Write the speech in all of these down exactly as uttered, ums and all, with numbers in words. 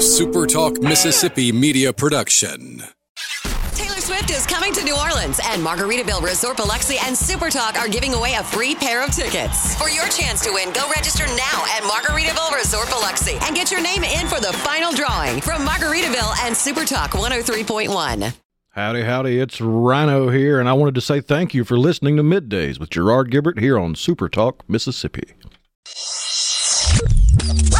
a Super Talk Mississippi media production. Swift is coming to New Orleans, and Margaritaville Resort Biloxi and Super Talk are giving away a free pair of tickets. For your chance to win, go register now at Margaritaville Resort Biloxi and get your name in for the final drawing from Margaritaville and Super Talk one oh three point one. Howdy, howdy, it's Rhino here, and I wanted to say thank you for listening to Middays with Gerard Gibert here on Super Talk Mississippi.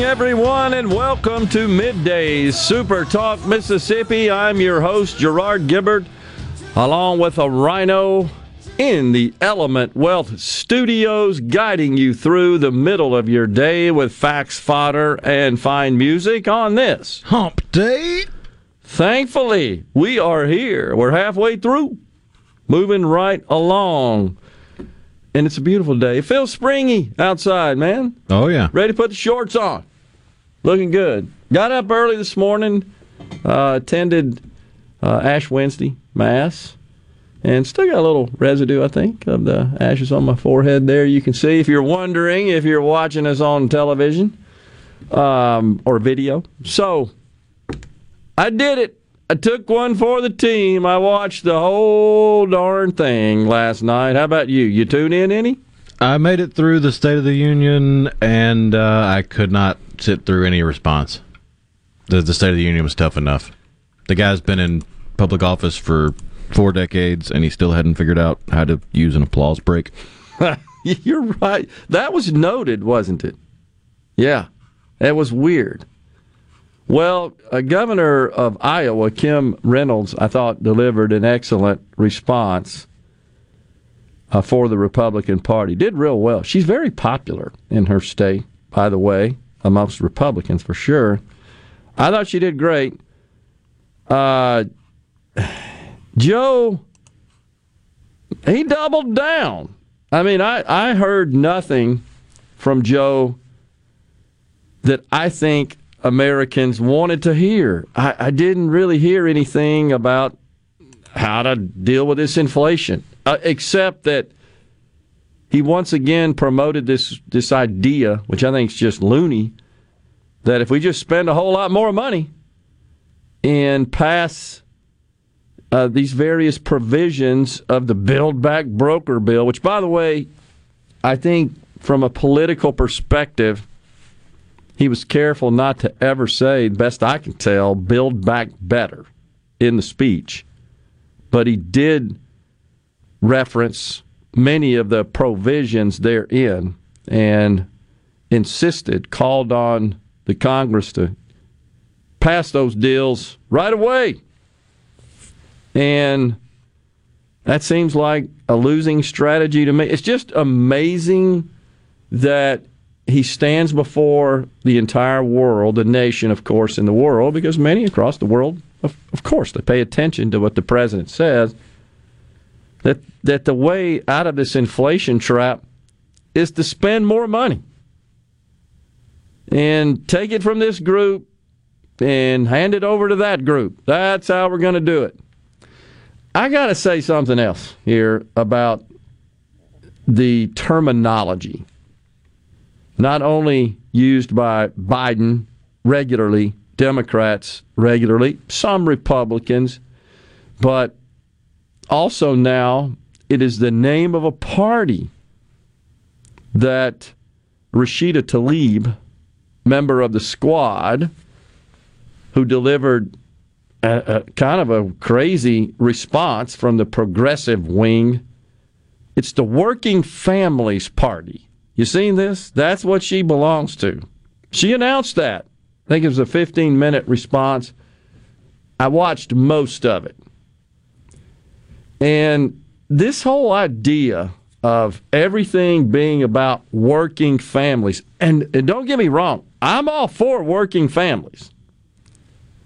Everyone, and welcome to Middays Super Talk Mississippi. I'm your host, Gerard Gibert, along with a rhino in the Element Wealth Studios, guiding you through the middle of your day with facts, fodder, and fine music on this hump day. Thankfully, we are here. We're halfway through, moving right along. And it's a beautiful day. It feels springy outside, man. Oh, yeah. Ready to put the shorts on. Looking good. Got up early this morning, uh, attended uh, Ash Wednesday Mass, and still got a little residue, I think, of the ashes on my forehead there. You can see, if you're wondering, if you're watching us on television um, or video. So, I did it. I took one for the team. I watched the whole darn thing last night. How about you? You tune in any? I made it through the State of the Union, and uh, I could not sit through any response. The, the State of the Union was tough enough. The guy's been in public office for four decades, and he still hadn't figured out how to use an applause break. You're right. That was noted, wasn't it? Yeah. That was weird. Well, a governor of Iowa, Kim Reynolds, I thought delivered an excellent response Uh, for the Republican Party. Did real well. She's very popular in her state, by the way, amongst Republicans for sure. I thought she did great. Uh, Joe, he doubled down. I mean, I, I heard nothing from Joe that I think Americans wanted to hear. I, I didn't really hear anything about how to deal with this inflation. Uh, except that he once again promoted this this idea, which I think is just loony, that if we just spend a whole lot more money and pass uh, these various provisions of the Build Back Broker bill, which, by the way, I think from a political perspective, he was careful not to ever say, best I can tell, Build Back Better in the speech. But he did reference many of the provisions therein and insisted, called on the Congress to pass those deals right away. And that seems like a losing strategy to me. It's just amazing that he stands before the entire world, the nation, of course, in the world, because many across the world, of, of course, they pay attention to what the president says. That that the way out of this inflation trap is to spend more money and take it from this group and hand it over to that group. That's how we're going to do it. I got to say something else here about the terminology, not only used by Biden regularly, Democrats regularly, some Republicans, but also now, it is the name of a party that Rashida Tlaib, member of the Squad, who delivered a, a kind of a crazy response from the progressive wing. It's the Working Families Party. You seen this? That's what she belongs to. She announced that. I think it was a fifteen-minute response. I watched most of it. And this whole idea of everything being about working families, and, and don't get me wrong, I'm all for working families.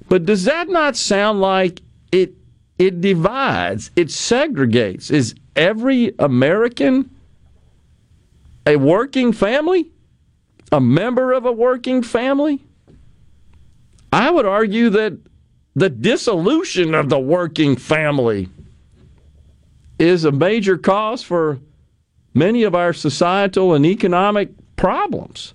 But does that not sound like it it divides, it segregates? Is every American a working family? A member of a working family? I would argue that the dissolution of the working family is a major cause for many of our societal and economic problems.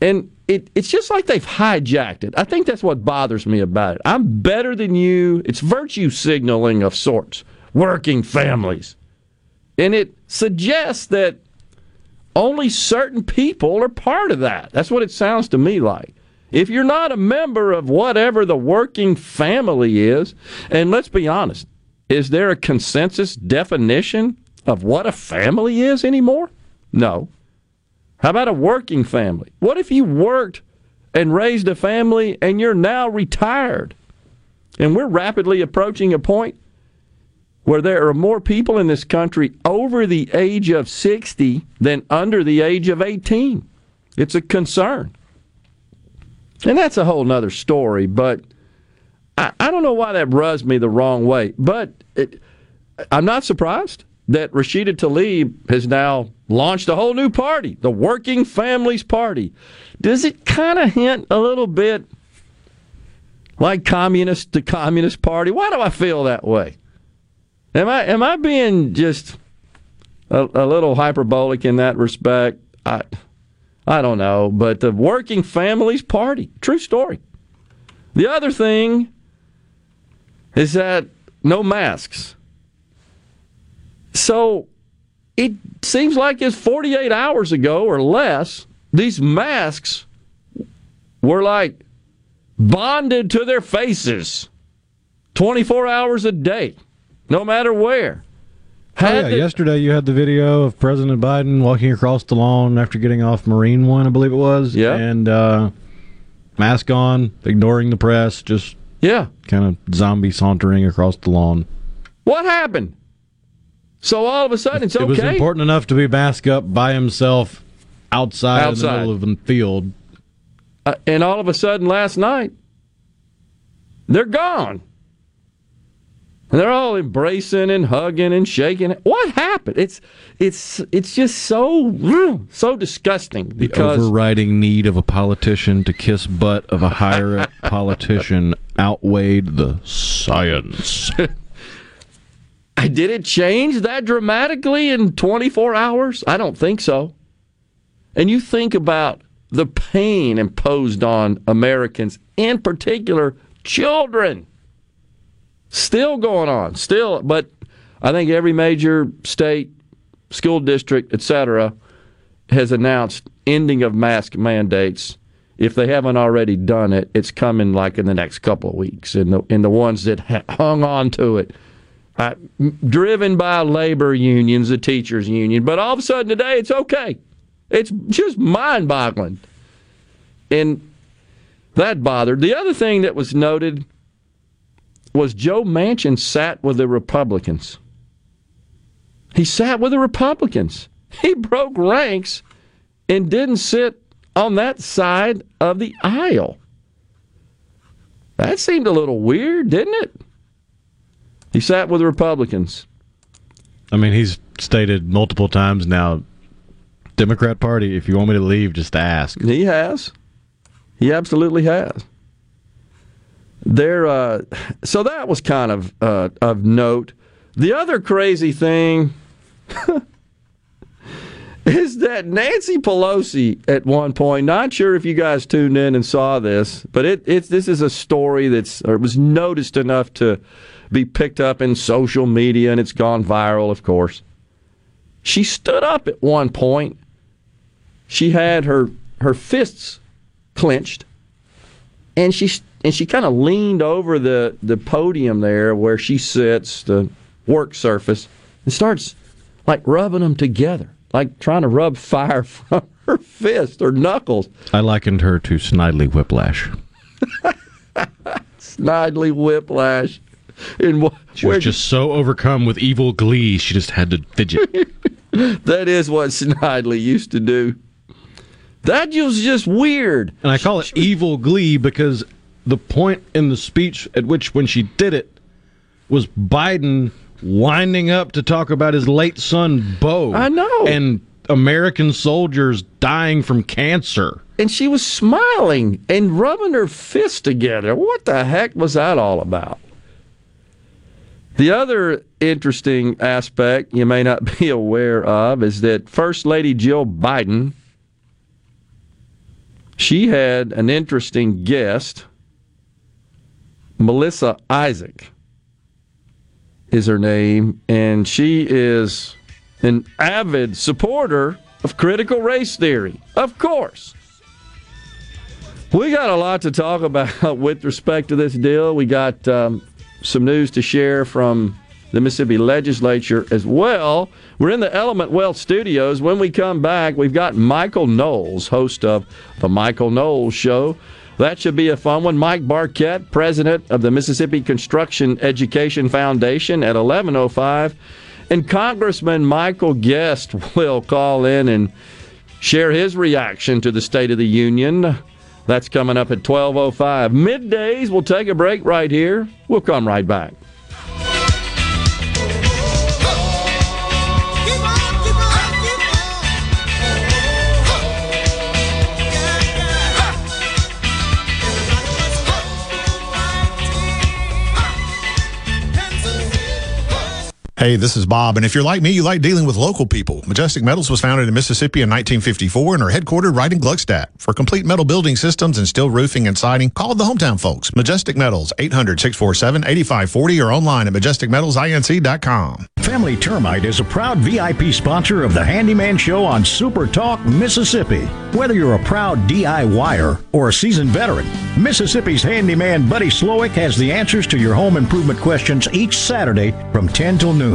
And it, it's just like they've hijacked it. I think that's what bothers me about it. I'm better than you. It's virtue signaling of sorts, working families. And it suggests that only certain people are part of that. That's what it sounds to me like. If you're not a member of whatever the working family is, and let's be honest, is there a consensus definition of what a family is anymore? No. How about a working family? What if you worked and raised a family and you're now retired? And we're rapidly approaching a point where there are more people in this country over the age of sixty than under the age of eighteen. It's a concern. And that's a whole nother story, but I, I don't know why that rubs me the wrong way. But it, I'm not surprised that Rashida Tlaib has now launched a whole new party, the Working Families Party. Does it kind of hint a little bit like communist to communist party? Why do I feel that way? Am I am I being just a, a little hyperbolic in that respect? I. I don't know, but the Working Families Party. True story. The other thing is that no masks. So it seems like it's forty-eight hours ago or less, these masks were like bonded to their faces twenty-four hours a day, no matter where. Oh, yeah. To, yesterday you had the video of President Biden walking across the lawn after getting off Marine One, I believe it was. Yeah. And uh, mask on, ignoring the press, just yeah, kind of zombie sauntering across the lawn. What happened? So all of a sudden it's okay? It was important enough to be masked up by himself outside, outside. in the middle of the field. Uh, and all of a sudden last night, they're gone. And they're all embracing and hugging and shaking. What happened? It's it's it's just so so disgusting. Because the overriding need of a politician to kiss butt of a higher up politician outweighed the science. Did it change that dramatically in twenty-four hours? I don't think so. And you think about the pain imposed on Americans, in particular children. Still going on, still, but I think every major state, school district, et cetera, has announced ending of mask mandates. If they haven't already done it, it's coming like in the next couple of weeks. And the and the ones that ha- hung on to it, I, driven by labor unions, the teachers union, but all of a sudden today it's okay. It's just mind-boggling, and that bothered. The other thing that was noted was Joe Manchin sat with the Republicans. He sat with the Republicans. He broke ranks and didn't sit on that side of the aisle. That seemed a little weird, didn't it? He sat with the Republicans. I mean, he's stated multiple times now, Democrat Party, if you want me to leave, just ask. He has. He absolutely has. There, uh, so that was kind of uh, of note. The other crazy thing is that Nancy Pelosi, at one point, not sure if you guys tuned in and saw this, but it, it this is a story that's or it was noticed enough to be picked up in social media, and it's gone viral, of course. She stood up at one point. She had her her fists clenched, and she. And she kind of leaned over the, the podium there where she sits, the work surface, and starts, like, rubbing them together, like trying to rub fire from her fist or knuckles. I likened her to Snidely Whiplash. Snidely Whiplash. And what, she was just so overcome with evil glee, she just had to fidget. That is what Snidely used to do. That was just weird. And I call it evil glee because the point in the speech at which when she did it was Biden winding up to talk about his late son, Beau. I know. And American soldiers dying from cancer. And she was smiling and rubbing her fists together. What the heck was that all about? The other interesting aspect you may not be aware of is that First Lady Jill Biden, she had an interesting guest. Melissa Isaac is her name, and she is an avid supporter of critical race theory. Of course. We got a lot to talk about with respect to this deal. We got um, some news to share from the Mississippi legislature as well. We're in the Element Wealth Studios. When we come back, we've got Michael Knowles, host of The Michael Knowles Show. That should be a fun one. Mike Barkett, president of the Mississippi Construction Education Foundation at eleven oh five. And Congressman Michael Guest will call in and share his reaction to the State of the Union. That's coming up at twelve oh five. Middays, we'll take a break right here. We'll come right back. Hey, this is Bob, and if you're like me, you like dealing with local people. Majestic Metals was founded in Mississippi in nineteen fifty-four and are headquartered right in Gluckstadt. For complete metal building systems and steel roofing and siding, call the hometown folks. Majestic Metals, eight hundred, six four seven, eight five four zero or online at majestic metals inc dot com. Family Termite is a proud V I P sponsor of the Handyman Show on Super Talk Mississippi. Whether you're a proud DIYer or a seasoned veteran, Mississippi's handyman Buddy Slowick has the answers to your home improvement questions each Saturday from ten till noon.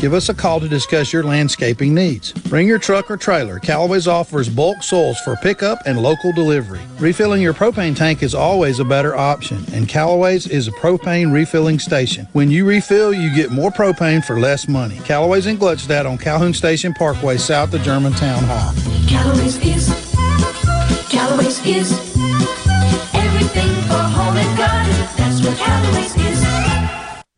Give us a call to discuss your landscaping needs. Bring your truck or trailer. Callaway's offers bulk soils for pickup and local delivery. Refilling your propane tank is always a better option, and Callaway's is a propane refilling station. When you refill, you get more propane for less money. Callaway's in Gluckstadt on Calhoun Station Parkway, south of Germantown Hall. Callaway's is, Callaway's is, everything for home and garden. That's what Callaway's is.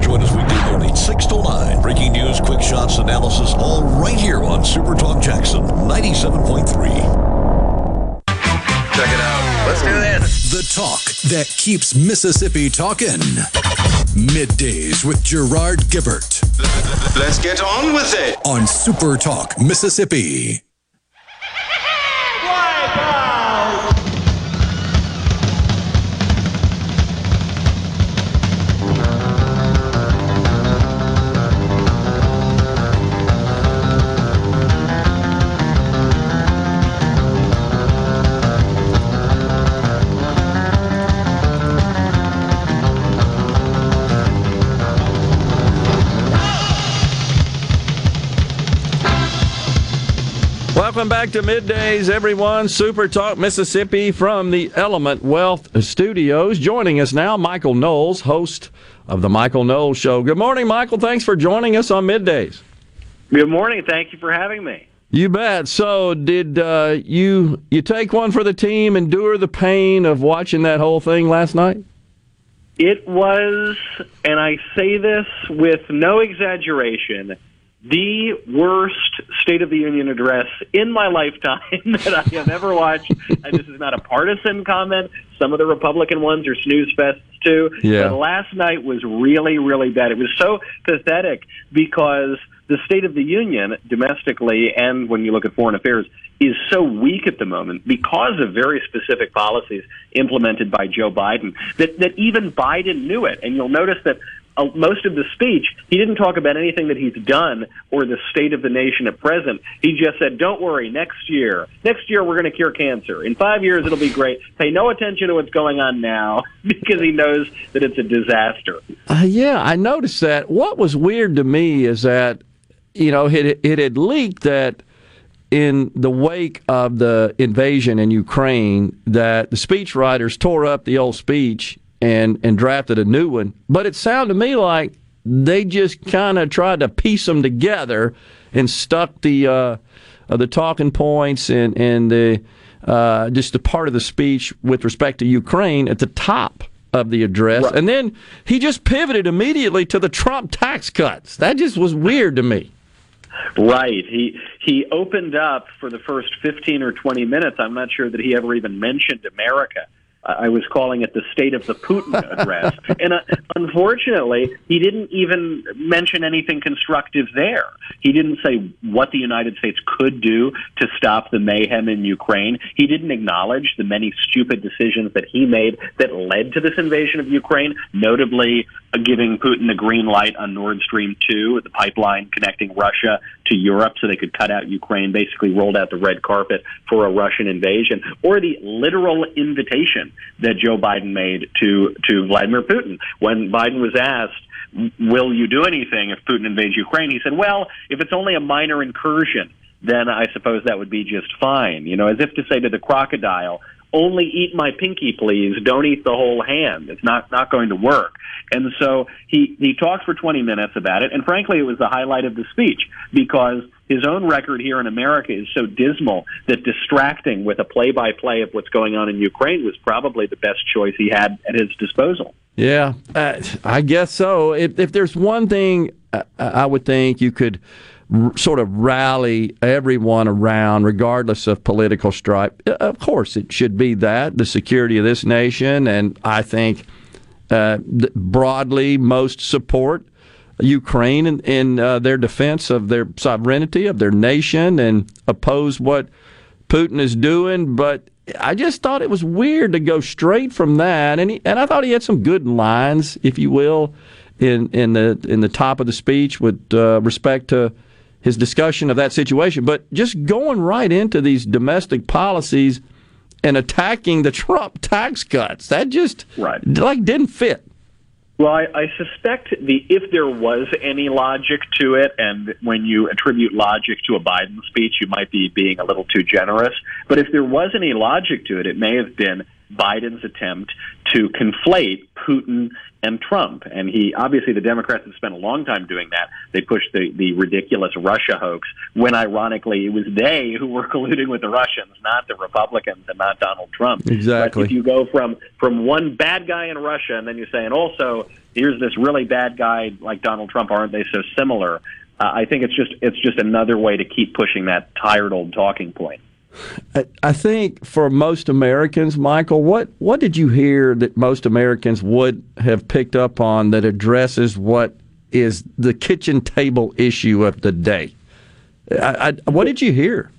join us weekday morning, six to nine. Breaking news, quick shots, analysis, all right here on Super Talk Jackson ninety-seven point three. Check it out. Let's do this. The talk that keeps Mississippi talking. Middays with Gerard Gibert. Let's get on with it. On Super Talk Mississippi. Welcome back to Middays, everyone. Super Talk Mississippi from the Element Wealth Studios. Joining us now, Michael Knowles, host of the Michael Knowles Show. Good morning, Michael. Thanks for joining us on Middays. Good morning. Thank you for having me. You bet. So did uh, you you take one for the team, endure the pain of watching that whole thing last night? It was, and I say this with no exaggeration, the worst State of the Union address in my lifetime that I have ever watched. And this is not a partisan comment. Some of the Republican ones are snooze fests, too. Yeah. But last night was really, really bad. It was so pathetic because the State of the Union, domestically and when you look at foreign affairs, is so weak at the moment because of very specific policies implemented by Joe Biden that, that even Biden knew it. And you'll notice that most of the speech, he didn't talk about anything that he's done or the state of the nation at present. He just said, don't worry, next year, next year we're going to cure cancer. In five years, it'll be great. Pay no attention to what's going on now because he knows that it's a disaster. Uh, yeah, I noticed that. What was weird to me is that, you know, it, it had leaked that in the wake of the invasion in Ukraine that the speechwriters tore up the old speech And, and drafted a new one. But it sounded to me like they just kind of tried to piece them together and stuck the uh, uh, the talking points and, and the uh, just the part of the speech with respect to Ukraine at the top of the address. Right. And then he just pivoted immediately to the Trump tax cuts. That just was weird to me. Right. He he opened up for the first fifteen or twenty minutes. I'm not sure that he ever even mentioned America. I was calling it the State of the Putin address. And uh, unfortunately, he didn't even mention anything constructive there. He didn't say what the United States could do to stop the mayhem in Ukraine. He didn't acknowledge the many stupid decisions that he made that led to this invasion of Ukraine, notably uh, giving Putin the green light on Nord Stream two, the pipeline connecting Russia to Europe so they could cut out Ukraine, basically rolled out the red carpet for a Russian invasion, or the literal invitation that Joe Biden made to, to Vladimir Putin. When Biden was asked, will you do anything if Putin invades Ukraine? He said, well, if it's only a minor incursion, then I suppose that would be just fine. You know, as if to say to the crocodile, only eat my pinky, please. Don't eat the whole hand. It's not, not going to work. And so he, he talked for twenty minutes about it, and frankly, it was the highlight of the speech because his own record here in America is so dismal that distracting with a play-by-play of what's going on in Ukraine was probably the best choice he had at his disposal. Yeah, uh, I guess so. If, if there's one thing uh, I would think you could sort of rally everyone around, regardless of political stripe. Of course, it should be that, the security of this nation, and I think uh, broadly most support Ukraine in, in uh, their defense of their sovereignty, of their nation, and oppose what Putin is doing. But I just thought it was weird to go straight from that, and he, and I thought he had some good lines, if you will, in, in the in the top of the speech with uh, respect to his discussion of that situation, but just going right into these domestic policies and attacking the Trump tax cuts, that just right. like didn't fit. Well, I, I suspect the if there was any logic to it, and when you attribute logic to a Biden speech, you might be being a little too generous, but if there was any logic to it, it may have been Biden's attempt to conflate Putin and Trump. And he obviously, the Democrats have spent a long time doing that. They pushed the, the ridiculous Russia hoax when, ironically, it was they who were colluding with the Russians, not the Republicans and not Donald Trump. Exactly. But if you go from, from one bad guy in Russia and then you say, and also, here's this really bad guy like Donald Trump, aren't they so similar? Uh, I think it's just it's just another way to keep pushing that tired old talking point. I think for most Americans, Michael, what, what did you hear that most Americans would have picked up on that addresses what is the kitchen table issue of the day? I, I, what did you hear?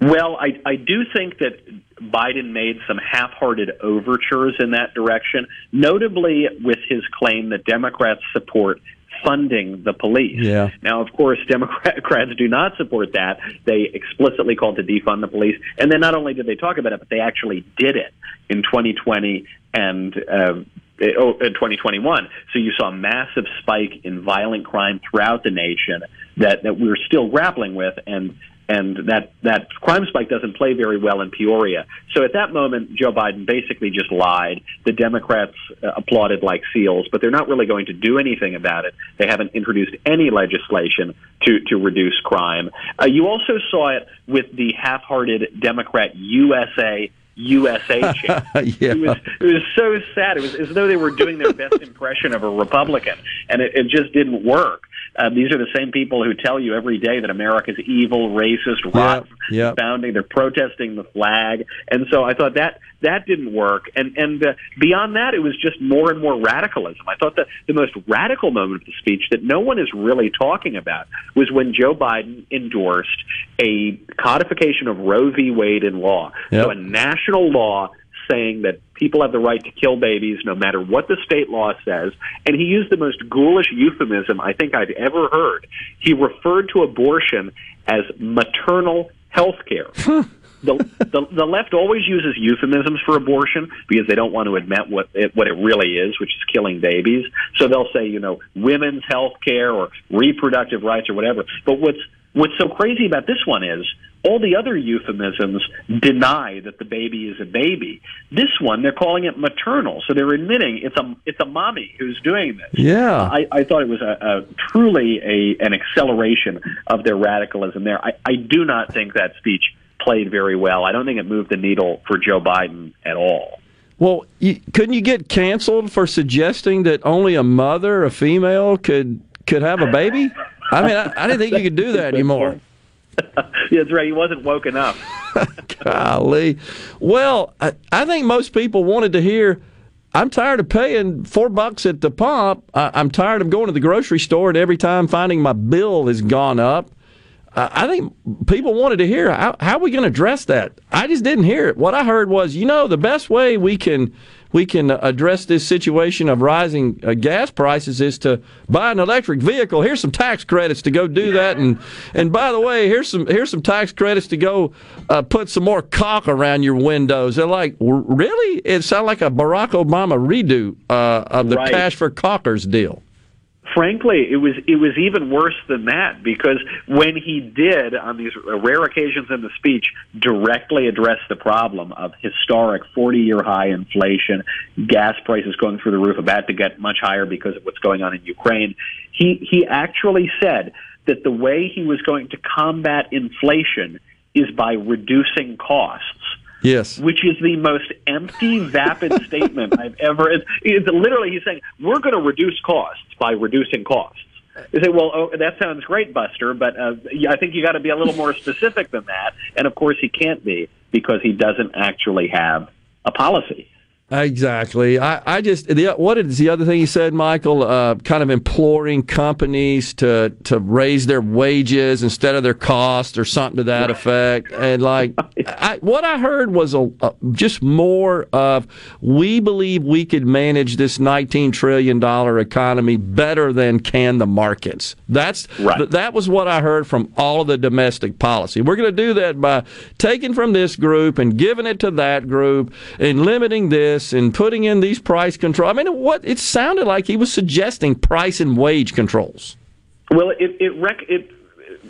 Well, I, I do think that Biden made some half-hearted overtures in that direction, notably with his claim that Democrats support funding the police. Yeah. Now, of course, Democrats do not support that. They explicitly called to defund the police. And then not only did they talk about it, but they actually did it in twenty twenty and uh, in twenty twenty-one. So you saw a massive spike in violent crime throughout the nation that, that we're still grappling with. And And that, that crime spike doesn't play very well in Peoria. So at that moment, Joe Biden basically just lied. The Democrats uh, applauded like seals, but they're not really going to do anything about it. They haven't introduced any legislation to, to reduce crime. Uh, you also saw it with the half-hearted Democrat U S A U S A chant. Yeah. It was, it was so sad. It was as though they were doing their best impression of a Republican, and it, it just didn't work. Uh, these are the same people who tell you every day that America's evil, racist, rotten, yep, yep. founding. They're protesting the flag. And so I thought that that didn't work. And and uh, beyond that, it was just more and more radicalism. I thought that the most radical moment of the speech that no one is really talking about was when Joe Biden endorsed a codification of Roe v. Wade in law. Yep. So a national law saying that people have the right to kill babies no matter what the state law says. And he used the most ghoulish euphemism I think I've ever heard. He referred to abortion as maternal health care. the, the, the left always uses euphemisms for abortion because they don't want to admit what it, what it really is, which is killing babies. So they'll say, you know, women's health care or reproductive rights or whatever. But what's what's so crazy about this one is all the other euphemisms deny that the baby is a baby. This one, they're calling it maternal, so they're admitting it's a it's a mommy who's doing this. Yeah, I, I thought it was a, a truly a an acceleration of their radicalism there. I, I do not think that speech played very well. I don't think it moved the needle for Joe Biden at all. Well, you, couldn't you get canceled for suggesting that only a mother, a female, could could have a baby? I mean, I, I didn't think you could do that anymore. Yeah, that's right. He wasn't woke enough. Golly. Well, I, I think most people wanted to hear, I'm tired of paying four bucks at the pump. I, I'm tired of going to the grocery store and every time finding my bill has gone up. Uh, I think people wanted to hear, how, how are we going to address that? I just didn't hear it. What I heard was, you know, the best way we can we can address this situation of rising uh, gas prices is to buy an electric vehicle. Here's some tax credits to go do that, and and by the way, here's some here's some tax credits to go uh, put some more caulk around your windows. They're like, really? It sounded like a Barack Obama redo uh, of the right. Cash for Caulkers deal. Frankly, it was it was even worse than that, because when he did, on these rare occasions in the speech, directly address the problem of historic forty-year high inflation, gas prices going through the roof, about to get much higher because of what's going on in Ukraine, he, he actually said that the way he was going to combat inflation is by reducing costs. Yes, which is the most empty, vapid statement I've ever. It's, it's literally, he's saying we're going to reduce costs by reducing costs. You say, well, oh, that sounds great, Buster, but uh, I think you got to be a little more specific than that. And of course, he can't be, because he doesn't actually have a policy. Exactly. I, I just the, what is the other thing he said, Michael? Uh, kind of imploring companies to to raise their wages instead of their costs, or something to that effect. And like, I, what I heard was a, a, just more of, we believe we could manage this nineteen trillion dollars economy better than can the markets. That's right. th- that was what I heard from all of the domestic policy. We're going to do that by taking from this group and giving it to that group and limiting this. And putting in these price control. I mean, what it sounded like he was suggesting price and wage controls. Well, it it, rec- it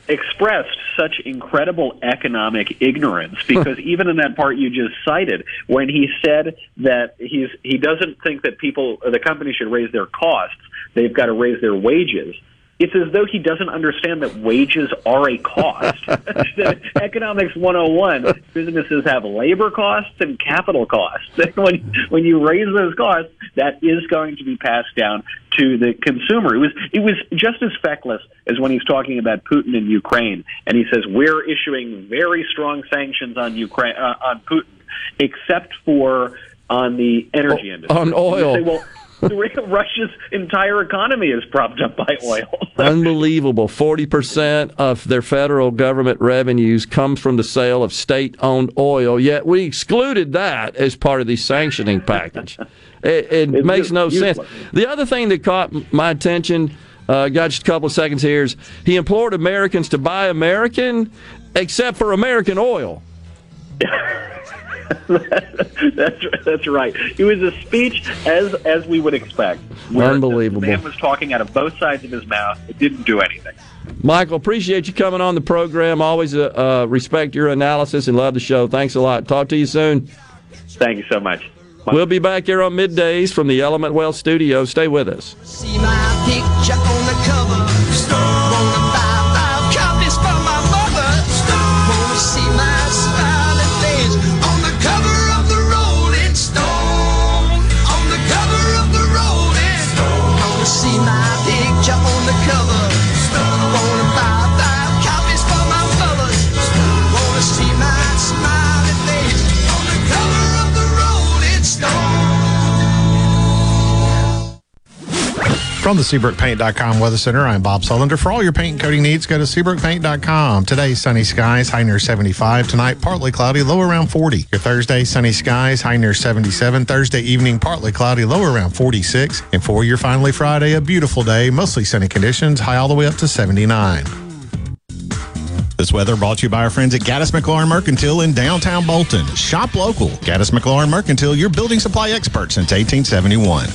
expressed such incredible economic ignorance, because even in that part you just cited, when he said that he's he doesn't think that people, the company, should raise their costs, they've got to raise their wages. It's as though he doesn't understand that wages are a cost. Economics one oh one, businesses have labor costs and capital costs. When, when you raise those costs, that is going to be passed down to the consumer. It was it was just as feckless as when he's talking about Putin and Ukraine, and he says we're issuing very strong sanctions on Ukraine uh, on Putin, except for on the energy oh, industry on oil. They say, well, Russia's entire economy is propped up by oil. Unbelievable. forty percent of their federal government revenues comes from the sale of state-owned oil, yet we excluded that as part of the sanctioning package. It, it makes no useless. sense. The other thing that caught my attention, uh, got just a couple of seconds here, is he implored Americans to buy American, except for American oil. that's that's right. It was a speech as as we would expect. Unbelievable. The man was talking out of both sides of his mouth. It didn't do anything. Michael, appreciate you coming on the program. Always uh, uh, respect your analysis and love the show. Thanks a lot. Talk to you soon. Thank you so much. Bye. We'll be back here on middays from the Element Wealth Studios. Stay with us. See my picture on the cover. Storm on the five-five copies from my mother. Storm on the see my From the Seabrook Paint dot com Weather Center, I'm Bob Sullender. For all your paint and coating needs, go to Seabrook Paint dot com. Today, sunny skies, high near seventy-five. Tonight, partly cloudy, low around forty. Your Thursday, sunny skies, high near seventy-seven. Thursday evening, partly cloudy, low around forty-six. And for your finally Friday, a beautiful day, mostly sunny conditions, high all the way up to seventy-nine. This weather brought to you by our friends at Gaddis McLaurin Mercantile in downtown Bolton. Shop local. Gaddis McLaurin Mercantile, your building supply expert since eighteen seventy-one.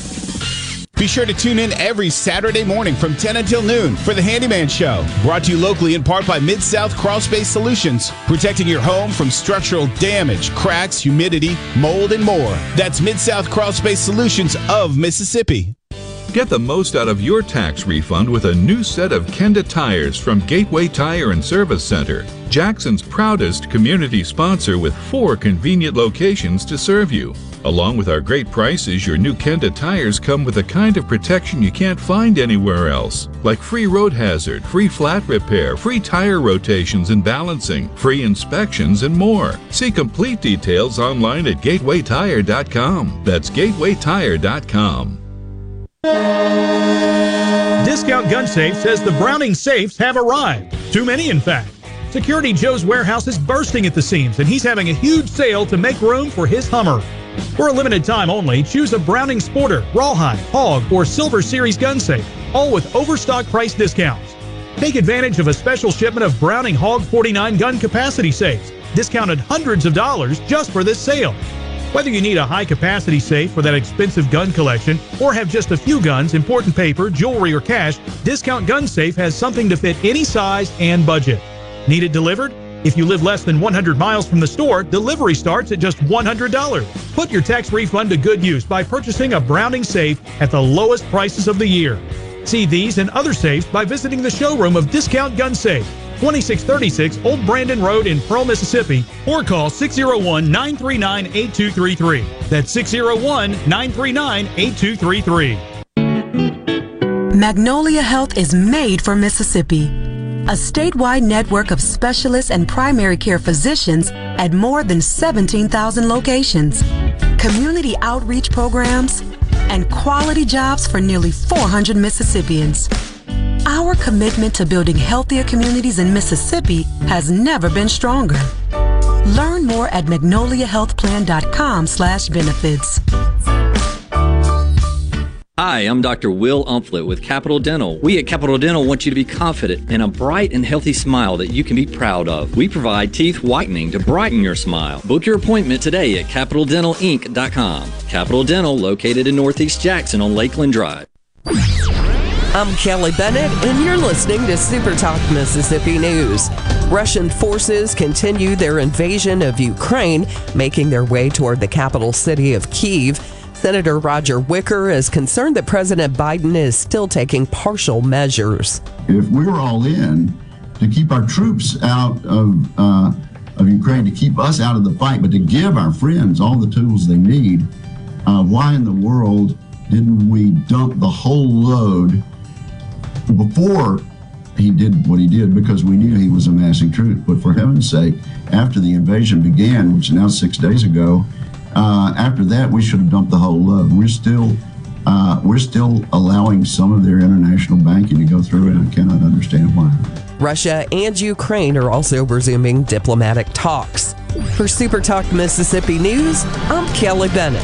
Be sure to tune in every Saturday morning from ten until noon for The Handyman Show. Brought to you locally in part by Mid-South Crawl Space Solutions. Protecting your home from structural damage, cracks, humidity, mold, and more. That's Mid-South Crawl Space Solutions of Mississippi. Get the most out of your tax refund with a new set of Kenda tires from Gateway Tire and Service Center, Jackson's proudest community sponsor with four convenient locations to serve you. Along with our great prices, your new Kenda tires come with a kind of protection you can't find anywhere else, like free road hazard, free flat repair, free tire rotations and balancing, free inspections, and more. See complete details online at gateway tire dot com. That's gateway tire dot com. Discount Gun Safe says the Browning safes have arrived. Too many, in fact. Security Joe's warehouse is bursting at the seams, and he's having a huge sale to make room for his Hummer. For a limited time only, choose a Browning Sporter, Rawhide, Hog, or Silver Series gun safe, all with overstock price discounts. Take advantage of a special shipment of Browning Hog forty-nine gun capacity safes, discounted hundreds of dollars just for this sale. Whether you need a high-capacity safe for that expensive gun collection or have just a few guns, important paper, jewelry, or cash, Discount Gun Safe has something to fit any size and budget. Need it delivered? If you live less than one hundred miles from the store, delivery starts at just one hundred dollars. Put your tax refund to good use by purchasing a Browning safe at the lowest prices of the year. See these and other safes by visiting the showroom of Discount Gun Safe, twenty-six thirty-six Old Brandon Road in Pearl, Mississippi, or call six oh one, nine three nine, eight two three three. That's six oh one, nine three nine, eight two three three. Magnolia Health is made for Mississippi. A statewide network of specialists and primary care physicians at more than seventeen thousand locations, community outreach programs, and quality jobs for nearly four hundred Mississippians. Our commitment to building healthier communities in Mississippi has never been stronger. Learn more at magnolia health plan dot com slash benefits. Hi, I'm Doctor Will Umflett with Capital Dental. We at Capital Dental want you to be confident in a bright and healthy smile that you can be proud of. We provide teeth whitening to brighten your smile. Book your appointment today at capital dental inc dot com. Capital Dental, located in Northeast Jackson on Lakeland Drive. I'm Kelly Bennett, and you're listening to Super Talk Mississippi News. Russian forces continue their invasion of Ukraine, making their way toward the capital city of Kyiv. Senator Roger Wicker is concerned that President Biden is still taking partial measures. If we're all in to keep our troops out of, uh, of Ukraine, to keep us out of the fight, but to give our friends all the tools they need, uh, why in the world didn't we dump the whole load before he did what he did, because we knew he was amassing troops? But for heaven's sake, after the invasion began, which is now six days ago, uh, after that we should have dumped the whole load. We're still, uh, we're still allowing some of their international banking to go through, and I cannot understand why. Russia and Ukraine are also resuming diplomatic talks. For Super Talk Mississippi News, I'm Kelly Bennett.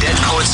Dead Poets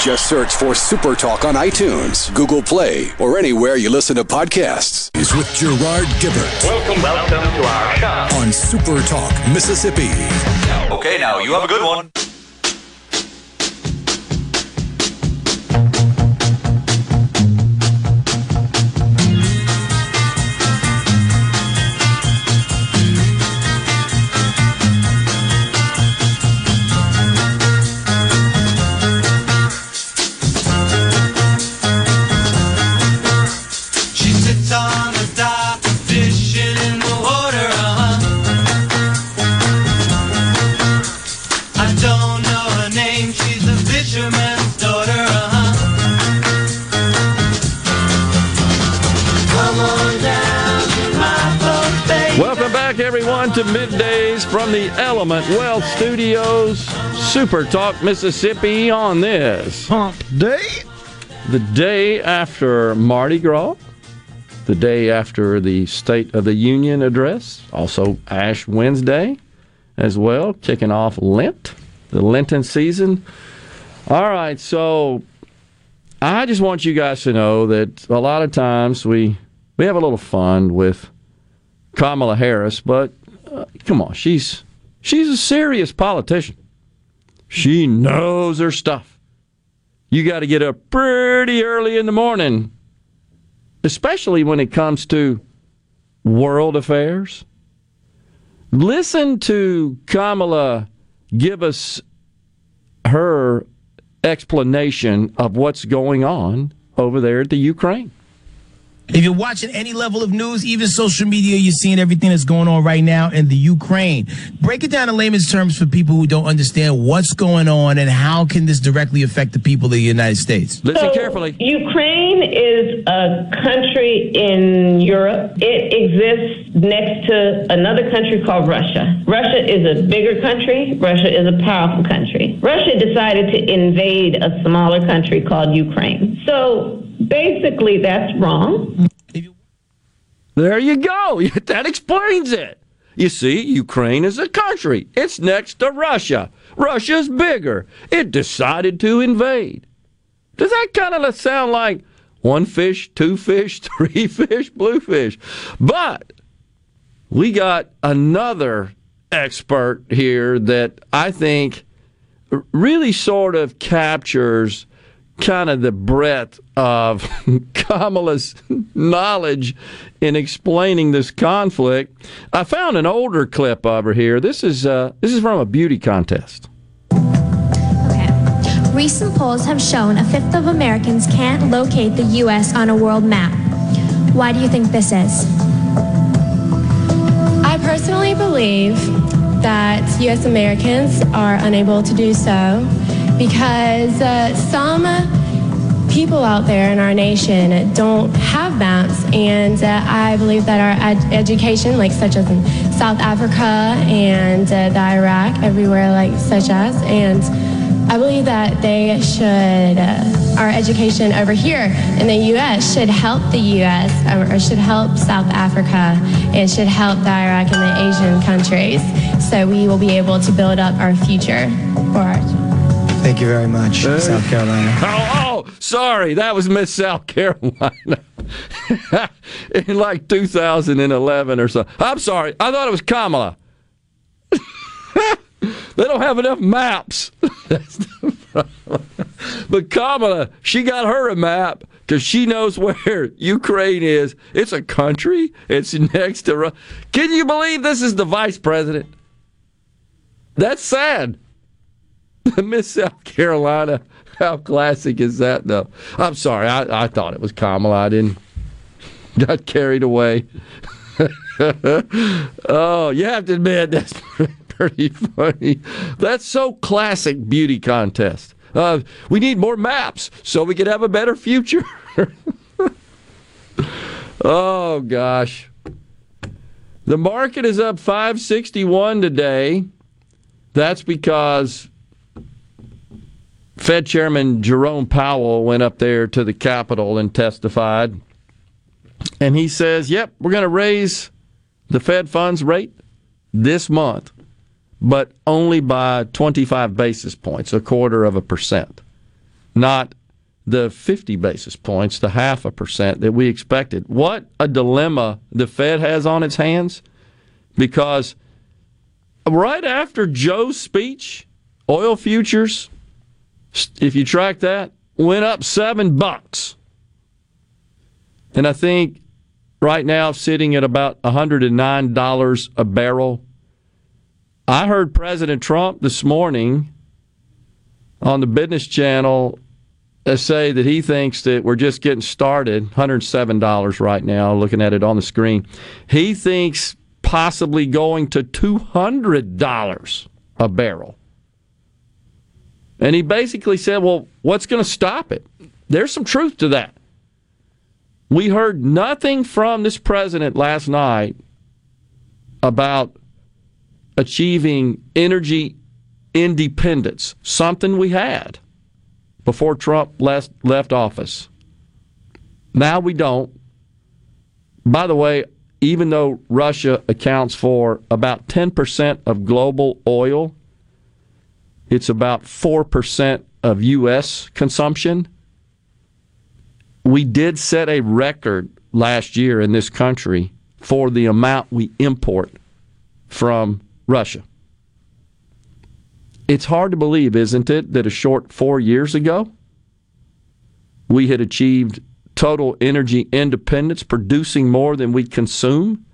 Just search for Super Talk on iTunes, Google Play, or anywhere you listen to podcasts. It's with Gerard Gibert. Welcome, welcome to our show on Super Talk Mississippi. Okay, now you have a good one. To middays from the Element Wealth Studios, Super Talk Mississippi on this hump day, the day after Mardi Gras, the day after the State of the Union address, also Ash Wednesday as well, kicking off Lent, the Lenten season. All right, so I just want you guys to know that a lot of times we we have a little fun with Kamala Harris, but Uh, come on, she's she's a serious politician. She knows her stuff. You got to get up pretty early in the morning, especially when it comes to world affairs. Listen to Kamala give us her explanation of what's going on over there at the Ukraine. If you're watching any level of news, even social media, you're seeing everything that's going on right now in the Ukraine. Break it down in layman's terms for people who don't understand what's going on and how can this directly affect the people of the United States. Listen so carefully. Ukraine is a country in Europe. It exists next to another country called Russia. Russia is a bigger country. Russia is a powerful country. Russia decided to invade a smaller country called Ukraine. So basically, that's wrong. There you go. That explains it. You see, Ukraine is a country. It's next to Russia. Russia's bigger. It decided to invade. Does that kind of sound like one fish, two fish, three fish, blue fish? But we got another expert here that I think really sort of captures kind of the breadth of Kamala's knowledge in explaining this conflict. I found an older clip over here. This is uh, this is from a beauty contest. Recent polls have shown a fifth of Americans can't locate the U S on a world map. Why do you think this is? I personally believe that U S Americans are unable to do so because uh, some people out there in our nation don't have maps, and uh, I believe that our ed education, like such as in South Africa and uh, the Iraq, everywhere like such as, and I believe that they should, uh, our education over here in the U S should help the U S or, or should help South Africa. It should help the Iraq and the Asian countries, so we will be able to build up our future for our. Thank you very much, uh, South Carolina. Oh, oh, sorry, that was Miss South Carolina in like two thousand eleven or so. I'm sorry, I thought it was Kamala. They don't have enough maps. That's the problem. But Kamala, she got her a map because she knows where Ukraine is. It's a country. It's next to Russia. Can you believe this is the vice president? That's sad. Miss South Carolina, how classic is that, though? I'm sorry, I, I thought it was Kamala. I didn't, got carried away. Oh, you have to admit, that's pretty funny. That's so classic beauty contest. Uh, we need more maps so we could have a better future. Oh, gosh. The market is up five sixty-one today. That's because Fed Chairman Jerome Powell went up there to the Capitol and testified. And he says, yep, we're going to raise the Fed funds rate this month, but only by twenty-five basis points, a quarter of a percent, not the fifty basis points, the half a percent that we expected. What a dilemma the Fed has on its hands, because right after Joe's speech, oil futures, if you track that, went up seven bucks. And I think right now sitting at about one hundred nine dollars a barrel. I heard President Trump this morning on the Business Channel say that he thinks that we're just getting started, one hundred seven dollars right now, looking at it on the screen. He thinks possibly going to two hundred dollars a barrel. And he basically said, well, what's going to stop it? There's some truth to that. We heard nothing from this president last night about achieving energy independence, something we had before Trump left, left office. Now we don't. By the way, even though Russia accounts for about ten percent of global oil, it's about four percent of U S consumption. We did set a record last year in this country for the amount we import from Russia. It's hard to believe, isn't it, that a short four years ago, we had achieved total energy independence, producing more than we consume.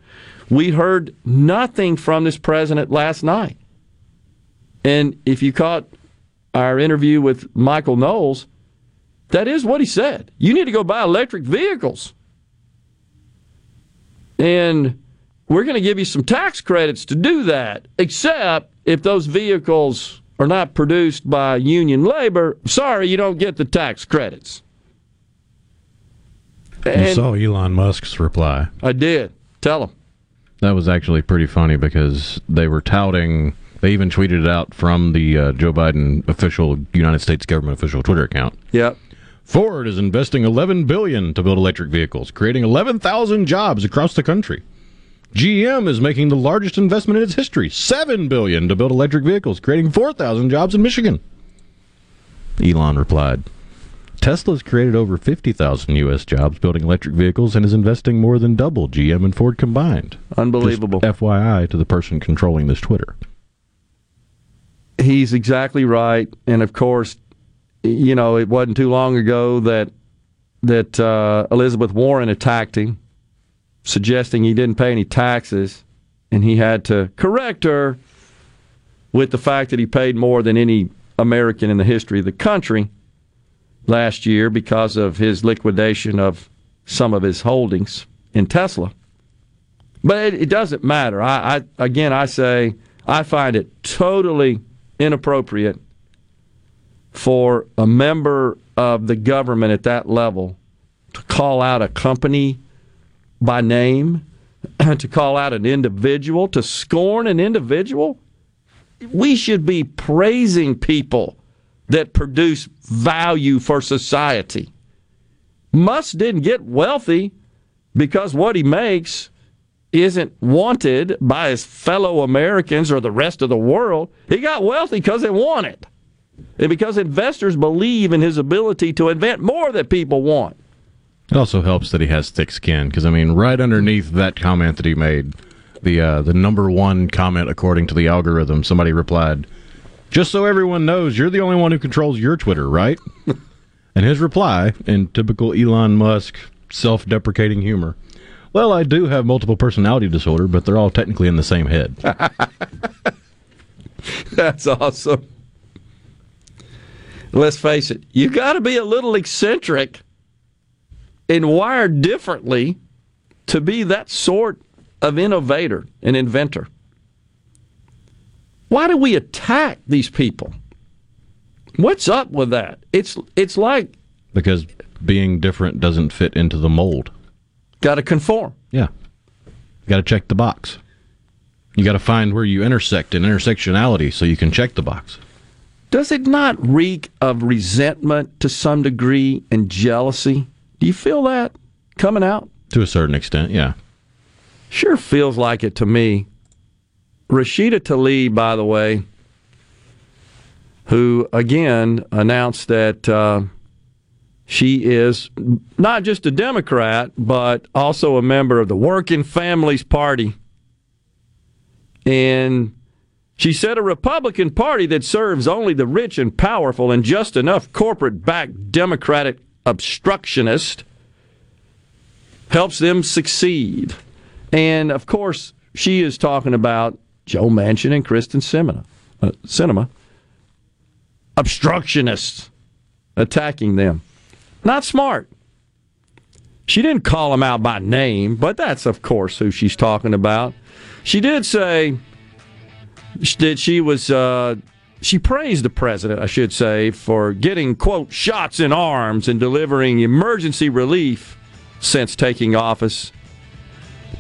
We heard nothing from this president last night. And if you caught our interview with Michael Knowles, that is what he said. You need to go buy electric vehicles. And we're going to give you some tax credits to do that, except if those vehicles are not produced by union labor, sorry, you don't get the tax credits. And you saw Elon Musk's reply. I did. Tell him. That was actually pretty funny because they were touting... They even tweeted it out from the uh, Joe Biden official, United States government official Twitter account. Yep. Ford is investing eleven billion dollars to build electric vehicles, creating eleven thousand jobs across the country. G M is making the largest investment in its history, seven billion dollars to build electric vehicles, creating four thousand jobs in Michigan. Elon replied, Tesla's created over fifty thousand U S jobs building electric vehicles and is investing more than double G M and Ford combined. Unbelievable. Just F Y I to the person controlling this Twitter. He's exactly right, and of course, you know, it wasn't too long ago that that uh, Elizabeth Warren attacked him, suggesting he didn't pay any taxes, and he had to correct her with the fact that he paid more than any American in the history of the country last year because of his liquidation of some of his holdings in Tesla. But it, it doesn't matter. I, I again, I say I find it totally inappropriate for a member of the government at that level to call out a company by name, to call out an individual, to scorn an individual. We should be praising people that produce value for society. Musk didn't get wealthy because what he makes isn't wanted by his fellow Americans or the rest of the world. He got wealthy because they want it, and because investors believe in his ability to invent more that people want. It also helps that he has thick skin, because, I mean, right underneath that comment that he made, the uh, the number one comment according to the algorithm, somebody replied, "Just so everyone knows, you're the only one who controls your Twitter, right?" And his reply, in typical Elon Musk self-deprecating humor, "Well, I do have multiple personality disorder, but they're all technically in the same head." That's awesome. Let's face it, you got to be a little eccentric and wired differently to be that sort of innovator and inventor. Why do we attack these people? What's up with that? It's it's like... Because being different doesn't fit into the mold. Got to conform. Yeah. Got to check the box. You got to find where you intersect in intersectionality so you can check the box. Does it not reek of resentment to some degree and jealousy? Do you feel that coming out? To a certain extent, yeah. Sure feels like it to me. Rashida Tlaib, by the way, who, again, announced that uh, she is not just a Democrat, but also a member of the Working Families Party. And she said a Republican Party that serves only the rich and powerful and just enough corporate-backed Democratic obstructionists helps them succeed. And, of course, she is talking about Joe Manchin and Kyrsten Sinema. Uh, Sinema. Obstructionists attacking them. Not smart. She didn't call them out by name, but that's, of course, who she's talking about. She did say that she was, uh, she praised the president, I should say, for getting, quote, shots in arms and delivering emergency relief since taking office.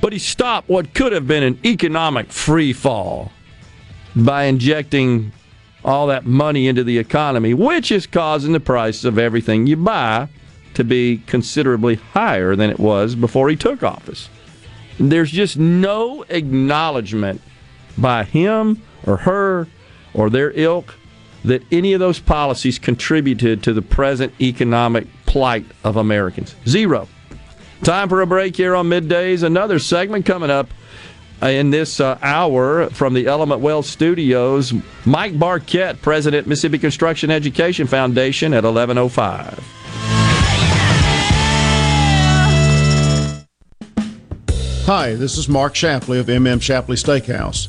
But he stopped what could have been an economic free fall by injecting all that money into the economy, which is causing the price of everything you buy to be considerably higher than it was before he took office. There's just no acknowledgement by him or her or their ilk that any of those policies contributed to the present economic plight of Americans. Zero. Time for a break here on Middays. Another segment coming up in this uh, hour from the Element Wealth Studios. Mike Barkett, President, Mississippi Construction Education Foundation, at eleven oh five. Hi, this is Mark Shapley of M M Shapley Steakhouse.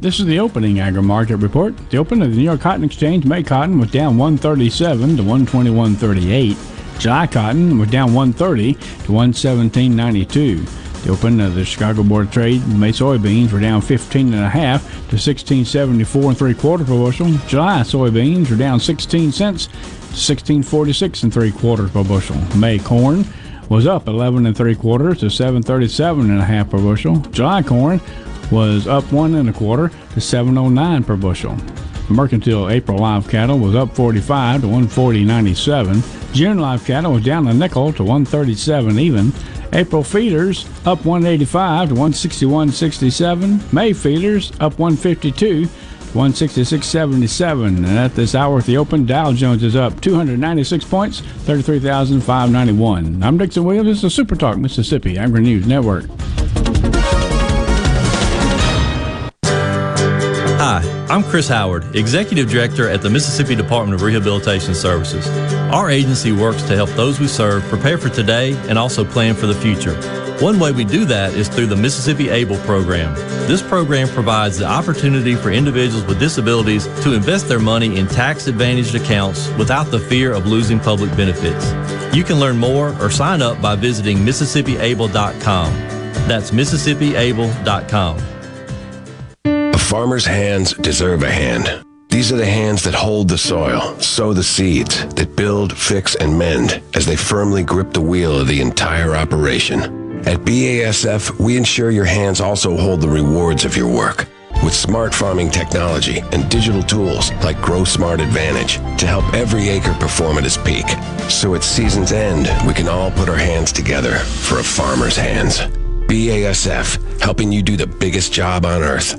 This is the opening agri-market report. The opening of the New York Cotton Exchange, May cotton was down one thirty-seven to one twenty-one thirty-eight. July cotton was down one thirty to one seventeen ninety-two. The opening of the Chicago Board of Trade, May soybeans were down fifteen and a half to sixteen seventy-four and three quarter per bushel. July soybeans were down sixteen cents, sixteen forty-six and three quarter per bushel. May corn was up eleven and three quarter to seven thirty-seven and a half per bushel. July corn was up one and a quarter to seven oh nine per bushel. Mercantile April live cattle was up forty-five to one forty ninety-seven. June live cattle was down a nickel to one thirty-seven even. April feeders up one eighty-five to one sixty-one sixty-seven. May feeders up one fifty-two. one sixty-six seventy-seven. And at this hour at the open, Dow Jones is up two ninety-six points, thirty-three thousand five hundred ninety-one. I'm Dixon Williams. This is the Super Talk Mississippi Agri News Network. Hi, I'm Chris Howard, Executive Director at the Mississippi Department of Rehabilitation Services. Our agency works to help those we serve prepare for today and also plan for the future. One way we do that is through the Mississippi ABLE program. This program provides the opportunity for individuals with disabilities to invest their money in tax-advantaged accounts without the fear of losing public benefits. You can learn more or sign up by visiting mississippi able dot com. That's mississippi able dot com. A farmer's hands deserve a hand. These are the hands that hold the soil, sow the seeds, that build, fix, and mend as they firmly grip the wheel of the entire operation. At B A S F, we ensure your hands also hold the rewards of your work with smart farming technology and digital tools like Grow Smart Advantage to help every acre perform at its peak. So at season's end, we can all put our hands together for a farmer's hands. B A S F, helping you do the biggest job on earth.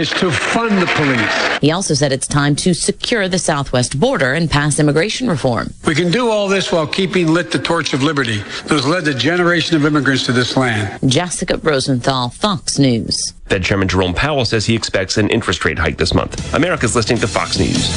it's to fund the police. He also said it's time to secure the southwest border and pass immigration reform. We can do all this while keeping lit the torch of liberty that has led the generation of immigrants to this land. Jessica Rosenthal, Fox News. Fed Chairman Jerome Powell says he expects an interest rate hike this month. America's listening to Fox News.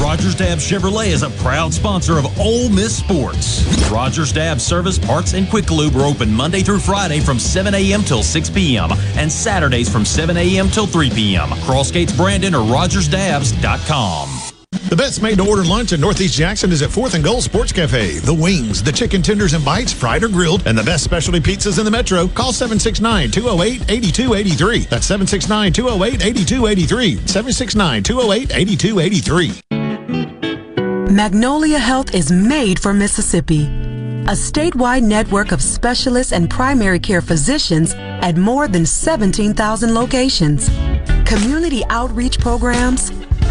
Rogers Dabbs Chevrolet is a proud sponsor of Ole Miss Sports. Rogers Dabbs Service Parts and Quick Lube are open Monday through Friday from seven a.m. till six p.m. and Saturdays from seven a.m. till three p.m. Crossgates Brandon or Rogers Dabbs dot com. The best made-to-order lunch in Northeast Jackson is at Fourth and Goal Sports Cafe. The wings, the chicken tenders and bites, fried or grilled, and the best specialty pizzas in the metro. Call seven six nine, two oh eight, eight two eight three. That's seven six nine, two oh eight, eight two eight three. seven six nine, two oh eight, eight two eight three. Magnolia Health is made for Mississippi. A statewide network of specialists and primary care physicians at more than seventeen thousand locations. Community outreach programs,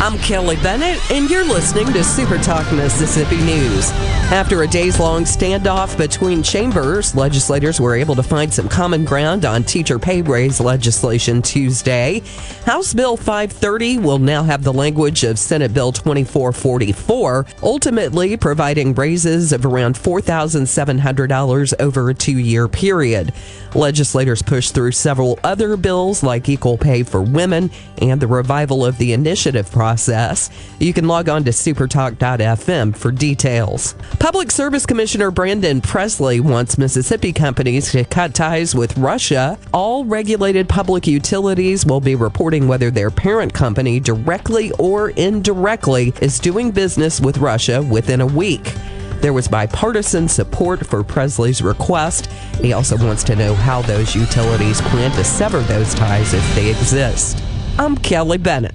I'm Kelly Bennett, and you're listening to Super Talk Mississippi News. After a days-long standoff between chambers, legislators were able to find some common ground on teacher pay raise legislation Tuesday. House Bill five thirty will now have the language of Senate Bill twenty-four forty-four, ultimately providing raises of around four thousand seven hundred dollars over a two-year period. Legislators pushed through several other bills like equal pay for women and the revival of the initiative process. You can log on to super talk dot f m for details. Public Service Commissioner Brandon Presley wants Mississippi companies to cut ties with Russia. All regulated public utilities will be reporting whether their parent company, directly or indirectly, is doing business with Russia within a week. There was bipartisan support for Presley's request. He also wants to know how those utilities plan to sever those ties if they exist. I'm Kelly Bennett.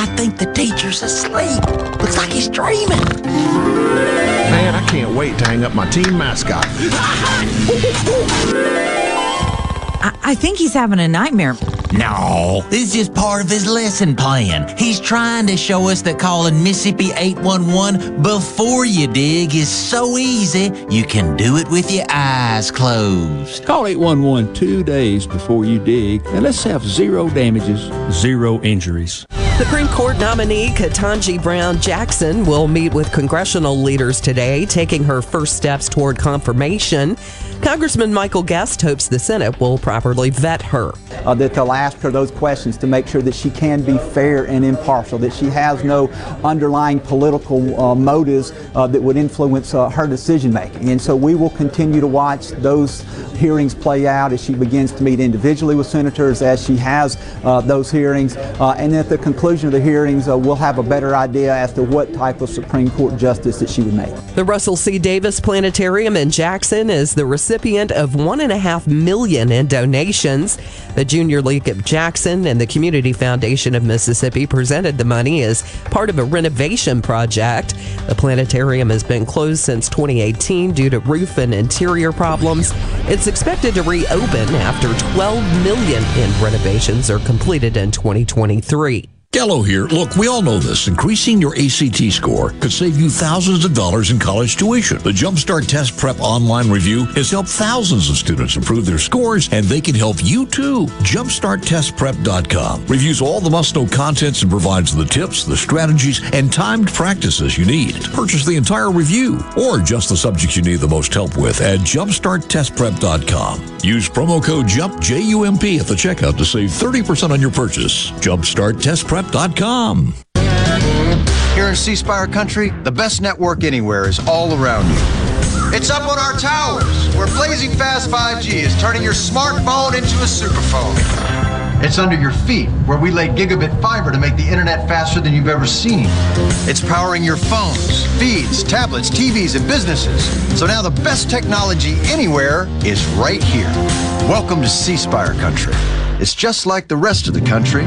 I think the teacher's asleep. Looks like he's dreaming. Man, I can't wait to hang up my team mascot. I, I think he's having a nightmare. No, this is just part of his lesson plan. He's trying to show us that calling Mississippi eight one one before you dig is so easy, you can do it with your eyes closed. Call eight one one two days before you dig, and let's have zero damages, zero injuries. Supreme Court nominee Ketanji Brown Jackson will meet with congressional leaders today, taking her first steps toward confirmation. Congressman Michael Guest hopes the Senate will properly vet her. Uh, that they'll ask her those questions to make sure that she can be fair and impartial, that she has no underlying political uh, motives uh, that would influence uh, her decision making. And so we will continue to watch those hearings play out, as she begins to meet individually with senators, as she has uh, those hearings. Uh, and at the conclusion of the hearings, uh, we'll have a better idea as to what type of Supreme Court justice that she would make. The Russell C. Davis Planetarium in Jackson is the recipient of one and a half million in donations. The Junior League of Jackson and the Community Foundation of Mississippi presented the money as part of a renovation project. The planetarium has been closed since twenty eighteen due to roof and interior problems. It's expected to reopen after twelve million dollars in renovations are completed in twenty twenty-three. Gallo here. Look, we all know this. Increasing your A C T score could save you thousands of dollars in college tuition. The Jumpstart Test Prep Online Review has helped thousands of students improve their scores, and they can help you too. Jumpstart Test Prep dot com reviews all the must-know contents and provides the tips, the strategies, and timed practices you need. Purchase the entire review or just the subjects you need the most help with at Jumpstart Test Prep dot com. Use promo code JUMP, J U M P, at the checkout to save thirty percent on your purchase. Jumpstart Test Prep. Prep dot com. Here in C Spire Country, the best network anywhere is all around you. It's up on our towers, where blazing fast five G is turning your smartphone into a superphone. It's under your feet, where we lay gigabit fiber to make the internet faster than you've ever seen. It's powering your phones, feeds, tablets, T Vs, and businesses. So now the best technology anywhere is right here. Welcome to C Spire Country. It's just like the rest of the country,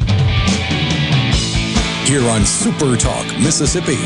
here on Super Talk Mississippi.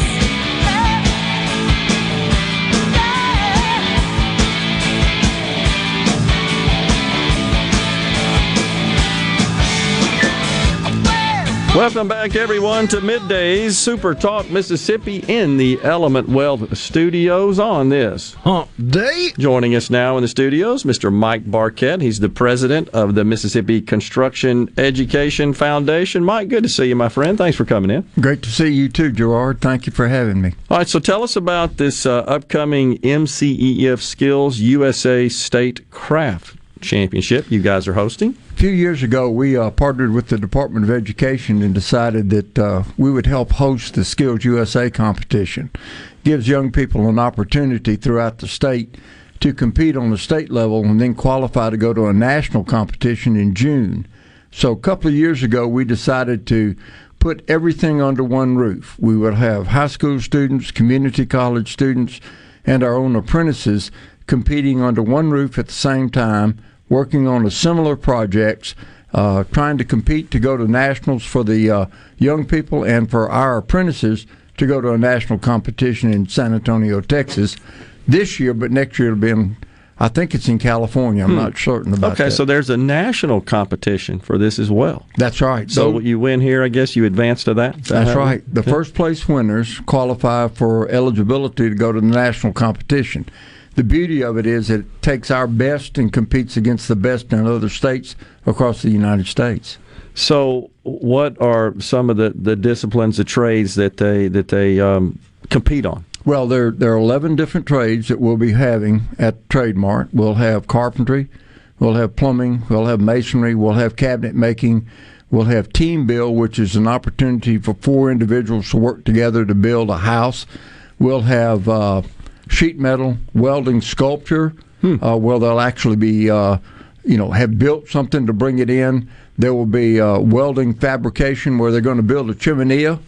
Welcome back, everyone, to Middays Super Talk Mississippi in the Element Wealth Studios on this hump day. Joining us now in the studios, Mister Mike Barkett. He's the president of the Mississippi Construction Education Foundation. Mike, good to see you, my friend. Thanks for coming in. Great to see you too, Gerard. Thank you for having me. All right, so tell us about this uh, upcoming M C E F Skills U S A State Craft Championship you guys are hosting. A few years ago, we uh, partnered with the Department of Education and decided that uh, we would help host the Skills U S A competition. It gives young people an opportunity throughout the state to compete on the state level and then qualify to go to a national competition in June. So a couple of years ago, we decided to put everything under one roof. We would have high school students, community college students, and our own apprentices competing under one roof at the same time, working on a similar projects, uh, trying to compete to go to nationals for the uh, young people and for our apprentices to go to a national competition in San Antonio, Texas this year, but next year it'll be in, I think it's in California. I'm hmm. not certain about okay, that. Okay, so there's a national competition for this as well. That's right. So, so you win here, I guess you advance to that? Is that that's right. It? The yeah. first place winners qualify for eligibility to go to the national competition. The beauty of it is it takes our best and competes against the best in other states across the United States. So what are some of the, the disciplines, the trades that they that they um, compete on? Well, there, there are eleven different trades that we'll be having at Trademark. We'll have carpentry, we'll have plumbing, we'll have masonry, we'll have cabinet making, we'll have team build, which is an opportunity for four individuals to work together to build a house. We'll have uh, sheet metal, welding, sculpture, hmm. uh, where they'll actually be, uh, you know, have built something to bring it in. There will be uh, welding fabrication, where they're going to build a chiminea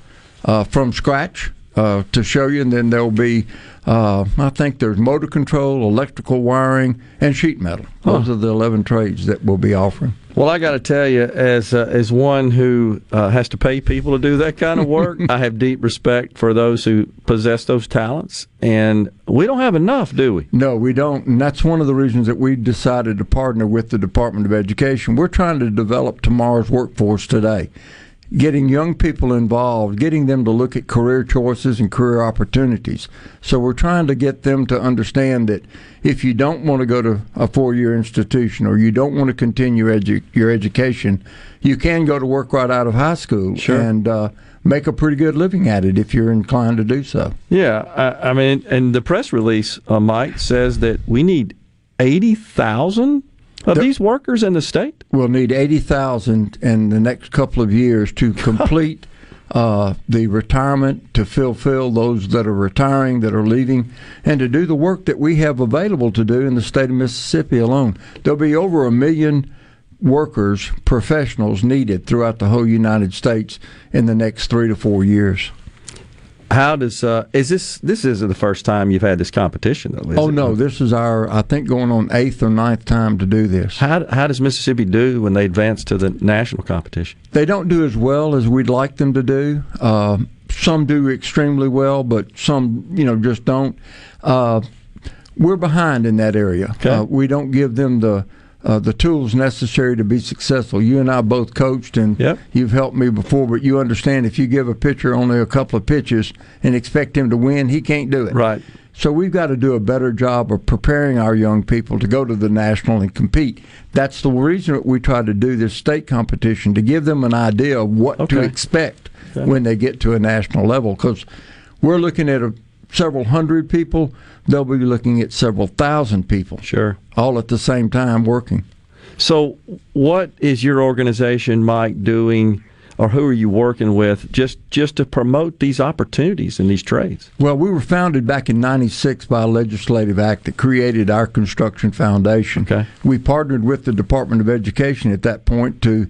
uh, from scratch uh, to show you. And then there will be, uh, I think there's motor control, electrical wiring, and sheet metal. Those huh. are the eleven trades that we'll be offering. Well, I got to tell you, as uh, as one who uh, has to pay people to do that kind of work, I have deep respect for those who possess those talents. And we don't have enough, do we? No, we don't. And that's one of the reasons that we decided to partner with the Department of Education. We're trying to develop tomorrow's workforce today. getting young people involved, getting them to look at career choices and career opportunities. So we're trying to get them to understand that if you don't want to go to a four-year institution or you don't want to continue edu- your education, you can go to work right out of high school sure. and uh, make a pretty good living at it if you're inclined to do so. Yeah, I, I mean, and the press release, uh, Mike, says that we need eighty thousand Of the, these workers in the state? We'll need eighty thousand in the next couple of years to complete uh, the retirement, to fulfill those that are retiring, that are leaving, and to do the work that we have available to do in the state of Mississippi alone. There'll be over a million workers, professionals needed throughout the whole United States in the next three to four years. How does, uh, is this, this isn't the first time you've had this competition, though, is Oh, it? no, this is our, I think, going on eighth or ninth time to do this. How how does Mississippi do when they advance to the national competition? They don't do as well as we'd like them to do. Uh, some do extremely well, but some, you know, just don't. Uh, we're behind in that area. Okay. Uh, we don't give them the... Uh, the tools necessary to be successful. You and I both coached, and yep. you've helped me before, but you understand if you give a pitcher only a couple of pitches and expect him to win, he can't do it. Right. So we've got to do a better job of preparing our young people to go to the national and compete. That's the reason that we try to do this state competition, to give them an idea of what okay. to expect okay. when they get to a national level, because we're looking at a several hundred people. They'll be looking at several thousand people. Sure. All at the same time working. So what is your organization, Mike, doing, or who are you working with just, just to promote these opportunities in these trades? Well, we were founded back in ninety-six by a legislative act that created our construction foundation. Okay. We partnered with the Department of Education at that point to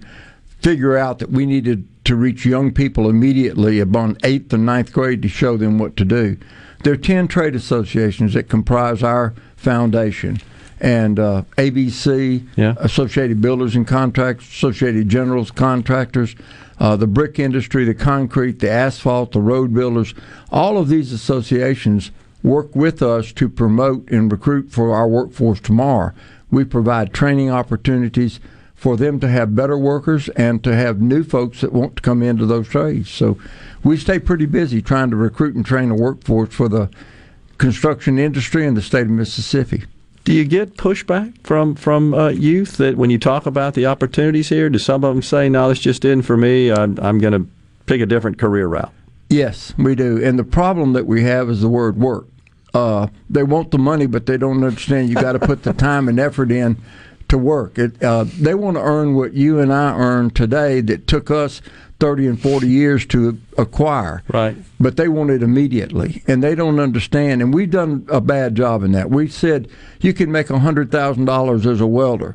figure out that we needed to reach young people immediately upon eighth and ninth grade to show them what to do. There are ten trade associations that comprise our foundation, and uh, A B C, yeah. Associated Builders and Contractors, Associated Generals, Contractors, uh, the brick industry, the concrete, the asphalt, the road builders. All of these associations work with us to promote and recruit for our workforce tomorrow. We provide training opportunities for them to have better workers and to have new folks that want to come into those trades. So we stay pretty busy trying to recruit and train a workforce for the construction industry in the state of Mississippi. Do you get pushback from, from uh, youth that when you talk about the opportunities here, do some of them say, no, this just isn't for me, I'm, I'm going to pick a different career route? Yes, we do. And the problem that we have is the word work. Uh, they want the money, but they don't understand you got to put the time and effort in to work. It, uh, they want to earn what you and I earned today that took us thirty and forty years to acquire. Right. But they want it immediately, and they don't understand. And we've done a bad job in that. We've said you can make one hundred thousand dollars as a welder.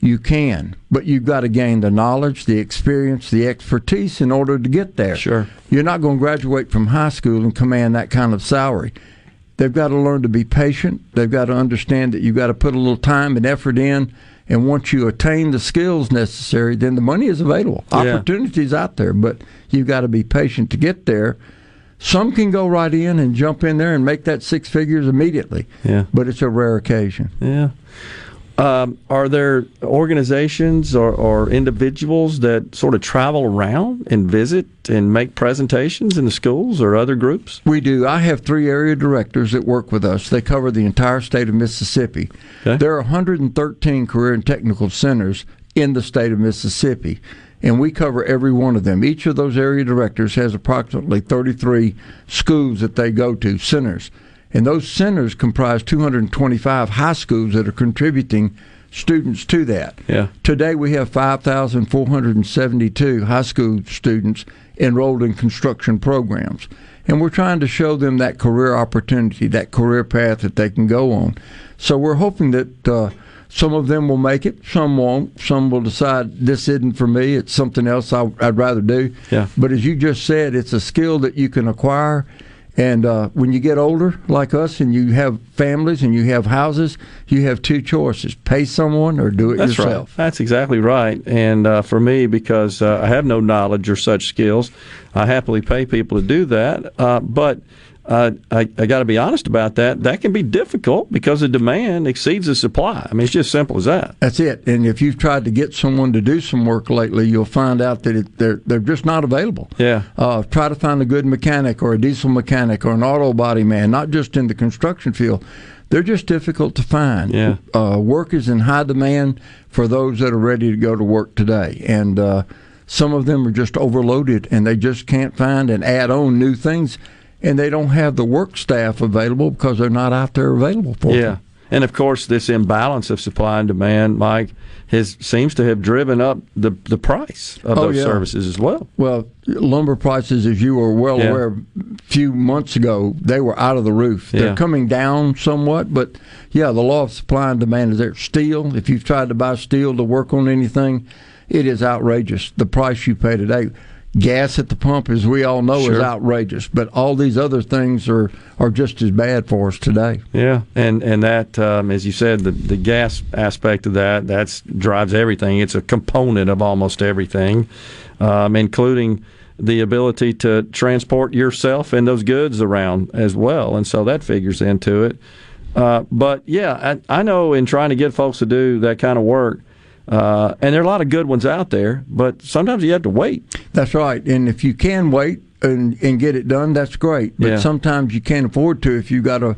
You can, but you've got to gain the knowledge, the experience, the expertise in order to get there. Sure. You're not going to graduate from high school and command that kind of salary. They've got to learn to be patient. They've got to understand that you've got to put a little time and effort in. And once you attain the skills necessary, then the money is available. Yeah. Opportunities out there, but you've got to be patient to get there. Some can go right in and jump in there and make that six figures immediately. Yeah. But it's a rare occasion. Yeah. Um, are there organizations or, or individuals that sort of travel around and visit and make presentations in the schools or other groups? We do. I have three area directors that work with us. They cover the entire state of Mississippi. Okay. There are one hundred thirteen career and technical centers in the state of Mississippi, and we cover every one of them. Each of those area directors has approximately thirty-three schools that they go to, centers. And those centers comprise two hundred twenty-five high schools that are contributing students to that. Yeah. Today we have five thousand four hundred seventy-two high school students enrolled in construction programs. And we're trying to show them that career opportunity, that career path that they can go on. So we're hoping that uh, some of them will make it, some won't, some will decide this isn't for me, it's something else I, I'd rather do. Yeah. But as you just said, it's a skill that you can acquire. And uh, when you get older, like us, and you have families and you have houses, you have two choices. Pay someone or do it That's yourself. Right. That's exactly right. And uh, for me, because uh, I have no knowledge or such skills, I happily pay people to do that. Uh, but Uh, I, I got to be honest about that. That can be difficult because the demand exceeds the supply. I mean, it's just simple as that. That's it. And if you've tried to get someone to do some work lately, you'll find out that it, they're they're just not available. Yeah. Uh, try to find a good mechanic or a diesel mechanic or an auto body man, not just in the construction field. They're just difficult to find. Yeah. Uh, work is in high demand for those that are ready to go to work today. And uh, some of them are just overloaded, and they just can't find and add on new things. And they don't have the work staff available because they're not out there available for yeah. them. Yeah, and of course, this imbalance of supply and demand, Mike, has seems to have driven up the the price of oh, those yeah. services as well. Well, lumber prices, as you were well yeah. aware, a few months ago, they were out of the roof. They're yeah. coming down somewhat, but yeah, the law of supply and demand is there. Steel, if you've tried to buy steel to work on anything, it is outrageous, the price you pay today. Gas at the pump, as we all know, sure. is outrageous, but all these other things are, are just as bad for us today. Yeah, and and that, um, as you said, the, the gas aspect of that, that's drives everything. It's a component of almost everything, um, including the ability to transport yourself and those goods around as well, and so that figures into it. Uh, but, yeah, I, I know in trying to get folks to do that kind of work, Uh, and there are a lot of good ones out there, but sometimes you have to wait. That's right. And if you can wait and, and get it done, that's great. But yeah. sometimes you can't afford to if you've got a,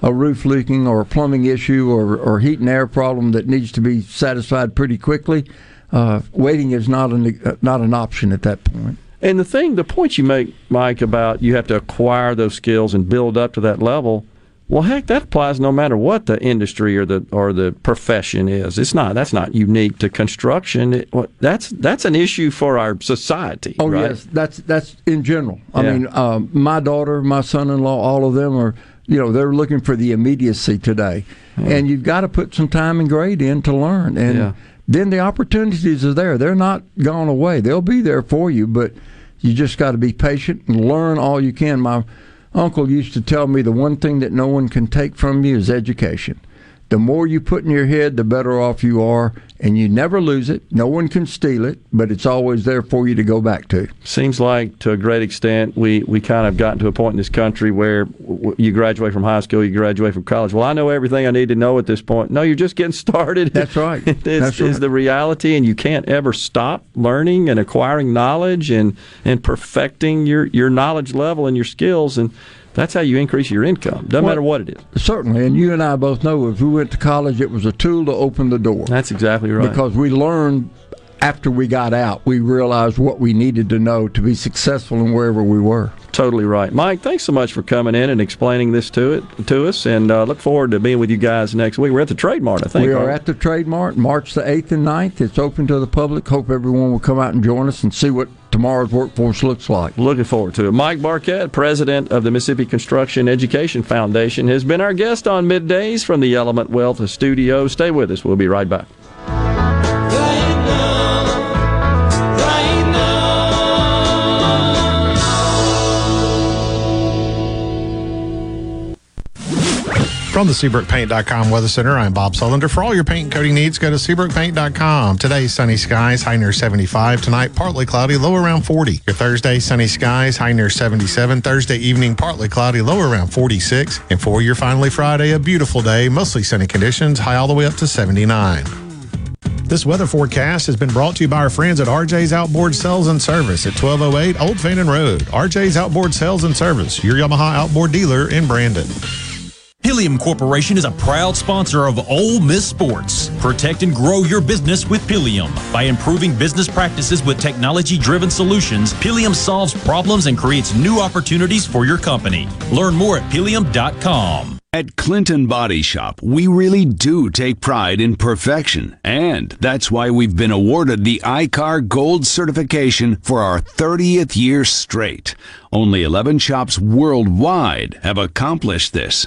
a roof leaking or a plumbing issue or, or heat and air problem that needs to be satisfied pretty quickly. Uh, waiting is not an, not an option at that point. And the thing, the point you make, Mike, about you have to acquire those skills and build up to that level, well, heck, that applies no matter what the industry or the or the profession is. It's not that's not unique to construction. It, well, that's that's an issue for our society. Oh right? yes, that's that's in general. I yeah. mean, um, my daughter, my son-in-law, all of them are you know they're looking for the immediacy today, yeah. and you've got to put some time and grade in to learn, and yeah. then the opportunities are there. They're not gone away. They'll be there for you, but you just got to be patient and learn all you can. My uncle used to tell me the one thing that no one can take from you is education. The more you put in your head, the better off you are, and you never lose it. No one can steal it, but it's always there for you to go back to. Seems like, to a great extent, we, we kind of gotten to a point in this country where you graduate from high school, you graduate from college. Well, I know everything I need to know at this point. No, you're just getting started. That's right. It's, That's right. It's the reality, and you can't ever stop learning and acquiring knowledge and, and perfecting your, your knowledge level and your skills. And that's how you increase your income. Doesn't well, matter what it is. Certainly. And you and I both know if we went to college, it was a tool to open the door. That's exactly right. Because we learned after we got out, we realized what we needed to know to be successful in wherever we were. Totally right. Mike, thanks so much for coming in and explaining this to it to us. And uh, look forward to being with you guys next week. We're at the Trade Mart, I think. We are at the Trade Mart, March the eighth and ninth. It's open to the public. Hope everyone will come out and join us and see what tomorrow's workforce looks like. Looking forward to it. Mike Barkett, president of the Mississippi Construction Education Foundation, has been our guest on Middays from the Element Wealth Studios. Stay with us. We'll be right back. From the Seabrook Paint dot com Weather Center, I'm Bob Sullender. For all your paint and coating needs, go to Seabrook Paint dot com. Today, sunny skies, high near seventy-five. Tonight, partly cloudy, low around forty. Your Thursday, sunny skies, high near seventy-seven. Thursday evening, partly cloudy, low around forty-six. And for your finally Friday, a beautiful day, mostly sunny conditions, high all the way up to seventy-nine. This weather forecast has been brought to you by our friends at R J's Outboard Sales and Service at twelve oh eight Old Fannin Road. R J's Outboard Sales and Service, your Yamaha outboard dealer in Brandon. Pilium Corporation is a proud sponsor of Ole Miss Sports. Protect and grow your business with Pilium. By improving business practices with technology-driven solutions, Pilium solves problems and creates new opportunities for your company. Learn more at Pilium dot com. At Clinton Body Shop, we really do take pride in perfection, and that's why we've been awarded the I C A R Gold Certification for our thirtieth year straight. Only eleven shops worldwide have accomplished this.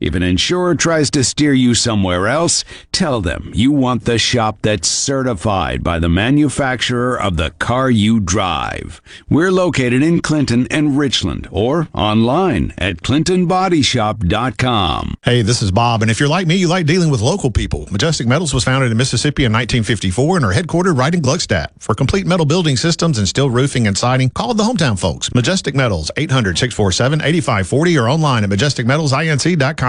If an insurer tries to steer you somewhere else, tell them you want the shop that's certified by the manufacturer of the car you drive. We're located in Clinton and Richland or online at clinton body shop dot com. Hey, this is Bob, and if you're like me, you like dealing with local people. Majestic Metals was founded in Mississippi in nineteen fifty-four and are headquartered right in Gluckstadt. For complete metal building systems and steel roofing and siding, call the hometown folks. Majestic Metals, eight hundred, six four seven, eight five four zero or online at majestic metals inc dot com.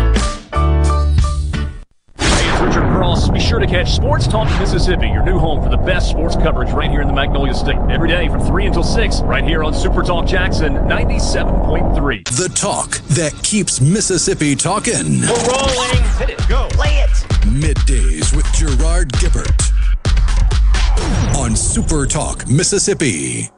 Be sure to catch Sports Talk Mississippi, your new home for the best sports coverage right here in the Magnolia State. Every day from three until six, right here on Super Talk Jackson ninety-seven point three. The talk that keeps Mississippi talking. We're rolling. Hit it. Go. Play it. Middays with Gerard Gibert on Super Talk Mississippi.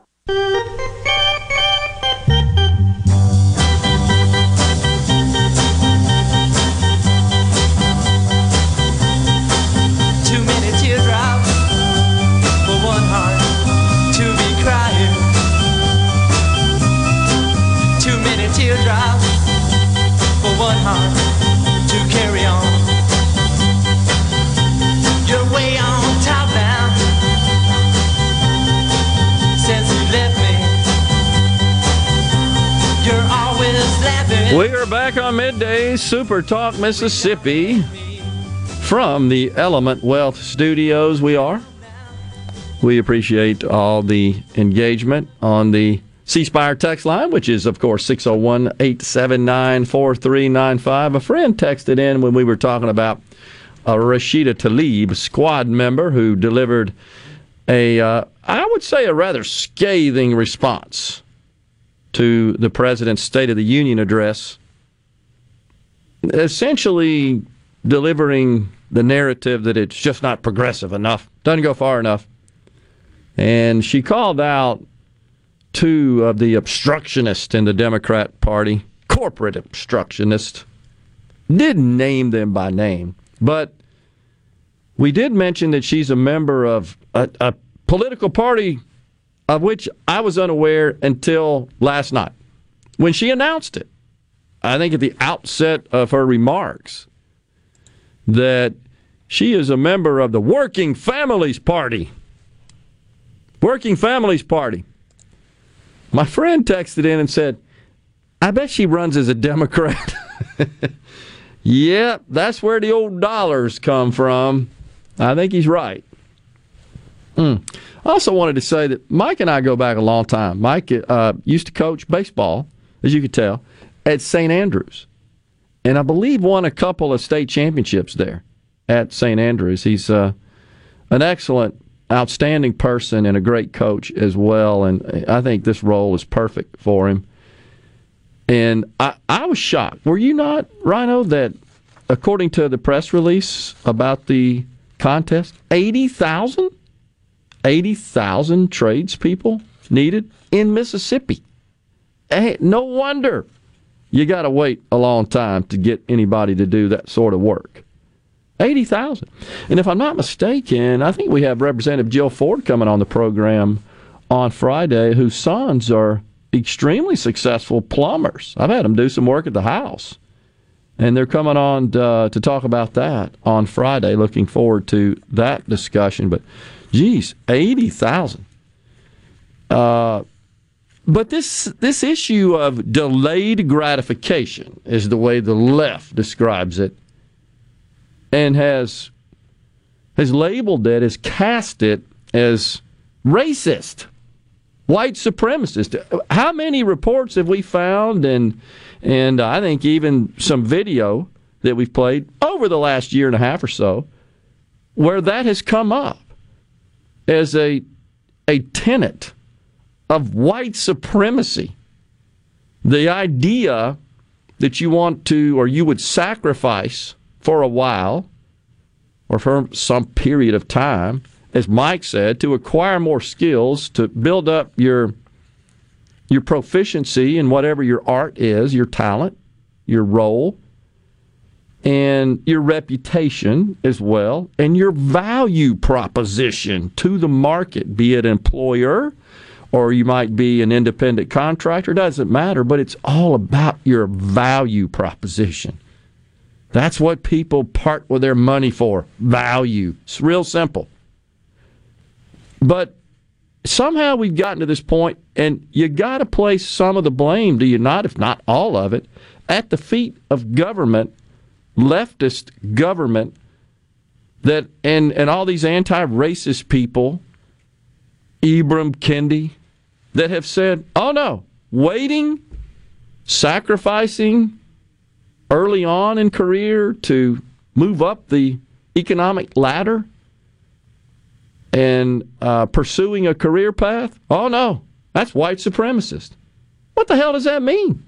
To carry on, you're way on top now. Since you left me, you're always laughing. We are back on Midday Super Talk Mississippi from the Element Wealth Studios. We are. We appreciate all the engagement on the C-Spire text line, which is, of course, six oh one, eight seven nine, four three nine five. A friend texted in when we were talking about a Rashida Tlaib squad member who delivered a, uh, I would say, a rather scathing response to the president's State of the Union address, essentially delivering the narrative that it's just not progressive enough, doesn't go far enough. And she called out two of the obstructionists in the Democrat Party, corporate obstructionists. Didn't name them by name, but we did mention that she's a member of a, a political party of which I was unaware until last night when she announced it. I think at the outset of her remarks that she is a member of the Working Families Party. Working Families Party. My friend texted in and said, I bet she runs as a Democrat. Yep, that's where the old dollars come from. I think he's right. Mm. I also wanted to say that Mike and I go back a long time. Mike uh, used to coach baseball, as you could tell, at Saint Andrews. And I believe won a couple of state championships there at Saint Andrews. He's uh, an excellent outstanding person and a great coach as well, and I think this role is perfect for him. And I, I was shocked. Were you not, Rhino, that according to the press release about the contest, eighty thousand? eighty thousand tradespeople needed in Mississippi. Hey, no wonder you got to wait a long time to get anybody to do that sort of work. eighty thousand. And if I'm not mistaken, I think we have Representative Jill Ford coming on the program on Friday, whose sons are extremely successful plumbers. I've had them do some work at the house. And they're coming on uh, to talk about that on Friday. Looking forward to that discussion. But, geez, eighty thousand. Uh, but this this issue of delayed gratification is the way the left describes it, and has has labeled it, has cast it as racist, white supremacist. How many reports have we found, and and I think even some video that we've played over the last year and a half or so, where that has come up as a a tenet of white supremacy, the idea that you want to, or you would sacrifice for a while, or for some period of time, as Mike said, to acquire more skills, to build up your your proficiency in whatever your art is, your talent, your role, and your reputation as well, and your value proposition to the market, be it employer, or you might be an independent contractor, doesn't matter, but it's all about your value proposition. That's what people part with their money for, value. It's real simple. But somehow we've gotten to this point, and you got to place some of the blame, do you not, if not all of it, at the feet of government, leftist government, that and, and all these anti-racist people, Ibram Kendi, that have said, oh no, waiting, sacrificing early on in career to move up the economic ladder and uh, pursuing a career path, oh no, that's white supremacist. What the hell does that mean?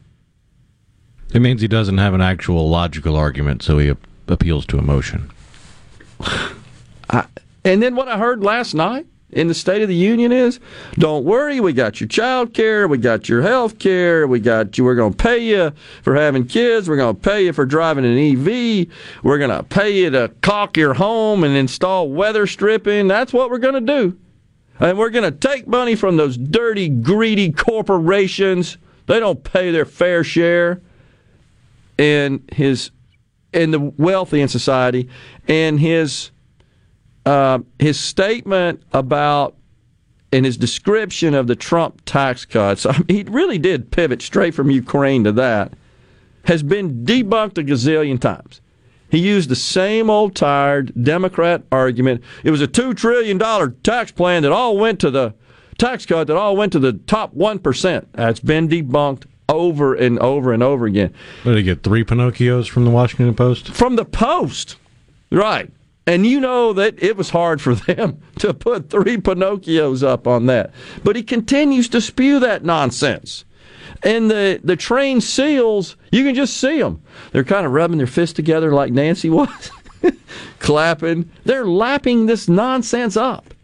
It means he doesn't have an actual logical argument, so he ap- appeals to emotion. I, and then what I heard last night in the State of the Union is, don't worry, we got your child care, we got your health care, we got you, we're going to pay you for having kids, we're going to pay you for driving an E V, we're going to pay you to caulk your home and install weather stripping, that's what we're going to do. And we're going to take money from those dirty, greedy corporations, they don't pay their fair share in, his, in the wealthy in society, and his... Uh, his statement about, and his description of the Trump tax cuts, I mean, he really did pivot straight from Ukraine to that, has been debunked a gazillion times. He used the same old tired Democrat argument. It was a two trillion dollars tax plan that all went to the tax cut that all went to the top one percent. That's been debunked over and over and over again. What did he get, three Pinocchios from the Washington Post? From the Post, right. And you know that it was hard for them to put three Pinocchios up on that. But he continues to spew that nonsense. And the, the trained SEALs, you can just see them. They're kind of rubbing their fists together like Nancy was, clapping. They're lapping this nonsense up.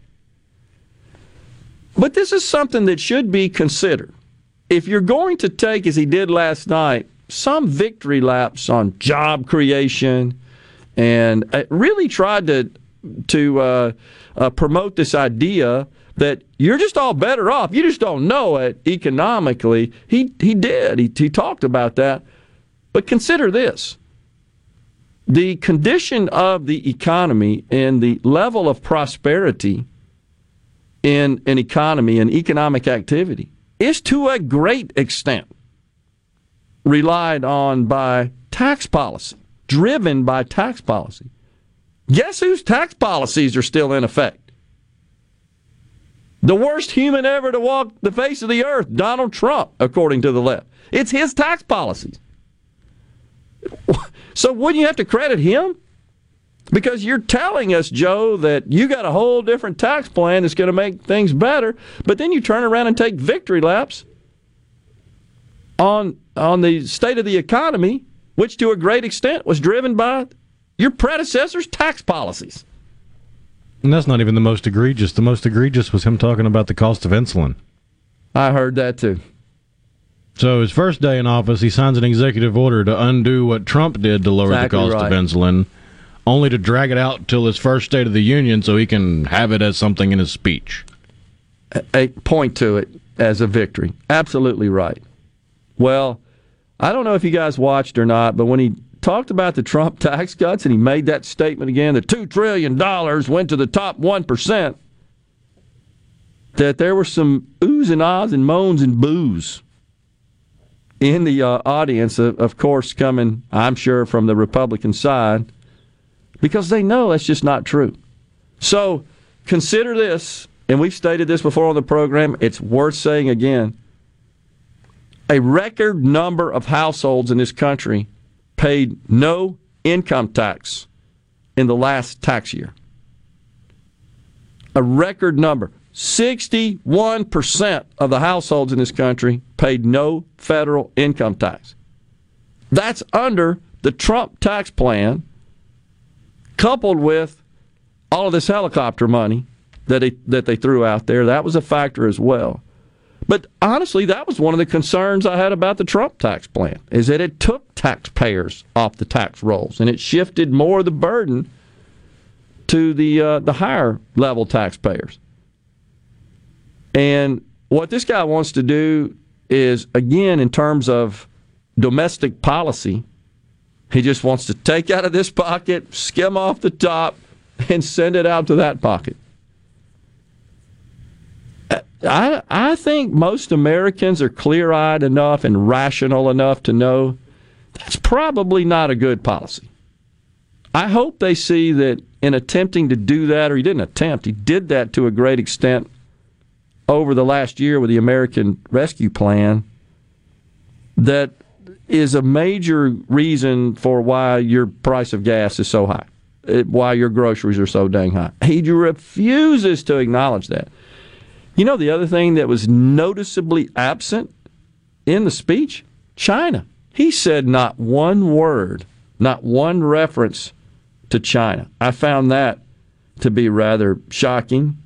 But this is something that should be considered. If you're going to take, as he did last night, some victory laps on job creation, and I really tried to to uh, uh, promote this idea that you're just all better off. You just don't know it economically. He he did. He, he talked about that. But consider this. The condition of the economy and the level of prosperity in an economy and economic activity is to a great extent relied on by tax policy. Driven by tax policy. Guess whose tax policies are still in effect? The worst human ever to walk the face of the earth, Donald Trump, according to the left. It's his tax policies. So wouldn't you have to credit him? Because you're telling us, Joe, that you got a whole different tax plan that's going to make things better, but then you turn around and take victory laps on, on the state of the economy, which to a great extent was driven by your predecessor's tax policies. And that's not even the most egregious. The most egregious was him talking about the cost of insulin. I heard that too. So his first day in office, he signs an executive order to undo what Trump did to lower exactly the cost right. of insulin, only to drag it out till his first State of the Union so he can have it as something in his speech. A, a point to it. as a victory. Absolutely right. Well, I don't know if you guys watched or not, but when he talked about the Trump tax cuts and he made that statement again, the two trillion dollars went to the top one percent, that there were some oohs and ahs and moans and boos in the uh, audience, of, of course, coming, I'm sure, from the Republican side, because they know that's just not true. So consider this, and we've stated this before on the program, it's worth saying again, a record number of households in this country paid no income tax in the last tax year. A record number. sixty-one percent of the households in this country paid no federal income tax. That's under the Trump tax plan, coupled with all of this helicopter money that they, that they threw out there. That was a factor as well. But honestly, that was one of the concerns I had about the Trump tax plan, is that it took taxpayers off the tax rolls, and it shifted more of the burden to the uh, the higher-level taxpayers. And what this guy wants to do is, again, in terms of domestic policy, he just wants to take out of this pocket, skim off the top, and send it out to that pocket. I, I think most Americans are clear-eyed enough and rational enough to know that's probably not a good policy. I hope they see that in attempting to do that, or he didn't attempt, he did that to a great extent over the last year with the American Rescue Plan, that is a major reason for why your price of gas is so high, why your groceries are so dang high. He refuses to acknowledge that. You know the other thing that was noticeably absent in the speech? China. He said not one word, not one reference to China. I found that to be rather shocking.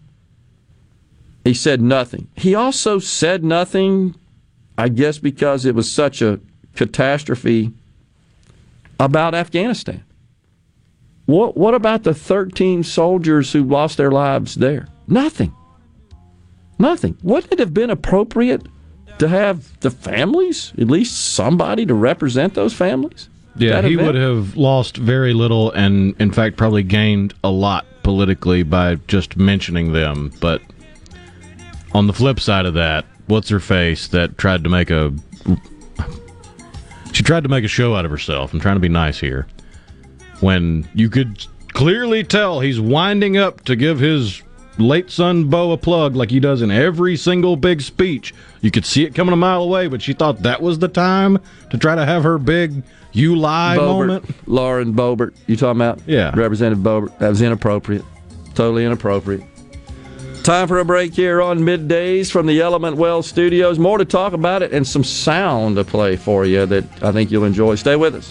He said nothing. He also said nothing, I guess, because it was such a catastrophe about Afghanistan. What what about the thirteen soldiers who lost their lives there? Nothing. Nothing. Wouldn't it have been appropriate to have the families, at least somebody to represent those families? Yeah, he would have lost very little and, in fact, probably gained a lot politically by just mentioning them, but on the flip side of that, what's her face that tried to make a she tried to make a show out of herself. I'm trying to be nice here. When you could clearly tell he's winding up to give his late son Beau a plug like he does in every single big speech. You could see it coming a mile away, but she thought that was the time to try to have her big you lie Boebert, moment. Lauren Boebert, you talking about? Yeah. Representative Boebert. That was inappropriate. Totally inappropriate. Time for a break here on Middays from the Element Wealth Studios. More to talk about it and some sound to play for you that I think you'll enjoy. Stay with us.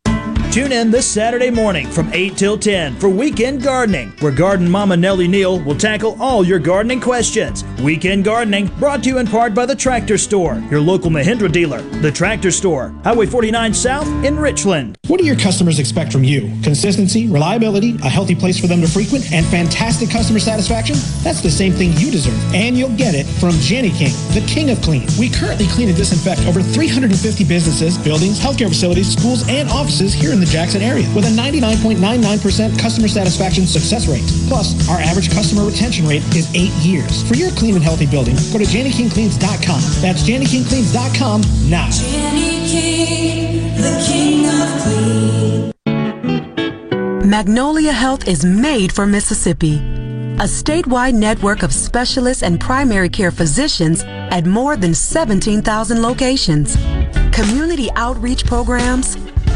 Tune in this Saturday morning from eight till ten for Weekend Gardening, where garden mama Nellie Neal will tackle all your gardening questions. Weekend Gardening brought to you in part by The Tractor Store, your local Mahindra dealer. The Tractor Store, Highway forty-nine South in Richland. What do your customers expect from you? Consistency, reliability, a healthy place for them to frequent, and fantastic customer satisfaction? That's the same thing you deserve, and you'll get it from Janny King, the king of clean. We currently clean and disinfect over three hundred fifty businesses, buildings, healthcare facilities, schools, and offices here in the Jackson area with a ninety-nine point nine nine percent customer satisfaction success rate. Plus, our average customer retention rate is eight years. For your clean and healthy building, go to Janny King Cleans dot com. That's Janny King Cleans dot com now. Janny King, the king of clean. Magnolia Health is made for Mississippi. a statewide network of specialists and primary care physicians at more than seventeen thousand locations, community outreach programs,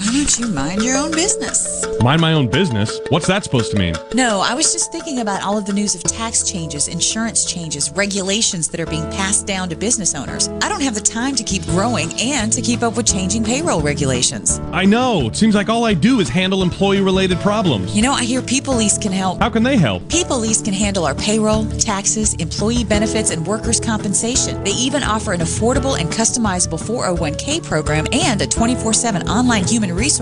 Why don't you mind your own business? Mind my own business? What's that supposed to mean? No, I was just thinking about all of the news of tax changes, insurance changes, regulations that are being passed down to business owners. I don't have the time to keep growing and to keep up with changing payroll regulations. I know. It seems like all I do is handle employee-related problems. You know, I hear People East can help. How can they help? People East can handle our payroll, taxes, employee benefits, and workers' compensation. They even offer an affordable and customizable four oh one k program and a twenty-four seven online human resource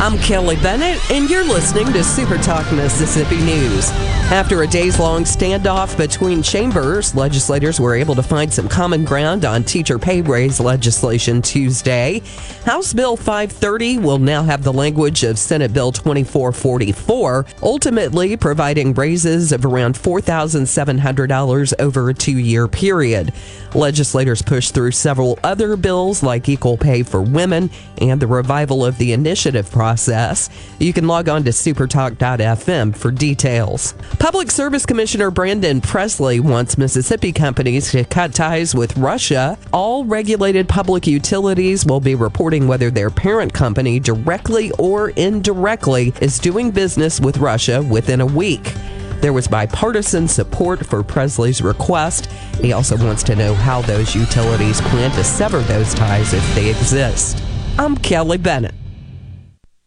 I'm Kelly Bennett, and you're listening to Super Talk Mississippi News. After a days-long standoff between chambers, legislators were able to find some common ground on teacher pay raise legislation Tuesday. House Bill five thirty will now have the language of Senate Bill twenty-four forty-four, ultimately providing raises of around four thousand seven hundred dollars over a two-year period. Legislators pushed through several other bills like equal pay for women and the revival of the initiative process. You can log on to super talk dot f m for details. Public Service Commissioner Brandon Presley wants Mississippi companies to cut ties with Russia. All regulated public utilities will be reporting whether their parent company, directly or indirectly, is doing business with Russia within a week. There was bipartisan support for Presley's request. He also wants to know how those utilities plan to sever those ties if they exist. I'm Kelly Bennett.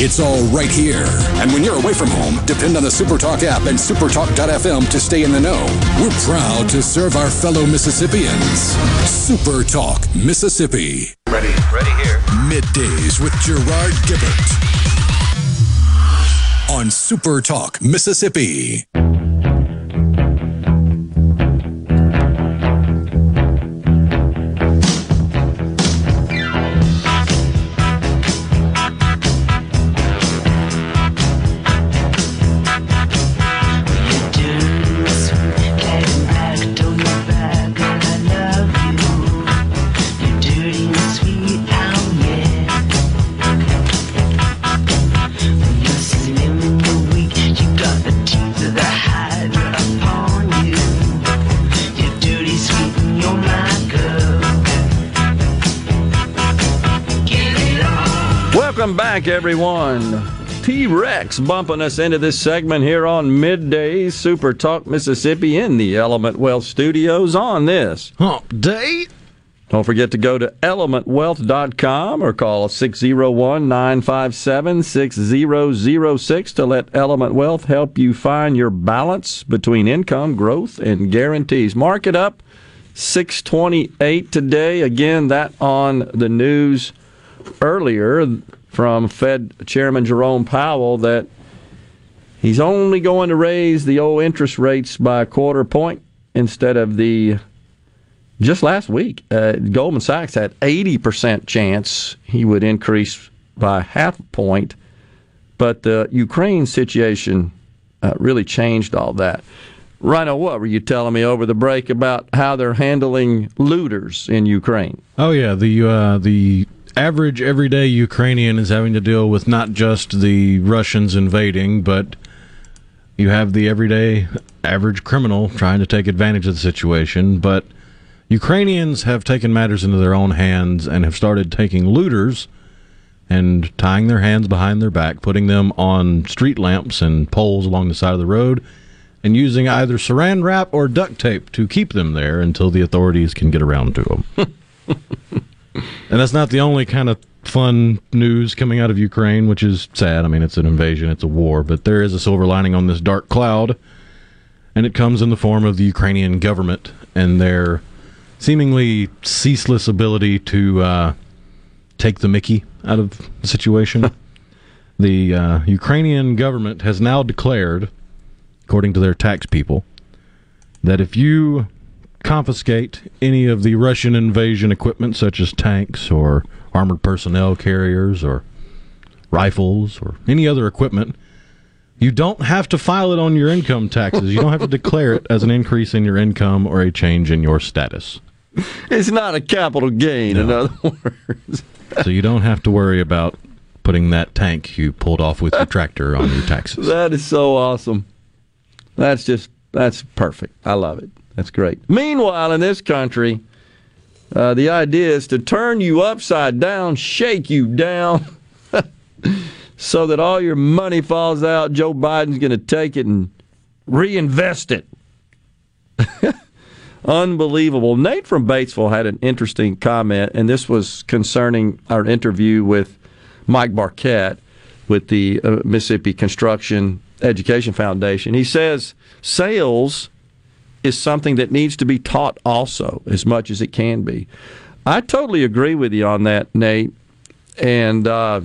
It's all right here. And when you're away from home, depend on the Super Talk app and super talk dot f m to stay in the know. We're proud to serve our fellow Mississippians. Super Talk Mississippi. Ready, ready here. Middays with Gerard Gibert on Super Talk Mississippi. Welcome back, everyone. T-Rex bumping us into this segment here on Midday Super Talk Mississippi in the Element Wealth Studios on this Hump Day. Don't forget to go to element wealth dot com or call six oh one, nine five seven, six oh oh six to let Element Wealth help you find your balance between income, growth, and guarantees. Mark it up, six twenty-eight today. Again, that on the news earlier from Fed Chairman Jerome Powell that he's only going to raise the old interest rates by a quarter point instead of the... Just last week, uh, Goldman Sachs had eighty percent chance he would increase by half a point, but the Ukraine situation uh, really changed all that. Rhino, what were you telling me over the break about how they're handling looters in Ukraine? Oh, yeah, the uh, the... average everyday Ukrainian is having to deal with not just the Russians invading, but you have the everyday average criminal trying to take advantage of the situation. But Ukrainians have taken matters into their own hands and have started taking looters and tying their hands behind their back, putting them on street lamps and poles along the side of the road, and using either saran wrap or duct tape to keep them there until the authorities can get around to them. And that's not the only kind of fun news coming out of Ukraine, which is sad. I mean, it's an invasion, it's a war, but there is a silver lining on this dark cloud, and it comes in the form of the Ukrainian government and their seemingly ceaseless ability to uh, take the mickey out of the situation. The uh, Ukrainian government has now declared, according to their tax people, that if you... confiscate any of the Russian invasion equipment, such as tanks or armored personnel carriers or rifles or any other equipment, you don't have to file it on your income taxes. You don't have to declare it as an increase in your income or a change in your status. It's not a capital gain, no. In other words. So you don't have to worry about putting that tank you pulled off with your tractor on your taxes. That is so awesome. That's just, that's perfect. I love it. That's great. Meanwhile, in this country, uh, the idea is to turn you upside down, shake you down, so that all your money falls out. Joe Biden's going to take it and reinvest it. Unbelievable. Nate from Batesville had an interesting comment, and this was concerning our interview with Mike Barkett with the uh, Mississippi Construction Education Foundation. He says sales... is something that needs to be taught also as much as it can be. I totally agree with you on that, Nate. And uh,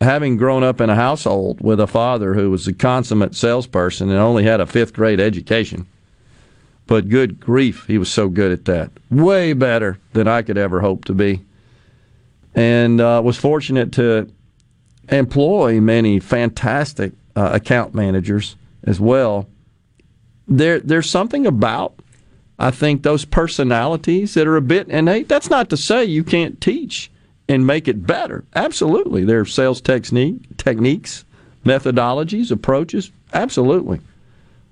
having grown up in a household with a father who was a consummate salesperson and only had a fifth grade education, but good grief, he was so good at that. Way better than I could ever hope to be. And uh, was fortunate to employ many fantastic uh, account managers as well. There, there's something about, I think, those personalities that are a bit innate. That's not to say you can't teach and make it better. Absolutely. There are sales technique, techniques, methodologies, approaches. Absolutely.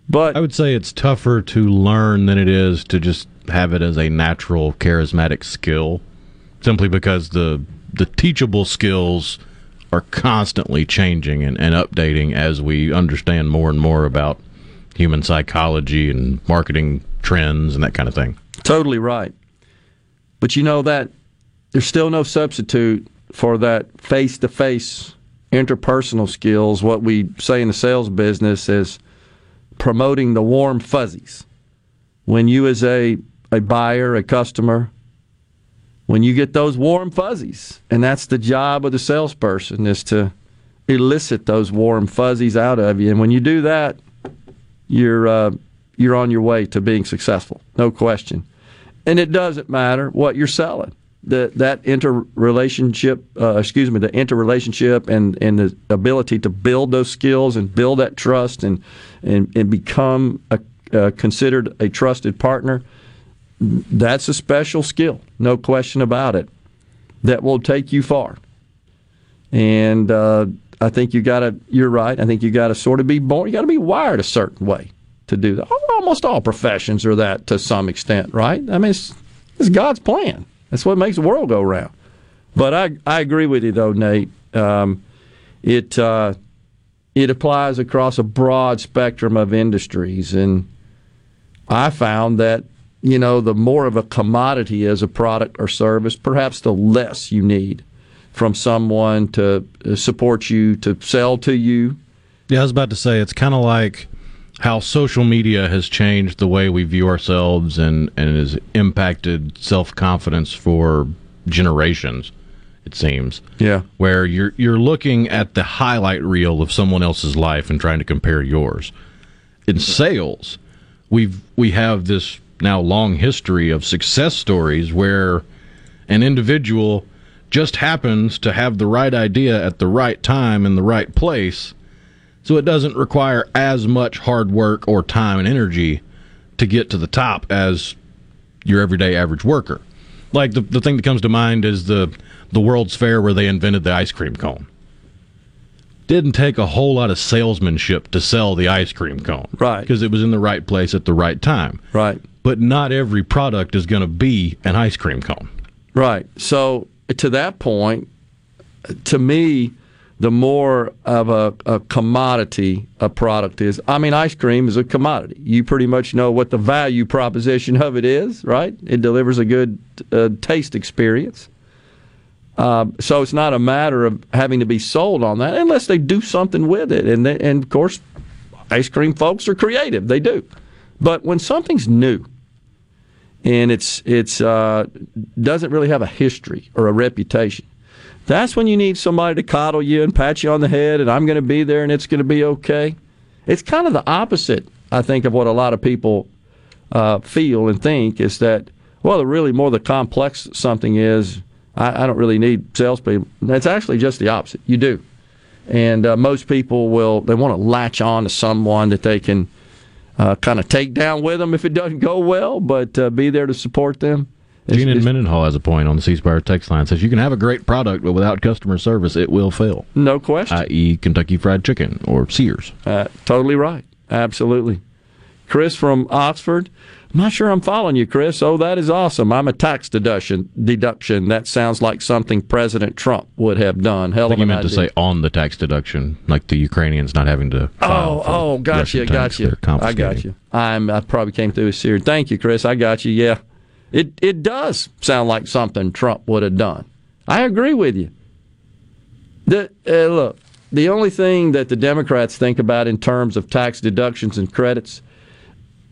But I would say it's tougher to learn than it is to just have it as a natural charismatic skill, simply because the the teachable skills are constantly changing and, and updating as we understand more and more about human psychology and marketing trends and that kind of thing. Totally right. But you know that there's still no substitute for that face-to-face interpersonal skills, what we say in the sales business is promoting the warm fuzzies. When you as a, a buyer, a customer, when you get those warm fuzzies, and that's the job of the salesperson, is to elicit those warm fuzzies out of you. And when you do that, You're uh, you're on your way to being successful, no question. And it doesn't matter what you're selling. The, that interrelationship, uh, excuse me, the interrelationship and, and the ability to build those skills and build that trust and and, and become a, uh, considered a trusted partner, that's a special skill, no question about it, that will take you far. And uh, I think you gotta. You're right. I think you gotta sort of be born. You gotta be wired a certain way to do that. Almost all professions are that to some extent, right? I mean, it's, it's God's plan. That's what makes the world go round. But I, I agree with you though, Nate. Um, it uh, it applies across a broad spectrum of industries, and I found that you know, the more of a commodity is a product or service, perhaps the less you need from someone to support you, to sell to you. Yeah, I was about to say, it's kind of like how social media has changed the way we view ourselves and, and has impacted self-confidence for generations, it seems. Yeah. Where you're you're looking at the highlight reel of someone else's life and trying to compare yours. In sales, we've we have this now long history of success stories where an individual just happens to have the right idea at the right time in the right place. So it doesn't require as much hard work or time and energy to get to the top as your everyday average worker. Like the the thing that comes to mind is the the World's Fair where they invented the ice cream cone. Didn't take a whole lot of salesmanship to sell the ice cream cone. Right. Because it was in the right place at the right time. Right. But not every product is going to be an ice cream cone. Right. So to that point, to me, the more of a, a commodity a product is. I mean, ice cream is a commodity. You pretty much know what the value proposition of it is, right? It delivers a good uh, taste experience. Uh, so it's not a matter of having to be sold on that unless they do something with it. And, they, and of course, ice cream folks are creative. They do. But when something's new and it's it's uh, doesn't really have a history or a reputation, that's when you need somebody to coddle you and pat you on the head and I'm going to be there and it's going to be okay. It's kind of the opposite, I think, of what a lot of people uh, feel and think is that, well, really more the complex something is, I, I don't really need salespeople. That's actually just the opposite. You do. And uh, most people will, they want to latch on to someone that they can uh, kind of take down with them if it doesn't go well, but uh, be there to support them. Gene in Mendenhall has a point on the ceasefire text line. Says you can have a great product, but without customer service, it will fail. No question. that is. Kentucky Fried Chicken or Sears. Uh, totally right. Absolutely. Chris from Oxford. I'm not sure I'm following you, Chris. Oh, that is awesome. I'm a tax deduction. Deduction. That sounds like something President Trump would have done. Hell I think of an you meant idea. To say on the tax deduction, like the Ukrainians not having to file. Oh, oh, gotcha, gotcha. I got you. I'm, I probably came through as Sears. Thank you, Chris. I got you, yeah. It it does sound like something Trump would have done. I agree with you. The, uh, look, the only thing that the Democrats think about in terms of tax deductions and credits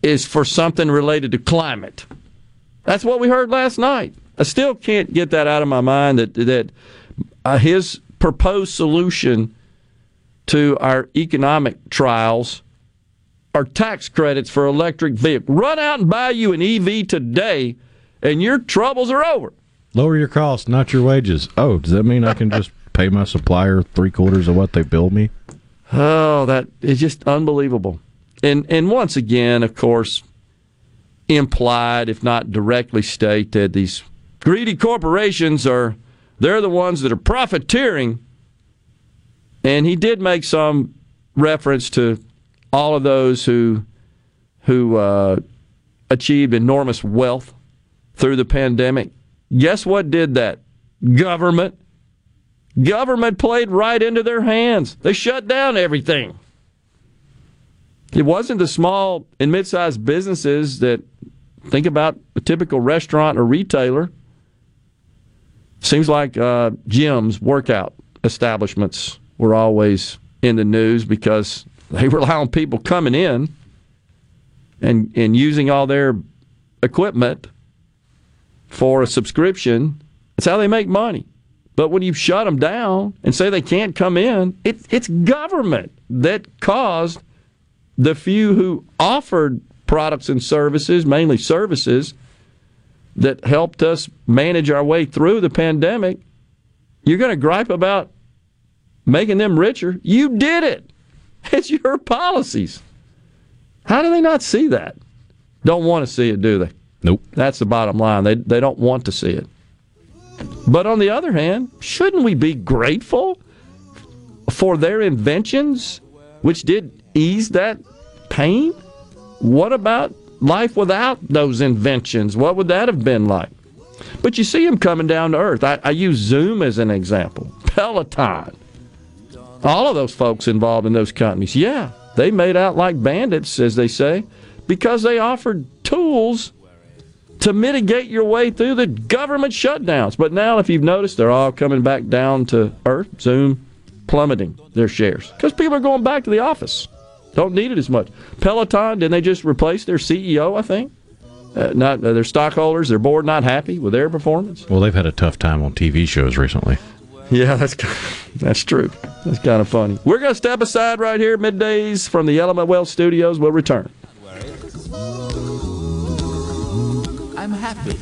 is for something related to climate. That's what we heard last night. I still can't get that out of my mind that, that uh, his proposed solution to our economic trials are tax credits for electric vehicles. Run out and buy you an E V today, and your troubles are over. Lower your costs, not your wages. Oh, does that mean I can just pay my supplier three-quarters of what they billed me? Oh, that is just unbelievable. And and once again, of course, implied, if not directly stated, that these greedy corporations are, they're the ones that are profiteering. And he did make some reference to all of those who who uh, achieved enormous wealth through the pandemic. Guess what did that? Government. Government played right into their hands. They shut down everything. It wasn't the small and mid-sized businesses that, think about a typical restaurant or retailer. Seems like uh, gyms, workout establishments were always in the news because they rely on people coming in and and using all their equipment for a subscription. That's how they make money. But when you shut them down and say they can't come in, it, it's government that caused the few who offered products and services, mainly services, that helped us manage our way through the pandemic. You're going to gripe about making them richer. You did it. It's your policies. How do they not see that? Don't want to see it, do they? Nope. That's the bottom line. They they don't want to see it. But on the other hand, shouldn't we be grateful for their inventions, which did ease that pain? What about life without those inventions? What would that have been like? But you see them coming down to earth. I, I use Zoom as an example. Peloton. All of those folks involved in those companies, yeah, they made out like bandits, as they say, because they offered tools to mitigate your way through the government shutdowns. But now, if you've noticed, they're all coming back down to earth. Zoom plummeting their shares because people are going back to the office. Don't need it as much. Peloton, didn't they just replace their C E O, I think? Uh, not uh, their stockholders, their board not happy with their performance. Well, they've had a tough time on T V shows recently. Yeah, that's that's true. That's kind of funny. We're going to step aside right here, middays from the Element Wealth Studios. We'll return. I'm happy.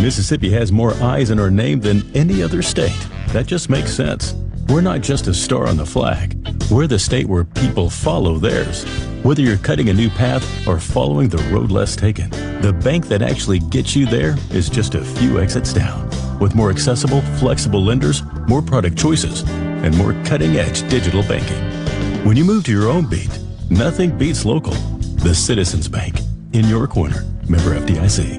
Mississippi has more eyes in her name than any other state. That just makes sense. We're not just a star on the flag. We're the state where people follow theirs. Whether you're cutting a new path or following the road less taken, the bank that actually gets you there is just a few exits down. With more accessible, flexible lenders, more product choices, and more cutting-edge digital banking. When you move to your own beat, nothing beats local. The Citizens Bank, in your corner. Member F D I C.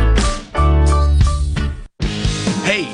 Hey,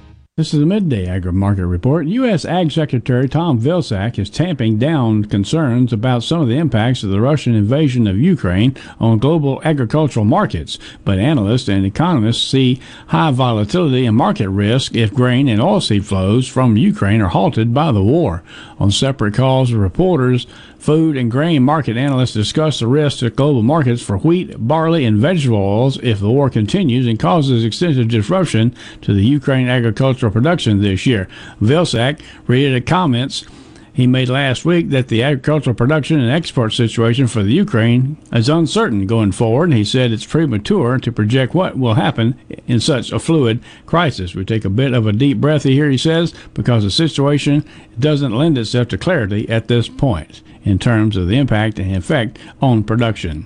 This is the Midday Agri-Market Report. U S. Ag Secretary Tom Vilsack is tamping down concerns about some of the impacts of the Russian invasion of Ukraine on global agricultural markets. But analysts and economists see high volatility and market risk if grain and oilseed flows from Ukraine are halted by the war. On separate calls with reporters, food and grain market analysts discuss the risks to global markets for wheat, barley, and vegetable oils if the war continues and causes extensive disruption to the Ukraine agricultural production this year. Vilsack reiterated comments he made last week that the agricultural production and export situation for the Ukraine is uncertain going forward. He said it's premature to project what will happen in such a fluid crisis. We take a bit of a deep breath here, he says, because the situation doesn't lend itself to clarity at this point in terms of the impact and effect on production.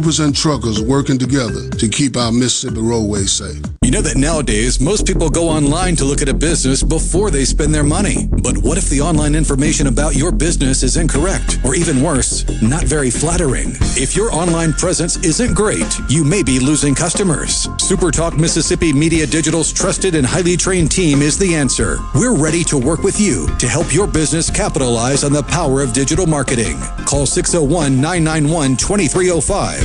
Troopers and truckers working together to keep our Mississippi roadways safe. You know that nowadays, most people go online to look at a business before they spend their money. But what if the online information about your business is incorrect, or even worse, not very flattering? If your online presence isn't great, you may be losing customers. SuperTalk Mississippi Media Digital's trusted and highly trained team is the answer. We're ready to work with you to help your business capitalize on the power of digital marketing. Call six oh one, nine nine one, two three oh five.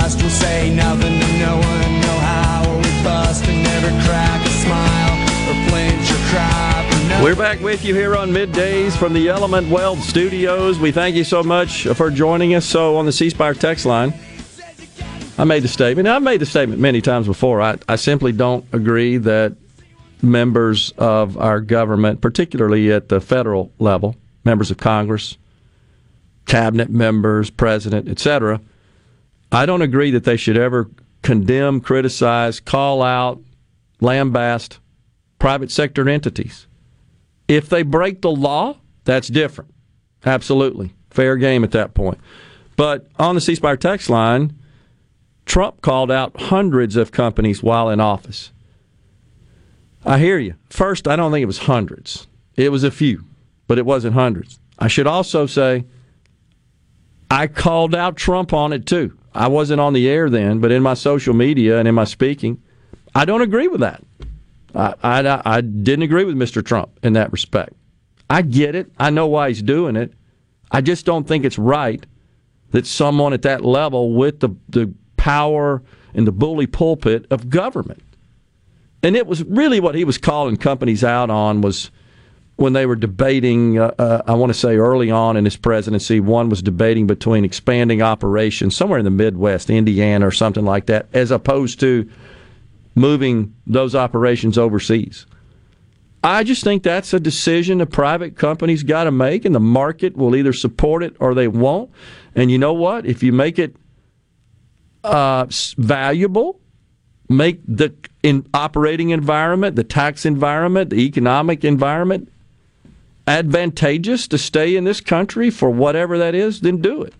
trust will say nothing to no one, no how, or we bust and never crack a smile or flinch or cry. We're back with you here on Middays from the Element Wealth Studios. We thank you so much for joining us. So on the C Spire text line, I made the statement. I've made the statement many times before. I, I simply don't agree that members of our government, particularly at the federal level, members of Congress, cabinet members, president, et cetera, I don't agree that they should ever condemn, criticize, call out, lambaste private sector entities. If they break the law, that's different. Absolutely. Fair game at that point. But on the C Spire text line, Trump called out hundreds of companies while in office. I hear you. First, I don't think it was hundreds. It was a few, but it wasn't hundreds. I should also say I called out Trump on it, too. I wasn't on the air then, but in my social media and in my speaking, I don't agree with that. I, I, I didn't agree with Mister Trump in that respect. I get it. I know why he's doing it. I just don't think it's right that someone at that level with the, the power and the bully pulpit of government. And it was really what he was calling companies out on was when they were debating, uh, uh, I want to say early on in his presidency, one was debating between expanding operations somewhere in the Midwest, Indiana or something like that, as opposed to moving those operations overseas. I just think that's a decision a private company's got to make, and the market will either support it or they won't. And you know what? If you make it uh, valuable, make the in operating environment, the tax environment, the economic environment advantageous to stay in this country for whatever that is, then do it.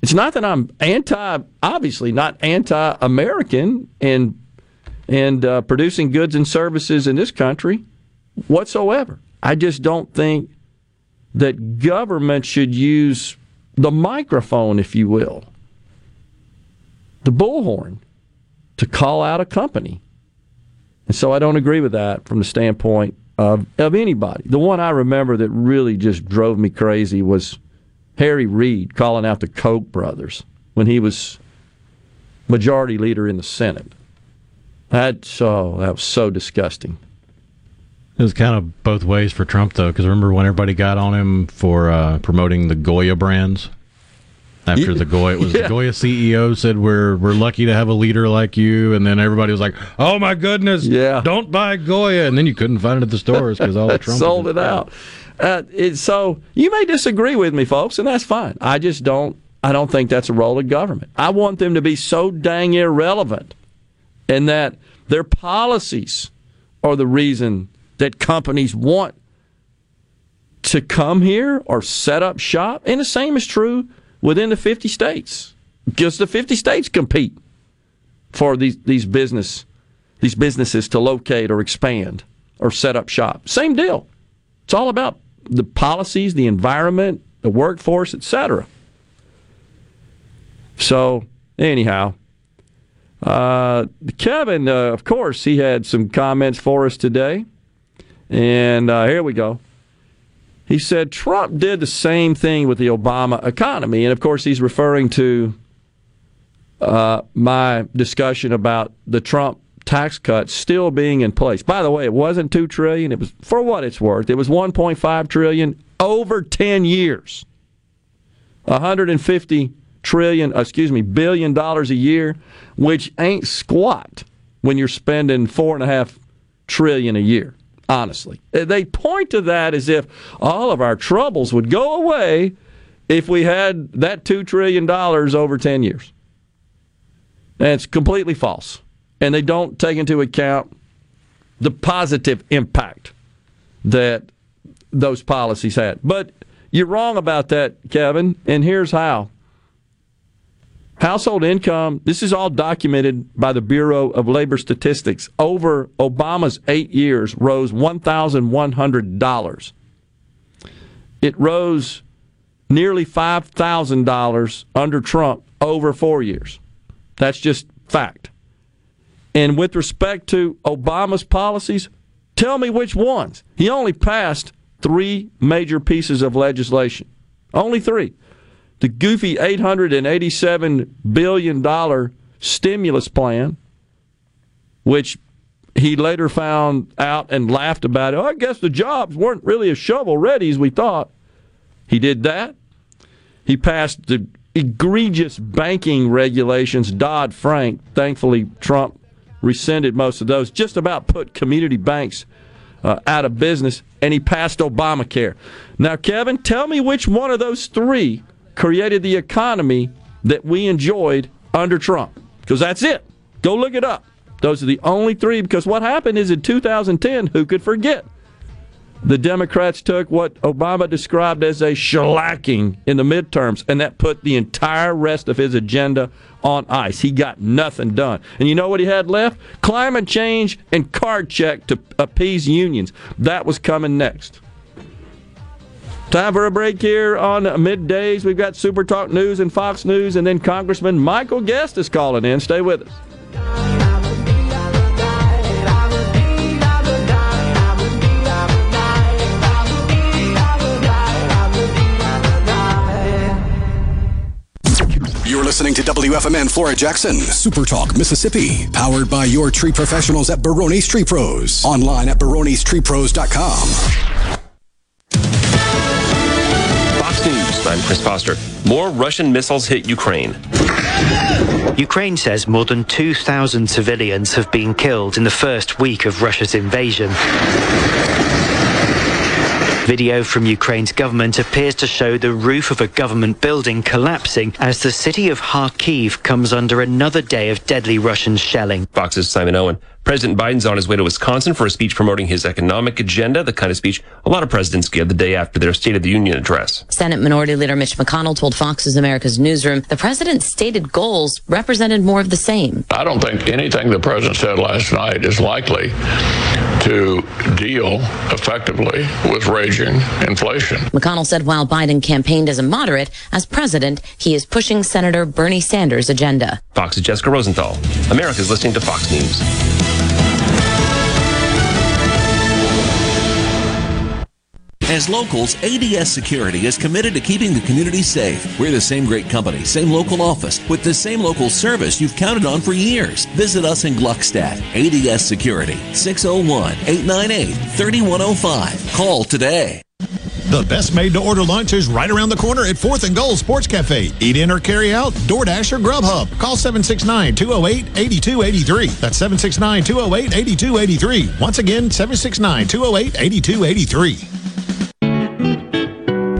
It's not that I'm anti, obviously not anti-American and and uh, producing goods and services in this country whatsoever. I just don't think that government should use the microphone, if you will, the bullhorn, to call out a company. And so I don't agree with that from the standpoint of, of anybody. The one I remember that really just drove me crazy was Harry Reid calling out the Koch brothers when he was majority leader in the Senate. That's, oh, that was so disgusting. It was kind of both ways for Trump, though, because remember when everybody got on him for uh, promoting the Goya brands? After the Goya, it was yeah. the Goya C E O said, we're we're lucky to have a leader like you. And then everybody was like, oh, my goodness, yeah. don't buy Goya. And then you couldn't find it at the stores because all the Trump sold it out. Uh, it, so you may disagree with me, folks, and that's fine. I just don't I don't think that's a role of government. I want them to be so dang irrelevant in that their policies are the reason that companies want to come here or set up shop. And the same is true within the fifty states, because the fifty states compete for these these business these businesses to locate or expand or set up shop. Same deal. It's all about the policies, the environment, the workforce, et cetera. So anyhow, uh, Kevin, uh, of course, he had some comments for us today, and uh, here we go. He said Trump did the same thing with the Obama economy. And, of course, he's referring to uh, my discussion about the Trump tax cuts still being in place. By the way, it wasn't two trillion dollars. It was, for what it's worth, it was one point five trillion dollars over ten years. one hundred fifty trillion dollars, excuse me, billion dollars a year, which ain't squat when you're spending four point five trillion dollars a year. Honestly, they point to that as if all of our troubles would go away if we had that two trillion dollars over ten years. And it's completely false. And they don't take into account the positive impact that those policies had. But you're wrong about that, Kevin, and here's how. Household income, this is all documented by the Bureau of Labor Statistics, over Obama's eight years rose one thousand one hundred dollars. It rose nearly five thousand dollars under Trump over four years. That's just fact. And with respect to Obama's policies, tell me which ones. He only passed three major pieces of legislation. Only three. the goofy eight hundred eighty-seven billion dollars stimulus plan, which he later found out and laughed about it. Oh, I guess the jobs weren't really as shovel-ready as we thought. He did that. He passed the egregious banking regulations, Dodd-Frank. Thankfully, Trump rescinded most of those, just about put community banks uh, out of business, and he passed Obamacare. Now, Kevin, tell me which one of those three created the economy that we enjoyed under Trump, because that's it. Go look it up. Those are the only three, because what happened is in two thousand ten, who could forget? The Democrats took what Obama described as a shellacking in the midterms, and that put the entire rest of his agenda on ice. He got nothing done. And you know what he had left? Climate change and card check to appease unions. That was coming next. Time for a break here on Middays. We've got Super Talk News and Fox News, and then Congressman Michael Guest is calling in. Stay with us. You're listening to W F M N Flora Jackson, Super Talk Mississippi, powered by your tree professionals at Barone's Tree Pros, online at barones tree pros dot com. Fox News, I'm Chris Foster. More Russian missiles hit Ukraine. Ukraine says more than two thousand civilians have been killed in the first week of Russia's invasion. Video from Ukraine's government appears to show the roof of a government building collapsing as the city of Kharkiv comes under another day of deadly Russian shelling. Fox's Simon Owen. President Biden's on his way to Wisconsin for a speech promoting his economic agenda, the kind of speech a lot of presidents give the day after their State of the Union address. Senate Minority Leader Mitch McConnell told Fox's America's Newsroom the president's stated goals represented more of the same. I don't think anything the president said last night is likely to deal effectively with raging inflation. McConnell said while Biden campaigned as a moderate, as president, he is pushing Senator Bernie Sanders' agenda. Fox's Jessica Rosenthal. America's listening to Fox News. As locals, A D S Security is committed to keeping the community safe. We're the same great company, same local office, with the same local service you've counted on for years. Visit us in Gluckstadt. A D S Security, six oh one, eight nine eight, three one oh five. Call today. The best made-to-order lunch is right around the corner at fourth and Gold Sports Cafe. Eat in or carry out, DoorDash or Grubhub. Call seven six nine, two oh eight, eight two eight three. That's seven six nine, two oh eight, eight two eight three. Once again, seven six nine, two oh eight, eight two eight three.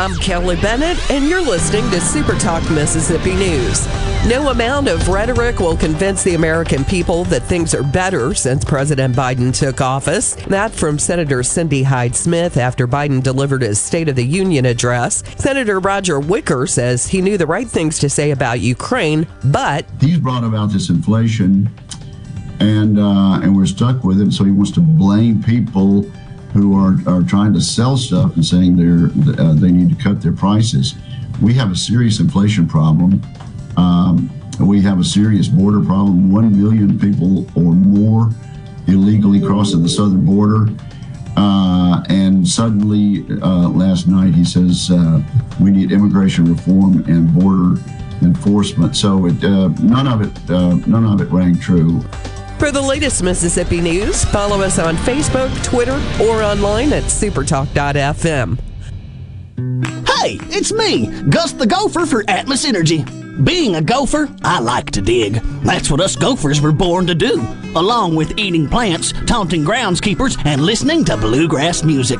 I'm Kelly Bennett, and you're listening to Super Talk Mississippi News. No amount of rhetoric will convince the American people that things are better since President Biden took office. That from Senator Cindy Hyde-Smith after Biden delivered his State of the Union address. Senator Roger Wicker says he knew the right things to say about Ukraine, but he's brought about this inflation, and uh, and we're stuck with it. So he wants to blame people who are, are trying to sell stuff and saying they're, uh, they need to cut their prices. We have a serious inflation problem. Um, we have a serious border problem. One million people or more illegally crossing the southern border. Uh, and suddenly, uh, last night, he says uh, we need immigration reform and border enforcement. So it, uh, none of it, uh, none of it rang true. For the latest Mississippi news, follow us on Facebook, Twitter, or online at super talk dot f m. Hey, it's me, Gus the Gopher for Atmos Energy. Being a gopher, I like to dig. That's what us gophers were born to do, along with eating plants, taunting groundskeepers, and listening to bluegrass music.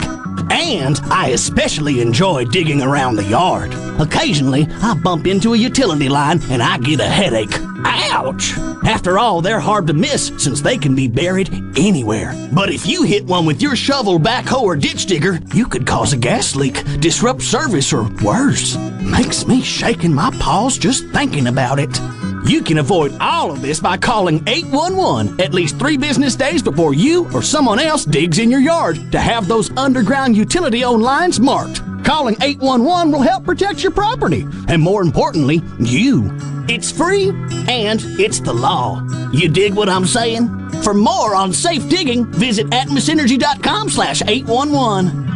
And I especially enjoy digging around the yard. Occasionally, I bump into a utility line and I get a headache. Ow! Ouch! After all, they're hard to miss since they can be buried anywhere. But if you hit one with your shovel, backhoe, or ditch digger, you could cause a gas leak, disrupt service, or worse. Makes me shake in my paws just thinking about it. You can avoid all of this by calling eight one one at least three business days before you or someone else digs in your yard to have those underground utility-owned lines marked. Calling eight one one will help protect your property, and more importantly, you. It's free, and it's the law. You dig what I'm saying? For more on safe digging, visit atmos energy dot com slash eight one one.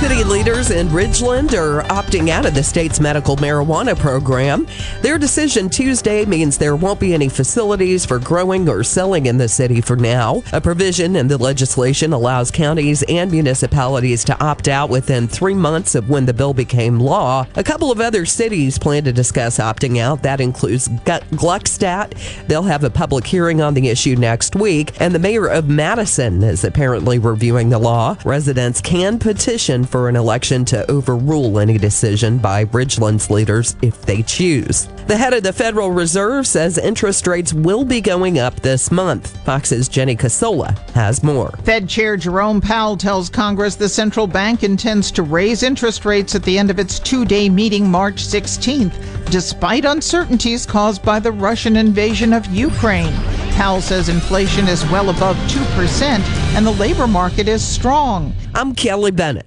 City leaders in Ridgeland are opting out of the state's medical marijuana program. Their decision Tuesday means there won't be any facilities for growing or selling in the city for now. A provision in the legislation allows counties and municipalities to opt out within three months of when the bill became law. A couple of other cities plan to discuss opting out. That includes Gluckstadt. They'll have a public hearing on the issue next week. And the mayor of Madison is apparently reviewing the law. Residents can petition for an election to overrule any decision by Ridgeland's leaders if they choose. The head of the Federal Reserve says interest rates will be going up this month. Fox's Jenny Casola has more. Fed Chair Jerome Powell tells Congress the central bank intends to raise interest rates at the end of its two-day meeting March sixteenth, despite uncertainties caused by the Russian invasion of Ukraine. Powell says inflation is well above two percent and the labor market is strong. I'm Kelly Bennett.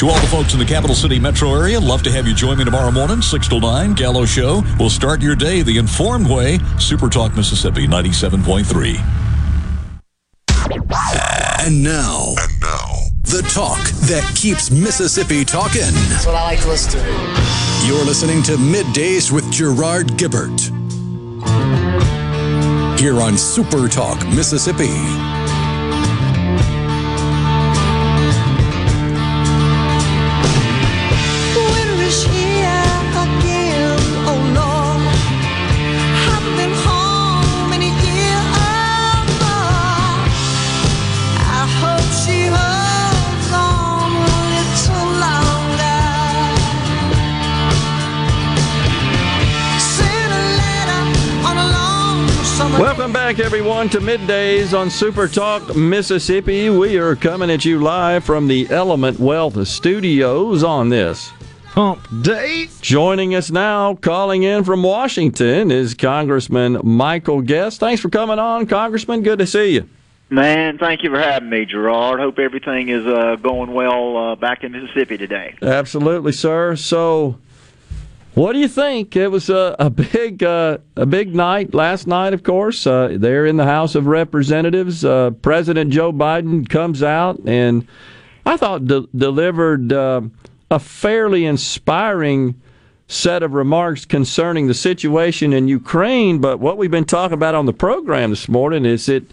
To all the folks in the capital city metro area, love to have you join me tomorrow morning, six till nine, Gallo Show. We'll start your day the informed way. Super Talk Mississippi ninety-seven point three. And now, and now, the talk that keeps Mississippi talking. That's what I like to listen to. You're listening to Middays with Gerard Gibert here on Super Talk Mississippi. Welcome back, everyone, to Middays on Super Talk Mississippi. We are coming at you live from the Element Wealth Studios on this hump day. Joining us now, calling in from Washington, is Congressman Michael Guest. Thanks for coming on, Congressman. Good to see you. Man, thank you for having me, Gerard. Hope everything is uh, going well uh, back in Mississippi today. Absolutely, sir. So, what do you think? It was a, a big uh, a big night last night, of course. Uh, there in the House of Representatives, uh, President Joe Biden comes out and I thought de- delivered uh, a fairly inspiring set of remarks concerning the situation in Ukraine. But what we've been talking about on the program this morning is that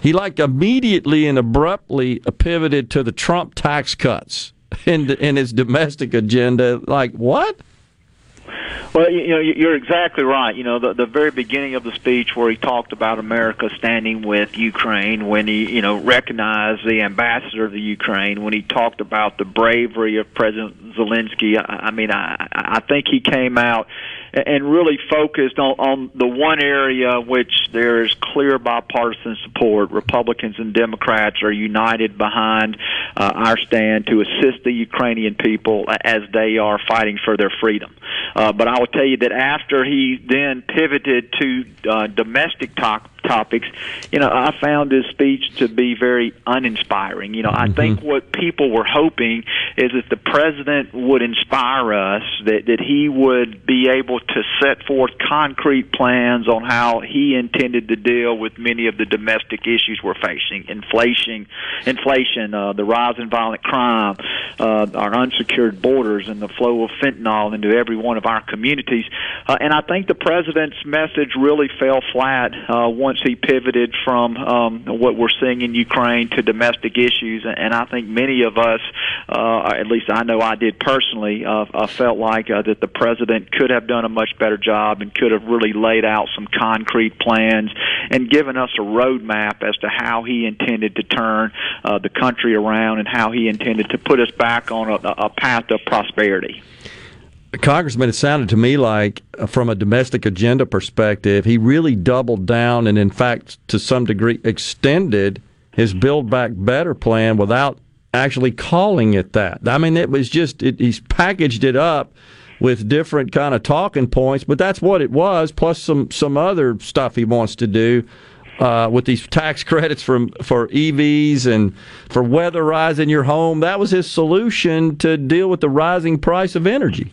he like immediately and abruptly pivoted to the Trump tax cuts in, in his domestic agenda. Like, what? Well, you know, you're exactly right. You know, the, the very beginning of the speech where he talked about America standing with Ukraine, when he, you know, recognized the ambassador of the Ukraine, when he talked about the bravery of President Zelensky, I, I mean, I, I think he came out and really focused on, on the one area which there is clear bipartisan support. Republicans and Democrats are united behind uh, our stand to assist the Ukrainian people as they are fighting for their freedom. Uh, but I will tell you that after he then pivoted to uh, domestic talk topics, you know, I found his speech to be very uninspiring. You know, I mm-hmm. think what people were hoping is that the president would inspire us, that, that he would be able to set forth concrete plans on how he intended to deal with many of the domestic issues we're facing, inflation, inflation, uh, the rise in violent crime, uh, our unsecured borders, and the flow of fentanyl into every one of our communities. Uh, and I think the president's message really fell flat uh, once he pivoted from um, what we're seeing in Ukraine to domestic issues. And I think many of us, uh, at least I know I did personally, uh, I felt like uh, that the president could have done a much better job and could have really laid out some concrete plans and given us a roadmap as to how he intended to turn uh, the country around and how he intended to put us back on a, a path of prosperity. Congressman, it sounded to me like, from a domestic agenda perspective, he really doubled down and, in fact, to some degree, extended his Build Back Better plan without actually calling it that. I mean, it was just, it, he's packaged it up with different kind of talking points, but that's what it was, plus some, some other stuff he wants to do. Uh, with these tax credits from, for E Vs and for weatherizing your home. That was his solution to deal with the rising price of energy.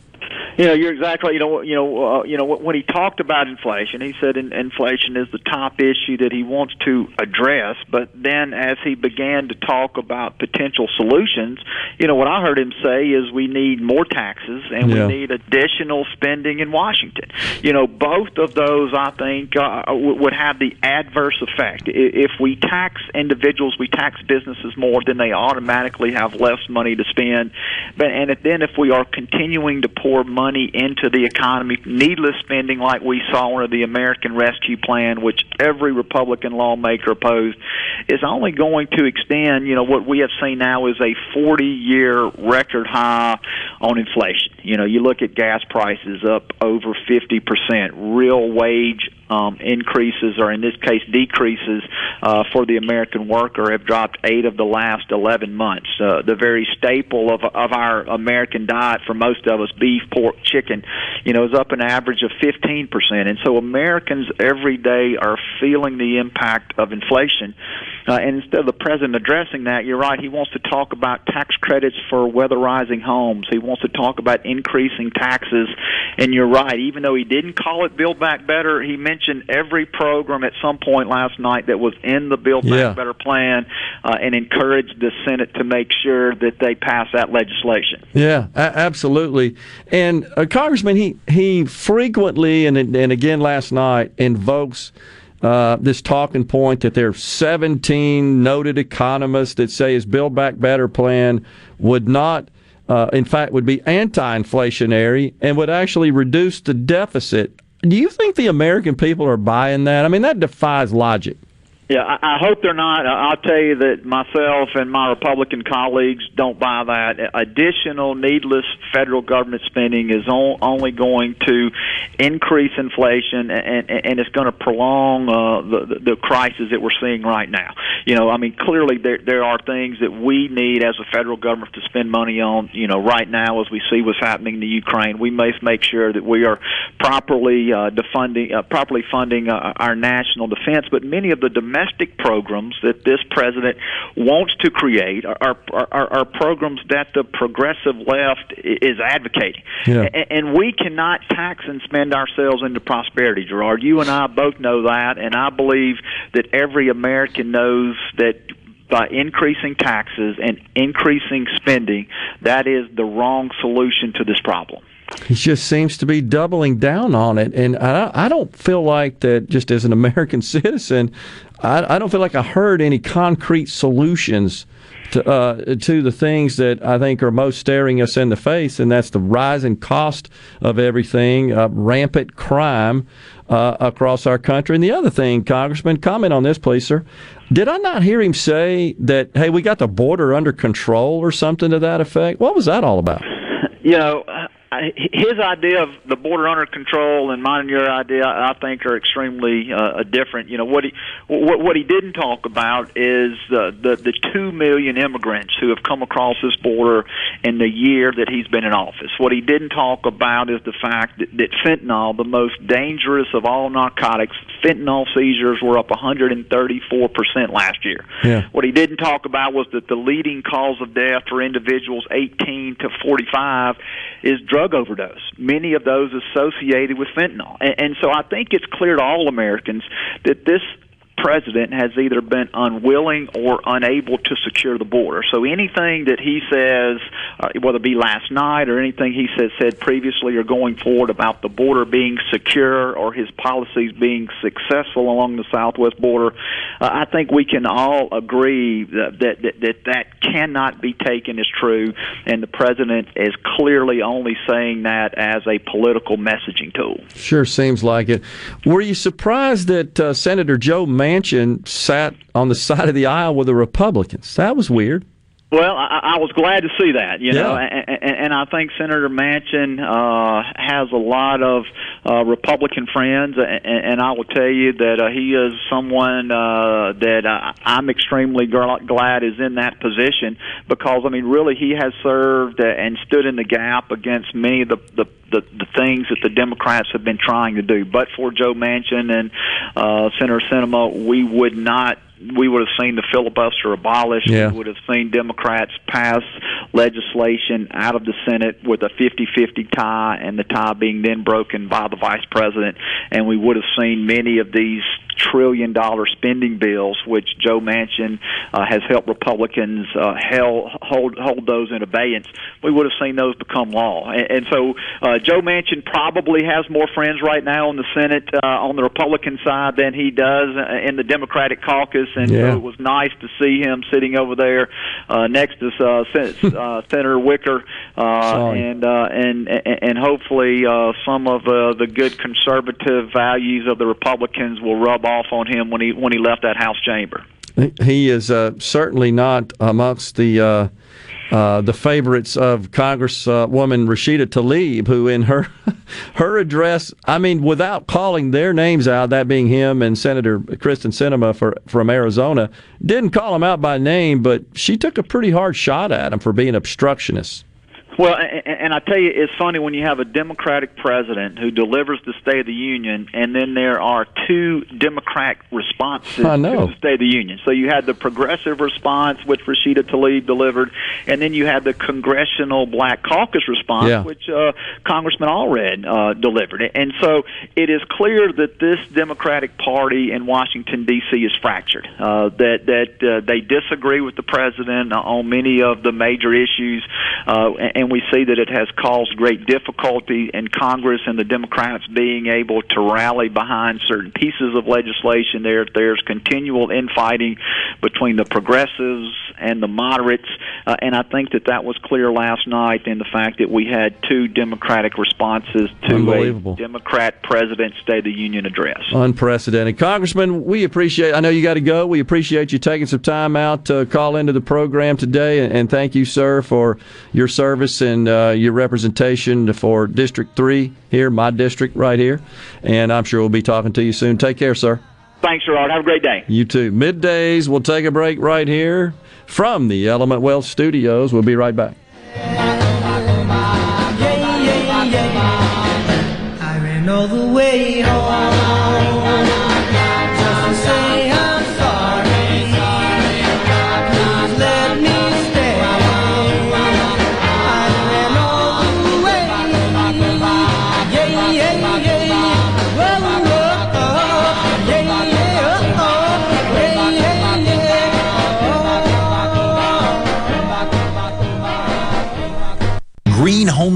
You know, you're exactly. You know, you know, uh, you know. When he talked about inflation, he said in, inflation is the top issue that he wants to address. But then, as he began to talk about potential solutions, you know, what I heard him say is we need more taxes and yeah. we need additional spending in Washington. You know, both of those, I think, uh, w- would have the adverse effect. If we tax individuals, we tax businesses more, then they automatically have less money to spend. But and then, if we are continuing to pour money money into the economy, needless spending like we saw under the American Rescue Plan, which every Republican lawmaker opposed, is only going to extend, you know, what we have seen now is a forty-year record high on inflation. You know, you look at gas prices up over fifty percent, real wage Um, increases, or in this case decreases, uh, for the American worker have dropped eight of the last eleven months. Uh, the very staple of, of our American diet for most of us, beef, pork, chicken, you know, is up an average of fifteen percent. And so Americans every day are feeling the impact of inflation. Uh, and instead of the president addressing that, you're right, he wants to talk about tax credits for weatherizing homes. He wants to talk about increasing taxes. And you're right, even though he didn't call it Build Back Better, he mentioned every program at some point last night that was in the Build Back yeah. Better plan uh, and encouraged the Senate to make sure that they pass that legislation. Yeah, a- absolutely. And uh, Congressman, he, he frequently, and, and again last night, invokes uh, this talking point that there are seventeen noted economists that say his Build Back Better plan would not, uh, in fact, would be anti-inflationary and would actually reduce the deficit. Do you think the American people are buying that? I mean, that defies logic. Yeah, I, I hope they're not. I'll tell you that myself and my Republican colleagues don't buy that. Additional needless federal government spending is on, only going to increase inflation, and, and, and it's going to prolong uh, the, the crisis that we're seeing right now. You know, I mean, clearly there, there are things that we need as a federal government to spend money on, you know, right now as we see what's happening in Ukraine. We must make sure that we are properly, uh, defunding, uh, properly funding uh, our national defense, but many of the domestic Domestic programs that this president wants to create are, are, are, are programs that the progressive left is advocating. Yeah. A- and we cannot tax and spend ourselves into prosperity, Gerard. You and I both know that, and I believe that every American knows that by increasing taxes and increasing spending, that is the wrong solution to this problem. He just seems to be doubling down on it, and I, I don't feel like that, just as an American citizen, I, I don't feel like I heard any concrete solutions to, uh, to the things that I think are most staring us in the face, and that's the rising cost of everything, uh, rampant crime uh, across our country. And the other thing, Congressman, comment on this, please, sir. Did I not hear him say that, hey, we got the border under control or something to that effect? What was that all about? You know, his idea of the border under control and mine and your idea, I think, are extremely uh, different. You know, what he what, what he didn't talk about is uh, the the two million immigrants who have come across this border in the year that he's been in office. What he didn't talk about is the fact that, that fentanyl, the most dangerous of all narcotics, fentanyl seizures were up one hundred thirty-four percent last year. Yeah. What he didn't talk about was that the leading cause of death for individuals eighteen to forty-five is drug overdose, many of those associated with fentanyl. And, and so I think it's clear to all Americans that this president has either been unwilling or unable to secure the border. So anything that he says, uh, whether it be last night or anything he said, said previously or going forward about the border being secure or his policies being successful along the southwest border, uh, I think we can all agree that that, that that that cannot be taken as true, and the president is clearly only saying that as a political messaging tool. Sure seems like it. Were you surprised that uh, Senator Joe Manchin Manchin sat on the side of the aisle with the Republicans? That was weird. Well, I, I was glad to see that, you know, yeah. and, and, and I think Senator Manchin uh, has a lot of uh, Republican friends, and, and I will tell you that uh, he is someone uh, that uh, I'm extremely glad is in that position because, I mean, really he has served and stood in the gap against many of the, the The, the things that the Democrats have been trying to do. But for Joe Manchin and uh, Senator Sinema, we would not we would have seen the filibuster abolished. Yeah. We would have seen Democrats pass legislation out of the Senate with a fifty-fifty tie, and the tie being then broken by the vice president. And we would have seen many of these trillion-dollar spending bills, which Joe Manchin uh, has helped Republicans uh, held, hold hold those in abeyance. We would have seen those become law. And, and so uh, Joe Manchin probably has more friends right now in the Senate uh, on the Republican side than he does in the Democratic caucus. And yeah. So it was nice to see him sitting over there uh, next to uh, Sen- uh, Senator Wicker, uh, and, uh, and and hopefully uh, some of uh, the good conservative values of the Republicans will rub off on him when he when he left that House chamber. He is uh, certainly not amongst the uh, uh, the favorites of Congresswoman Rashida Tlaib, who in her her address, I mean, without calling their names out, that being him and Senator Kyrsten Sinema for, from Arizona, didn't call him out by name, but she took a pretty hard shot at him for being obstructionist. Well, and I tell you, it's funny when you have a Democratic president who delivers the State of the Union, and then there are two Democrat responses to the State of the Union. So you had the progressive response, which Rashida Tlaib delivered, and then you had the Congressional Black Caucus response, yeah. which uh, Congressman Allred uh, delivered. And so it is clear that this Democratic Party in Washington, D C is fractured, uh, that, that uh, they disagree with the president on many of the major issues, uh, and And we see that it has caused great difficulty in Congress and the Democrats being able to rally behind certain pieces of legislation. There, there's continual infighting between the progressives and the moderates, uh, and I think that that was clear last night in the fact that we had two Democratic responses to a Democrat president's State of the Union address. Unprecedented. Congressman, we appreciate, I know you got to go, we appreciate you taking some time out to call into the program today, and thank you, sir, for your service and uh, your representation for District three here, my district right here. And I'm sure we'll be talking to you soon. Take care, sir. Thanks, Gerard. Have a great day. You too. Middays, we'll take a break right here from the Element Wealth Studios. We'll be right back. I ran all the way home. Green Home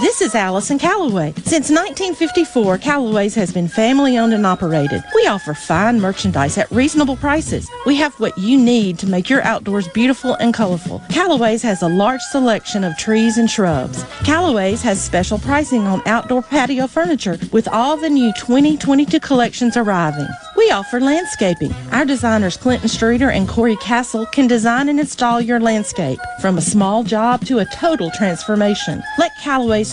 This is Allison Calloway. Since nineteen fifty-four, Calloway's has been family-owned and operated. We offer fine merchandise at reasonable prices. We have what you need to make your outdoors beautiful and colorful. Calloway's has a large selection of trees and shrubs. Calloway's has special pricing on outdoor patio furniture, with all the new twenty twenty-two collections arriving. We offer landscaping. Our designers Clinton Streeter and Corey Castle can design and install your landscape, from a small job to a total transformation. Let Calloway's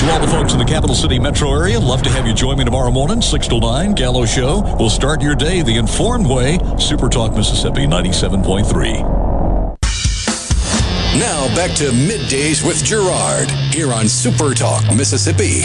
To all the folks in the capital city metro area, love to have you join me tomorrow morning, six till nine, Gallo Show. We'll start your day the informed way. Super Talk Mississippi ninety-seven point three. Now back to Middays with Gerard, here on Super Talk Mississippi.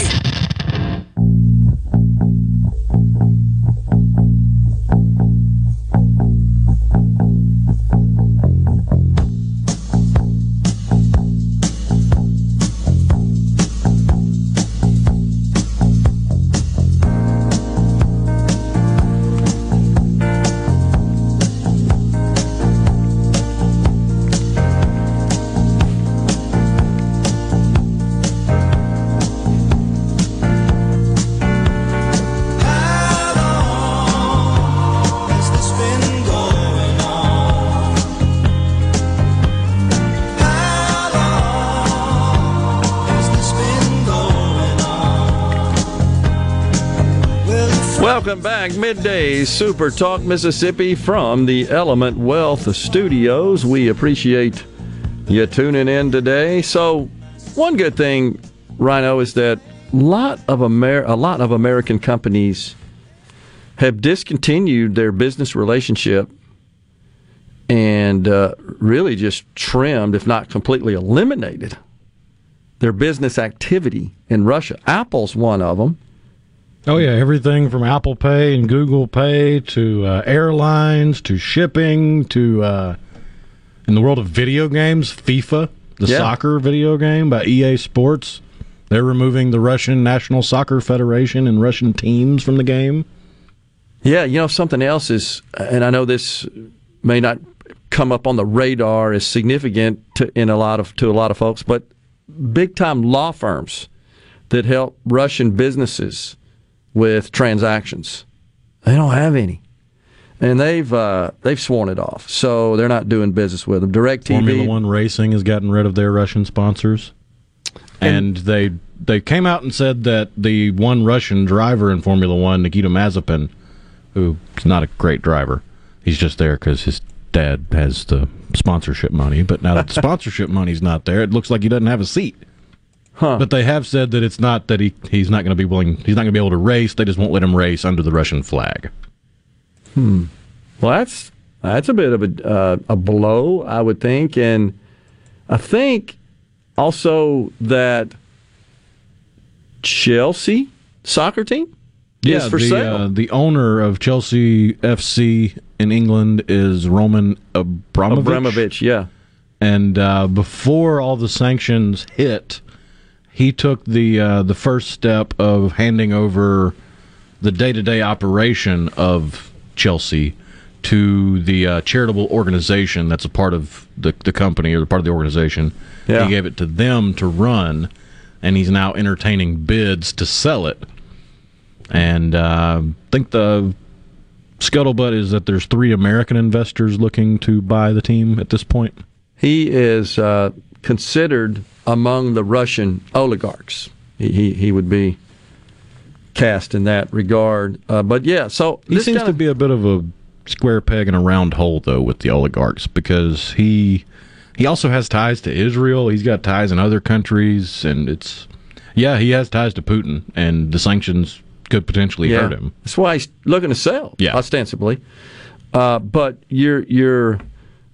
Welcome back, Middays Super Talk Mississippi from the Element Wealth Studios. We appreciate you tuning in today. So, one good thing, Rhino, is that lot of Amer- a lot of American companies have discontinued their business relationship and uh, really just trimmed, if not completely eliminated, their business activity in Russia. Apple's one of them. Oh, yeah, everything from Apple Pay and Google Pay to uh, airlines to shipping to, uh, in the world of video games, FIFA, the yeah. soccer video game by E A Sports. They're removing the Russian National Soccer Federation and Russian teams from the game. Yeah, you know, something else is, and I know this may not come up on the radar as significant to, in a lot of, to a lot of folks, but big-time law firms that help Russian businesses with transactions, they don't have any, and they've uh, they've sworn it off. So they're not doing business with them. DirecTV, Formula One Racing has gotten rid of their Russian sponsors, and, and they they came out and said that the one Russian driver in Formula One, Nikita Mazepin, who's not a great driver, he's just there because his dad has the sponsorship money. But now that the sponsorship money's not there, it looks like he doesn't have a seat. Huh. But they have said that it's not that he he's not going to be willing, he's not going to be able to race. They just won't let him race under the Russian flag. Hmm. Well, that's that's a bit of a uh, a blow, I would think, and I think also that Chelsea soccer team yeah, is for the, sale. Uh, the owner of Chelsea F C in England is Roman Abramovich. Abramovich, yeah. And uh, before all the sanctions hit, he took the uh, the first step of handing over the day-to-day operation of Chelsea to the uh, charitable organization that's a part of the, the company or part of the organization. Yeah. He gave it to them to run, and he's now entertaining bids to sell it. And uh, I think the scuttlebutt is that there's three American investors looking to buy the team at this point. He is uh, considered among the Russian oligarchs. He he, he would be cast in that regard. Uh, but yeah, so he seems to of, be a bit of a square peg in a round hole, though, with the oligarchs, because he he also has ties to Israel. He's got ties in other countries, and it's yeah, he has ties to Putin, and the sanctions could potentially yeah. hurt him. That's why he's looking to sell, yeah. ostensibly. Uh, but your your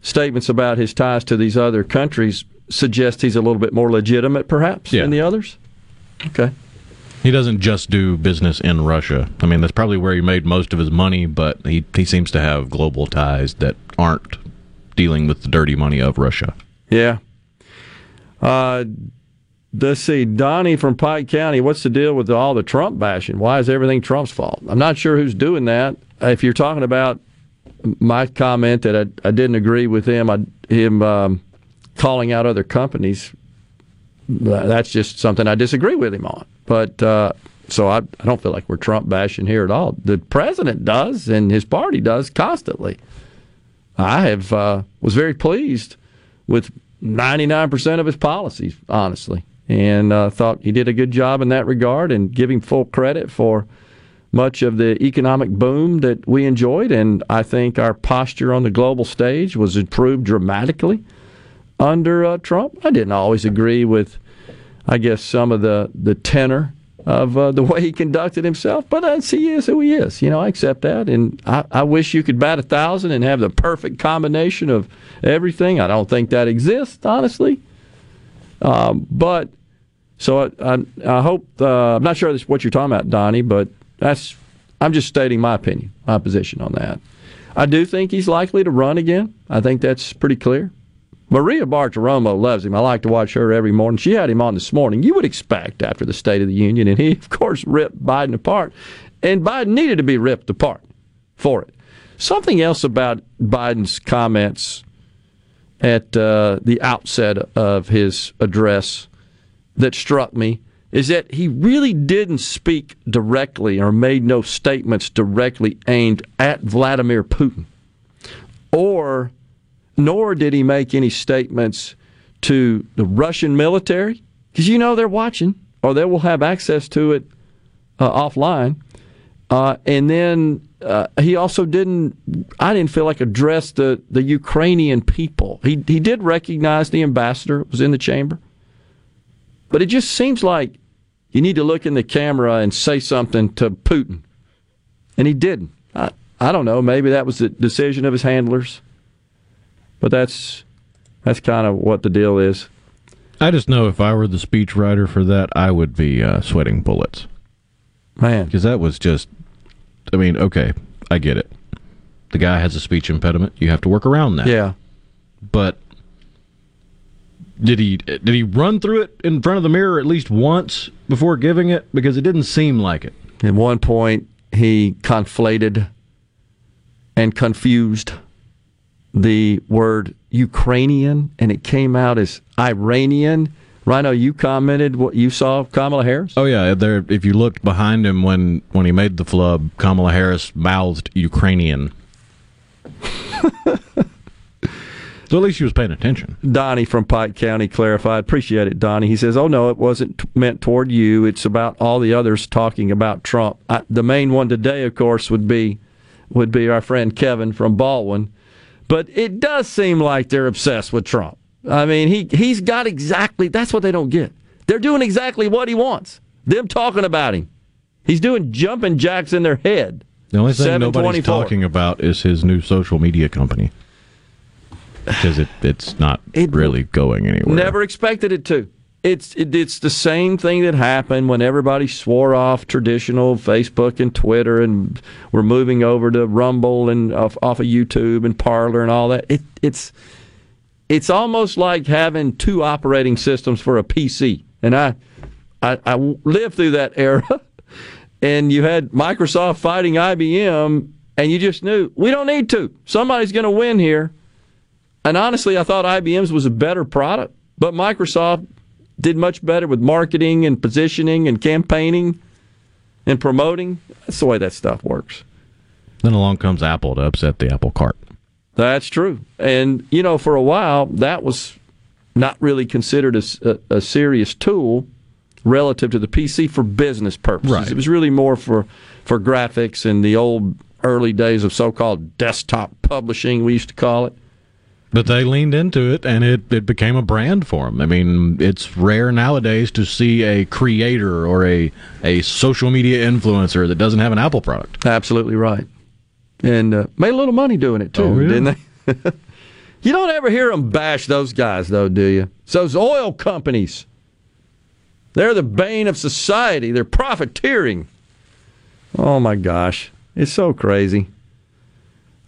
statements about his ties to these other countries suggest he's a little bit more legitimate, perhaps, yeah. than the others? Okay. He doesn't just do business in Russia. I mean, that's probably where he made most of his money, but he, he seems to have global ties that aren't dealing with the dirty money of Russia. Yeah. Uh, let's see. Donnie from Pike County, what's the deal with all the Trump bashing? Why is everything Trump's fault? I'm not sure who's doing that. If you're talking about my comment that I, I didn't agree with him, I, him um, calling out other companies, that's just something I disagree with him on. But uh, so I, I don't feel like we're Trump bashing here at all. The president does, and his party does constantly. I have uh, was very pleased with ninety-nine percent of his policies, honestly, and uh, thought he did a good job in that regard, and give him full credit for much of the economic boom that we enjoyed. And I think our posture on the global stage was improved dramatically under uh, Trump. I didn't always agree with, I guess, some of the, the tenor of uh, the way he conducted himself, but I see he is who he is. You know, I accept that, and I, I wish you could bat a thousand and have the perfect combination of everything. I don't think that exists, honestly. Um, but, so I, I, I hope, uh, I'm not sure that's what you're talking about, Donnie, but that's, I'm just stating my opinion, my position on that. I do think he's likely to run again. I think that's pretty clear. Maria Bartiromo loves him. I like to watch her every morning. She had him on this morning, you would expect, after the State of the Union, and he, of course, ripped Biden apart. And Biden needed to be ripped apart for it. Something else about Biden's comments at uh, the outset of his address that struck me is that he really didn't speak directly or made no statements directly aimed at Vladimir Putin, or nor did he make any statements to the Russian military, because you know they're watching, or they will have access to it uh, offline. Uh, and then uh, he also didn't, I didn't feel like, address the, the Ukrainian people. He, he did recognize the ambassador, was in the chamber. But it just seems like you need to look in the camera and say something to Putin. And he didn't. I, I don't know, maybe that was the decision of his handlers. But that's that's kind of what the deal is. I just know if I were the speechwriter for that, I would be uh, sweating bullets. Man. Because that was just, I mean, okay, I get it. The guy has a speech impediment. You have to work around that. Yeah. But did he did he run through it in front of the mirror at least once before giving it? Because it didn't seem like it. At one point, he conflated and confused the word Ukrainian, and it came out as Iranian. Rhino, you commented what you saw of Kamala Harris? Oh, yeah. There, if you looked behind him when, when he made the flub, Kamala Harris mouthed Ukrainian. So at least she was paying attention. Donnie from Pike County clarified. Appreciate it, Donnie. He says, oh, no, it wasn't meant toward you. It's about all the others talking about Trump. I, the main one today, of course, would be would be our friend Kevin from Baldwin. But it does seem like they're obsessed with Trump. I mean, he, he's got exactly, that's what they don't get. They're doing exactly what he wants. Them talking about him. He's doing jumping jacks in their head. The only thing nobody's talking about is his new social media company. Because it, it's not it really going anywhere. Never expected it to. It's it, it's the same thing that happened when everybody swore off traditional Facebook and Twitter and we're moving over to Rumble and off, off of YouTube and Parler and all that. It it's It's almost like having two operating systems for a P C. And I, I, I lived through that era. And you had Microsoft fighting I B M, and you just knew, we don't need to. Somebody's going to win here. And honestly, I thought I B M's was a better product. But Microsoft did much better with marketing and positioning and campaigning and promoting. That's the way that stuff works. Then along comes Apple to upset the Apple cart. That's true. And, you know, for a while, that was not really considered a, a, a serious tool relative to the P C for business purposes. Right. It was really more for, for graphics and the old early days of so-called desktop publishing, we used to call it. But they leaned into it, and it, it became a brand for them. I mean, it's rare nowadays to see a creator or a, a social media influencer that doesn't have an Apple product. Absolutely right. And uh, made a little money doing it, too, oh, really? Didn't they? You don't ever hear them bash those guys, though, do you? It's those oil companies. They're the bane of society. They're profiteering. Oh, my gosh. It's so crazy.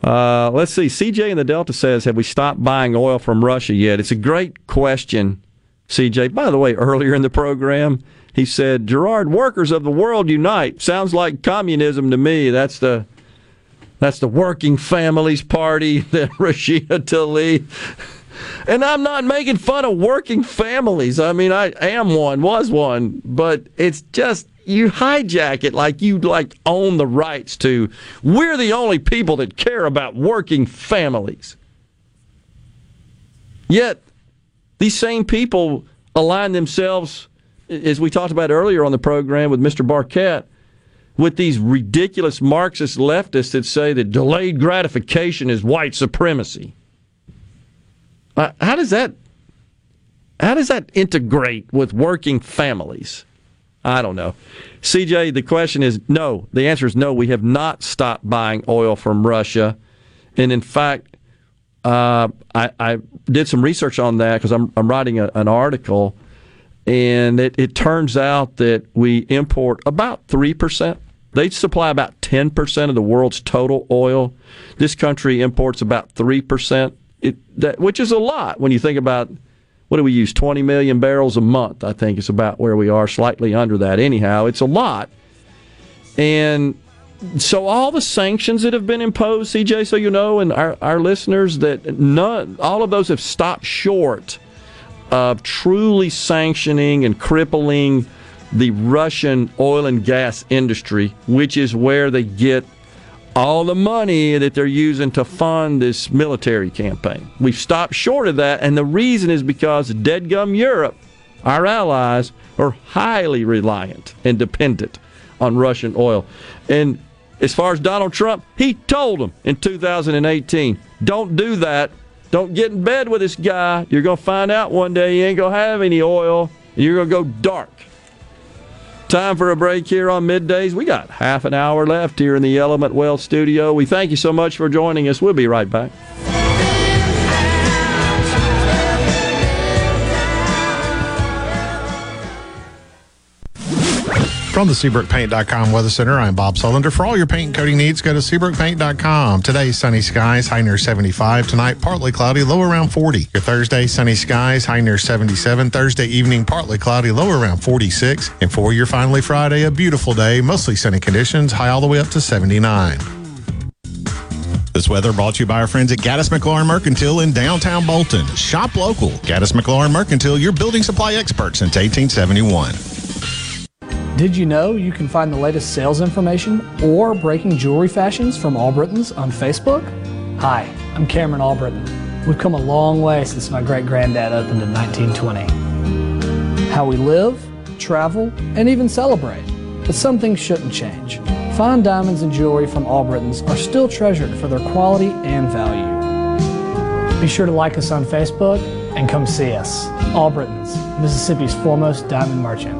Uh, let's see. C J in the Delta says, have we stopped buying oil from Russia yet? It's a great question, C J. By the way, earlier in the program, he said, Gerard, workers of the world unite. Sounds like communism to me. That's the... That's the Working Families Party, the Rashida Tlaib. And I'm not making fun of working families. I mean, I am one, was one. But it's just, you hijack it like you like own the rights to, we're the only people that care about working families. Yet, these same people align themselves, as we talked about earlier on the program with Mister Barkett, with these ridiculous Marxist leftists that say that delayed gratification is white supremacy. Uh, how does that how does that integrate with working families? I don't know. C J, the question is no. The answer is no. We have not stopped buying oil from Russia. And in fact, uh, I, I did some research on that because I'm, I'm writing a, an article. And it, it turns out that we import about three percent. They supply about ten percent of the world's total oil. This country imports about three percent, it, that, which is a lot when you think about, what do we use, twenty million barrels a month, I think is about where we are, slightly under that. Anyhow, it's a lot. And so all the sanctions that have been imposed, C J, so you know, and our, our listeners, that none, all of those have stopped short of truly sanctioning and crippling the Russian oil and gas industry, which is where they get all the money that they're using to fund this military campaign. We've stopped short of that, and the reason is because dead gum Europe, our allies, are highly reliant and dependent on Russian oil. And as far as Donald Trump, he told them in two thousand eighteen, don't do that. Don't get in bed with this guy. You're going to find out one day he ain't going to have any oil, and you're going to go dark. Time for a break here on Middays. We got half an hour left here in the Element Wealth Studio. We thank you so much for joining us. We'll be right back. From the Seabrook Paint dot com Weather Center, I'm Bob Sullender. For all your paint and coating needs, go to Seabrook Paint dot com. Today, sunny skies, high near seventy-five. Tonight, partly cloudy, low around forty. Your Thursday, sunny skies, high near seventy-seven. Thursday evening, partly cloudy, low around forty-six. And for your finally Friday, a beautiful day, mostly sunny conditions, high all the way up to seventy-nine. This weather brought to you by our friends at Gaddis McLaurin Mercantile in downtown Bolton. Shop local. Gaddis McLaurin Mercantile, your building supply expert since eighteen seventy-one. Did you know you can find the latest sales information or breaking jewelry fashions from All Britons on Facebook? Hi, I'm Cameron All Briton. We've come a long way since my great-granddad opened in nineteen twenty. How we live, travel, and even celebrate. But some things shouldn't change. Fine diamonds and jewelry from all Britons are still treasured for their quality and value. Be sure to like us on Facebook and come see us. All Britons, Mississippi's foremost diamond merchant.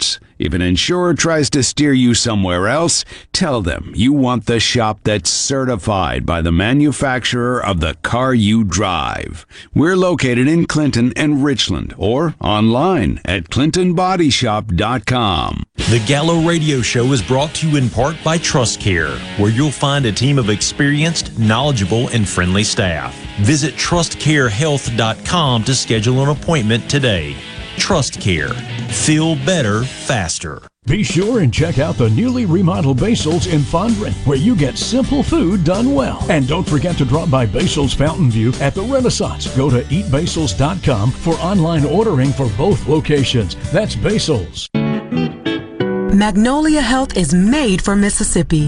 If an insurer tries to steer you somewhere else, tell them you want the shop that's certified by the manufacturer of the car you drive. We're located in Clinton and Richland, or online at clinton body shop dot com. The Gallo Radio Show is brought to you in part by TrustCare, where you'll find a team of experienced, knowledgeable, and friendly staff. Visit trust care health dot com to schedule an appointment today. TrustCare. Feel better, faster. Be sure and check out the newly remodeled Basil's in Fondren, where you get simple food done well. And don't forget to drop by Basil's Fountain View at the Renaissance. Go to eat basils dot com for online ordering for both locations. That's Basil's. Magnolia Health is made for Mississippi.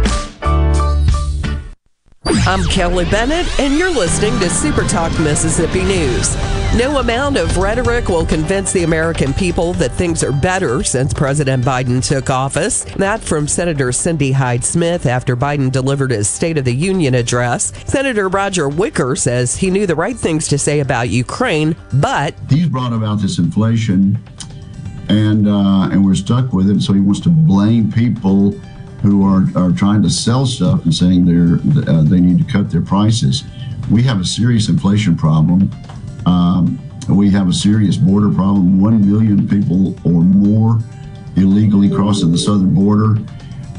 I'm Kelly Bennett, and you're listening to Super Talk Mississippi News. No amount of rhetoric will convince the American people that things are better since President Biden took office. That from Senator Cindy Hyde-Smith after Biden delivered his State of the Union address. Senator Roger Wicker says he knew the right things to say about Ukraine, but he's brought about this inflation, and uh, and we're stuck with it. So he wants to blame people who are, are trying to sell stuff and saying they're, uh, they need to cut their prices. We have a serious inflation problem. Um, we have a serious border problem. One million people or more illegally crossing the southern border.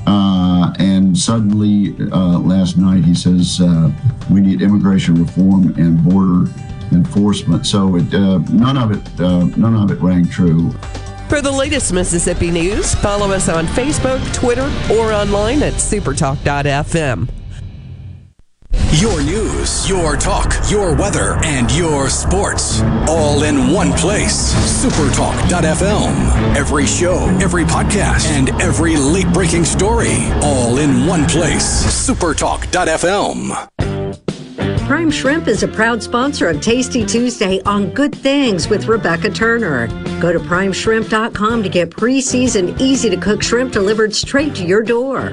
Uh, and suddenly, uh, last night, he says uh, we need immigration reform and border enforcement. So it, uh, none of it, uh, none of it rang true. For the latest Mississippi news, follow us on Facebook, Twitter, or online at super talk dot f m. Your news, your talk, your weather, and your sports, all in one place. super talk dot f m. Every show, every podcast, and every late-breaking story, all in one place. super talk dot f m. Prime Shrimp is a proud sponsor of Tasty Tuesday on Good Things with Rebecca Turner. Go to prime shrimp dot com to get pre-seasoned, easy-to-cook shrimp delivered straight to your door.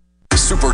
Super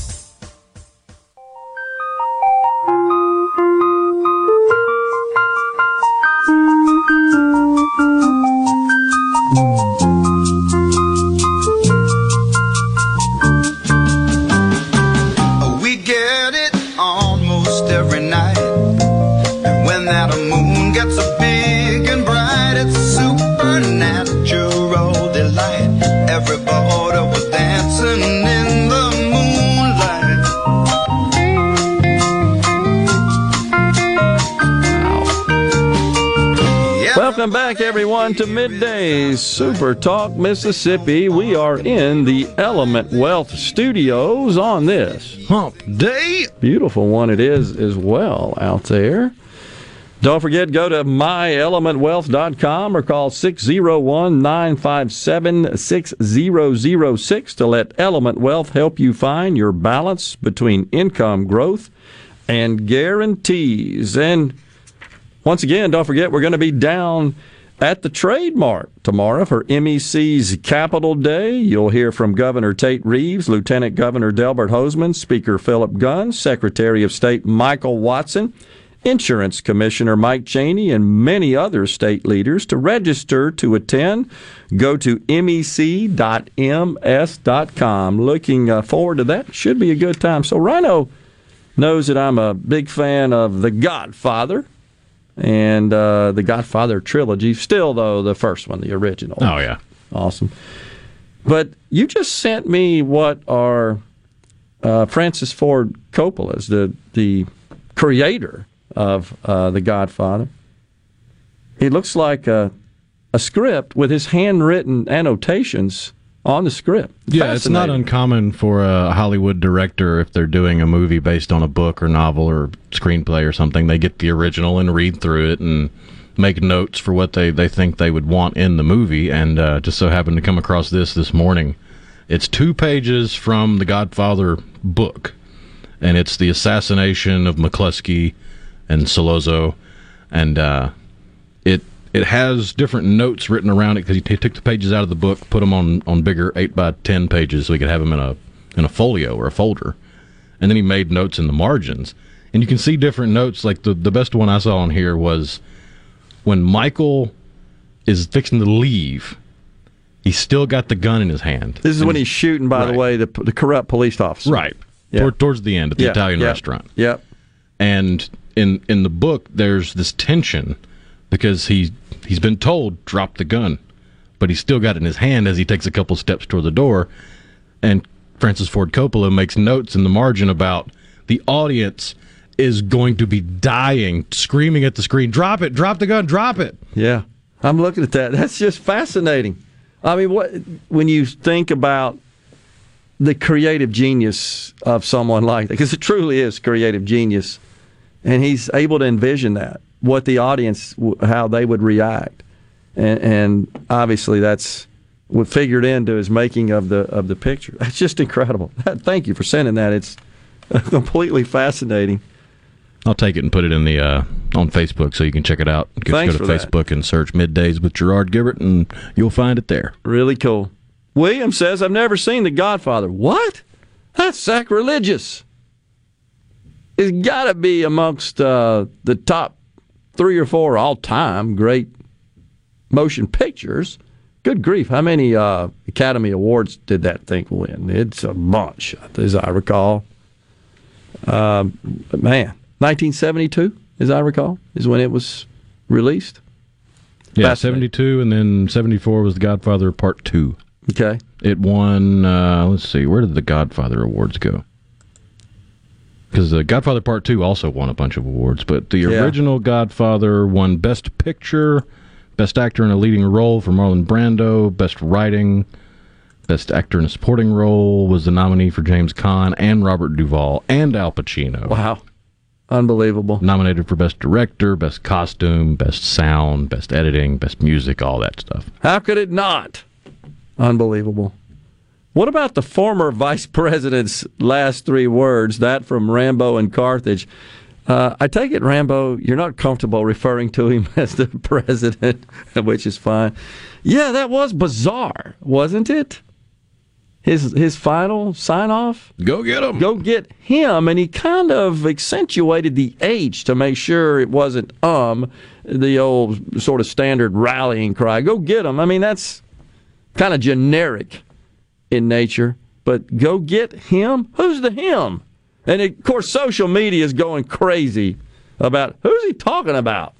that a moon gets so big and bright, it's a supernatural delight. Every border was dancing in the moonlight. Yep. Welcome back, everyone, to Midday Super Talk Mississippi. We are in the Element Wealth Studios on this hump day. Beautiful one it is as well out there. Don't forget, go to my element wealth dot com or call six oh one, nine five seven, six oh oh six to let Element Wealth help you find your balance between income growth and guarantees. And once again, don't forget, we're going to be down at the trademark tomorrow for M E C's Capital Day. You'll hear from Governor Tate Reeves, Lieutenant Governor Delbert Hosemann, Speaker Philip Gunn, Secretary of State Michael Watson, Insurance Commissioner Mike Cheney, and many other state leaders. To register to attend, go to M E C dot M S dot com. Looking forward to that. Should be a good time. So Rhino knows that I'm a big fan of The Godfather and uh, The Godfather trilogy. Still, though, the first one, the original. Oh, yeah. Awesome. But you just sent me what are uh, Francis Ford Coppola's, the, the creator of uh, The Godfather. It looks like a, a script with his handwritten annotations on the script. Yeah, it's not uncommon for a Hollywood director, if they're doing a movie based on a book or novel or screenplay or something, they get the original and read through it and make notes for what they, they think they would want in the movie. And uh, just so happened to come across this this morning. It's two pages from The Godfather book. And it's the assassination of McCluskey and Salozzo, and uh, it it has different notes written around it because he t- took the pages out of the book, put them on, on bigger eight by ten pages so he could have them in a in a folio or a folder, and then he made notes in the margins. And you can see different notes. Like the the best one I saw on here was when Michael is fixing to leave. He's still got the gun in his hand. This is and when he's shooting, by right. the way, the the corrupt police officer. Right. Yep. Toward, towards the end at the yep. Italian yep. restaurant. Yep. And in in the book, there's this tension because he, he's been told, drop the gun, but he's still got it in his hand as he takes a couple steps toward the door. And Francis Ford Coppola makes notes in the margin about the audience is going to be dying, screaming at the screen, drop it, drop the gun, drop it. Yeah, I'm looking at that. That's just fascinating. I mean, what when you think about the creative genius of someone like that, because it truly is creative genius, and he's able to envision that, what the audience, how they would react, and, and obviously that's what figured into his making of the of the picture. That's just incredible. Thank you for sending that. It's completely fascinating. I'll take it and put it in the uh, on Facebook so you can check it out. Just Thanks go to for Facebook that. And search Middays with Gerard Gibert, and you'll find it there. Really cool. William says, I've never seen The Godfather. What? That's sacrilegious. It's got to be amongst uh, the top three or four all-time great motion pictures. Good grief. How many uh, Academy Awards did that thing win? It's a bunch, as I recall. Uh, man, nineteen seventy-two, as I recall, is when it was released. Yeah, seventy-two, and then seventy-four was The Godfather Part two. Okay. It won, uh, let's see, where did the Godfather Awards go? Because the Godfather Part two also won a bunch of awards, but the yeah. original Godfather won Best Picture, Best Actor in a Leading Role for Marlon Brando, Best Writing, Best Actor in a Supporting Role, was the nominee for James Caan and Robert Duvall and Al Pacino. Wow. Unbelievable. Nominated for Best Director, Best Costume, Best Sound, Best Editing, Best Music, all that stuff. How could it not? Unbelievable. What about the former vice president's last three words, that from Rambo and Carthage? Uh, I take it, Rambo, you're not comfortable referring to him as the president, which is fine. Yeah, that was bizarre, wasn't it? His his final sign-off? Go get him. Go get him. And he kind of accentuated the H to make sure it wasn't um, the old sort of standard rallying cry. Go get him. I mean, that's kind of generic in nature, but go get him? Who's the him? And, of course, social media is going crazy about who's he talking about?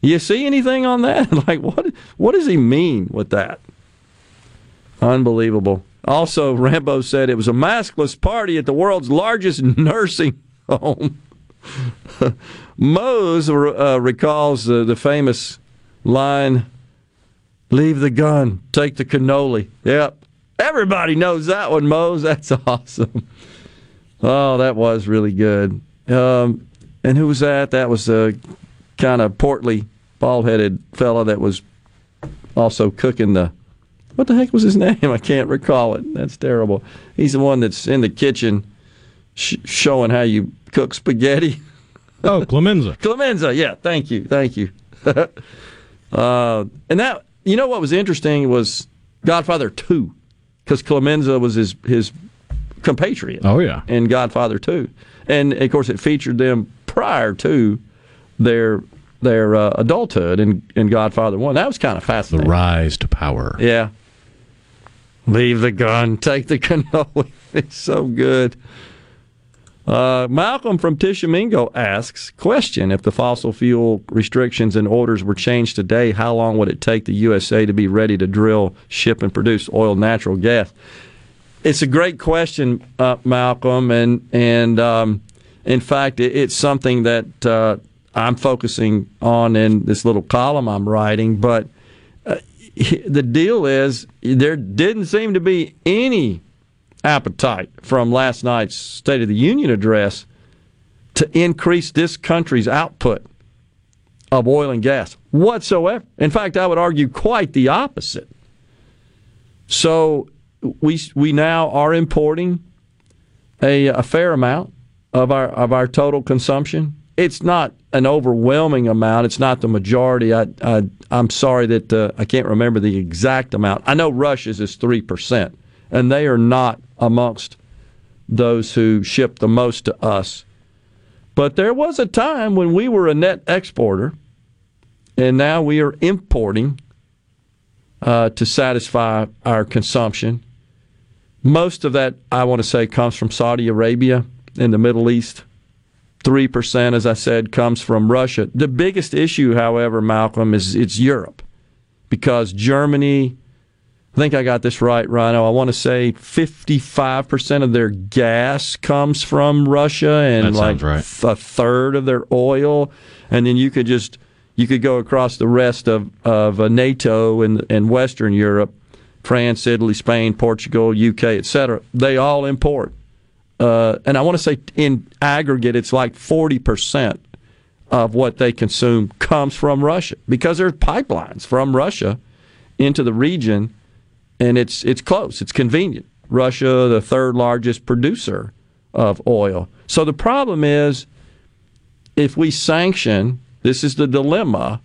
You see anything on that? Like, what what does he mean with that? Unbelievable. Also, Rambo said it was a maskless party at the world's largest nursing home. Mose uh, recalls uh, the famous line, leave the gun, take the cannoli. Yep. Everybody knows that one, Mose. That's awesome. Oh, that was really good. Um, and who was that? That was a kind of portly, bald-headed fella that was also cooking the... What the heck was his name? I can't recall it. That's terrible. He's the one that's in the kitchen sh- showing how you cook spaghetti. Oh, Clemenza. Clemenza, yeah. Thank you. Thank you. uh, and that, you know what was interesting was Godfather two, because Clemenza was his, his compatriot oh, yeah. in Godfather two. And, of course, it featured them prior to their... their uh, adulthood in, in Godfather one. That was kind of fascinating. The rise to power. Yeah. Leave the gun, take the cannoli. It's so good. Uh, Malcolm from Tishomingo asks, question, if the fossil fuel restrictions and orders were changed today, how long would it take the U S A to be ready to drill, ship, and produce oil, natural gas? It's a great question, uh, Malcolm, and, and um, in fact, it, it's something that... Uh, I'm focusing on in this little column I'm writing, but uh, the deal is there didn't seem to be any appetite from last night's State of the Union address to increase this country's output of oil and gas whatsoever. In fact, I would argue quite the opposite. So we we now are importing a, a fair amount of our of our total consumption. It's not an overwhelming amount. It's not the majority. I, I, I'm sorry that uh, I can't remember the exact amount. I know Russia's is three percent, and they are not amongst those who ship the most to us. But there was a time when we were a net exporter, and now we are importing uh, to satisfy our consumption. Most of that, I want to say, comes from Saudi Arabia and the Middle East. three percent, as I said, comes from Russia. The biggest issue, however, Malcolm, is it's Europe. Because Germany, I think I got this right, Rhino, I want to say fifty-five percent of their gas comes from Russia and like right. a third of their oil. And then you could just, you could go across the rest of, of NATO and, and Western Europe, France, Italy, Spain, Portugal, U K, et cetera. They all import. Uh, and I want to say in aggregate, it's like forty percent of what they consume comes from Russia because there's pipelines from Russia into the region, and it's it's close. It's convenient. Russia, the third largest producer of oil. So the problem is if we sanction, this is the dilemma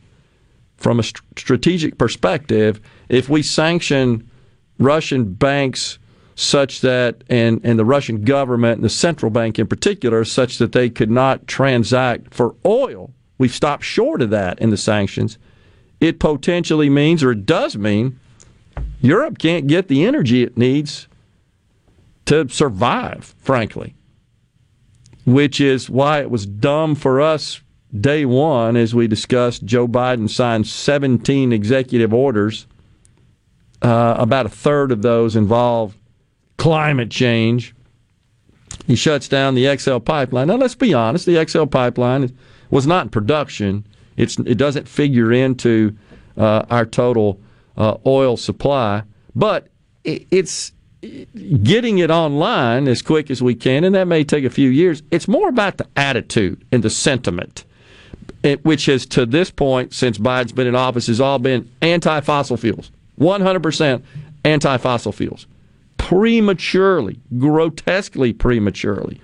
from a st- strategic perspective, if we sanction Russian banks such that, and, and the Russian government and the central bank in particular, such that they could not transact for oil. We've stopped short of that in the sanctions. It potentially means, or it does mean, Europe can't get the energy it needs to survive, frankly, which is why it was dumb for us day one, as we discussed. Joe Biden signed seventeen executive orders. Uh, about a third of those involved climate change. He shuts down the X L pipeline. Now, let's be honest. The X L pipeline was not in production. It's, it doesn't figure into uh, our total uh, oil supply. But it, it's getting it online as quick as we can, and that may take a few years. It's more about the attitude and the sentiment, it, which has, to this point, since Biden's been in office, has all been anti-fossil fuels, one hundred percent anti-fossil fuels. Prematurely, grotesquely prematurely.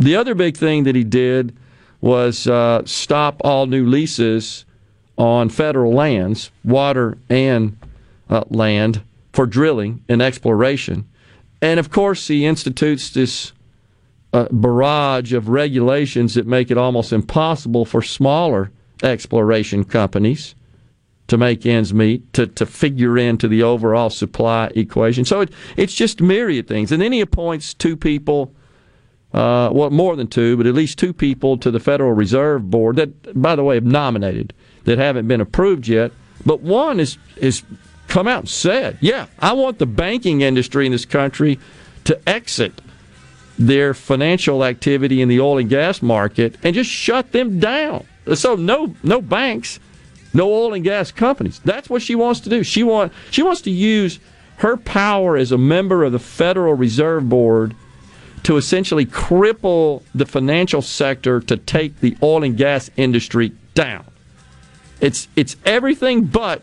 The other big thing that he did was uh, stop all new leases on federal lands, water and uh, land, for drilling and exploration. And, of course, he institutes this uh, barrage of regulations that make it almost impossible for smaller exploration companies to make ends meet, to, to figure into the overall supply equation. So it, it's just myriad things. And then he appoints two people uh, well, more than two, but at least two people to the Federal Reserve Board that, by the way, have nominated, that haven't been approved yet. But one is is come out and said, yeah, I want the banking industry in this country to exit their financial activity in the oil and gas market and just shut them down. So no no banks, no oil and gas companies. That's what she wants to do. She want she wants to use her power as a member of the Federal Reserve Board to essentially cripple the financial sector to take the oil and gas industry down. It's it's everything but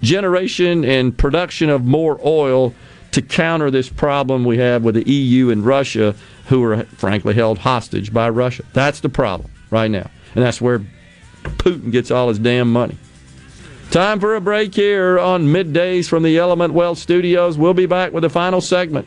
generation and production of more oil to counter this problem we have with the E U and Russia, who are frankly held hostage by Russia. That's the problem right now. And that's where Putin gets all his damn money. Time for a break here on Middays from the Element Wealth Studios. We'll be back with the final segment.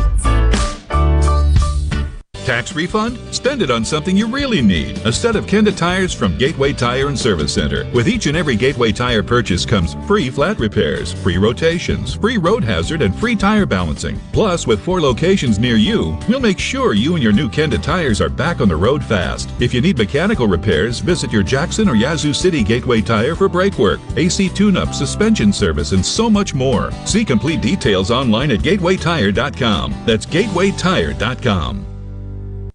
Tax refund? Spend it on something you really need. A set of Kenda tires from Gateway Tire and Service Center. With each and every Gateway Tire purchase comes free flat repairs, free rotations, free road hazard, and free tire balancing. Plus, with four locations near you, we'll make sure you and your new Kenda tires are back on the road fast. If you need mechanical repairs, visit your Jackson or Yazoo City Gateway Tire for brake work, A C tune-up, suspension service, and so much more. See complete details online at gateway tire dot com. That's gateway tire dot com.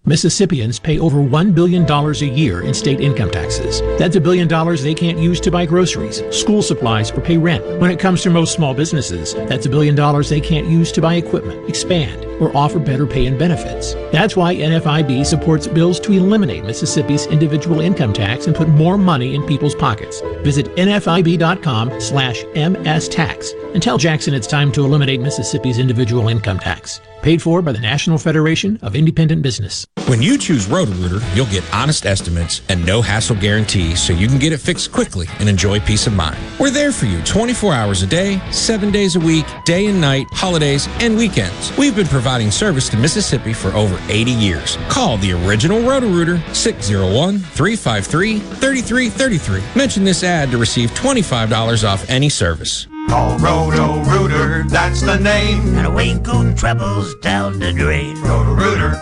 Mississippians pay over one billion dollars a year in state income taxes. That's a billion dollars they can't use to buy groceries, school supplies, or pay rent. When it comes to most small businesses, that's a billion dollars they can't use to buy equipment, expand, or offer better pay and benefits. That's why N F I B supports bills to eliminate Mississippi's individual income tax and put more money in people's pockets. Visit N F I B dot com slash M S tax and tell Jackson it's time to eliminate Mississippi's individual income tax. Paid for by the National Federation of Independent Business. When you choose Roto-Rooter, you'll get honest estimates and no hassle guarantee, so you can get it fixed quickly and enjoy peace of mind. We're there for you twenty-four hours a day, seven days a week, day and night, holidays, and weekends. We've been providing service to Mississippi for over eighty years. Call the original Roto-Rooter, six oh one, three five three, three three three three. Mention this ad to receive twenty-five dollars off any service. Call Roto-Rooter, that's the name. And away go troubles down the drain. Roto-Rooter.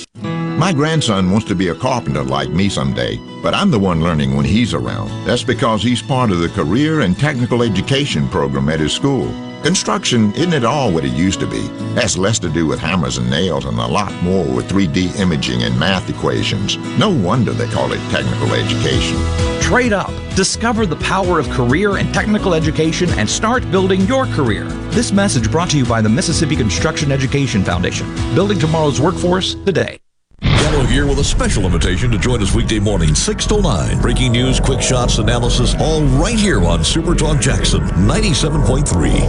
My grandson wants to be a carpenter like me someday, but I'm the one learning when he's around. That's because he's part of the career and technical education program at his school. Construction isn't at all what it used to be. Has less to do with hammers and nails and a lot more with three D imaging and math equations. No wonder they call it technical education. Trade up. Discover the power of career and technical education and start building your career. This message brought to you by the Mississippi Construction Education Foundation. Building tomorrow's workforce today. Gallo here with a special invitation to join us weekday morning, six to nine. Breaking news, quick shots, analysis, all right here on Super Talk Jackson ninety-seven point three.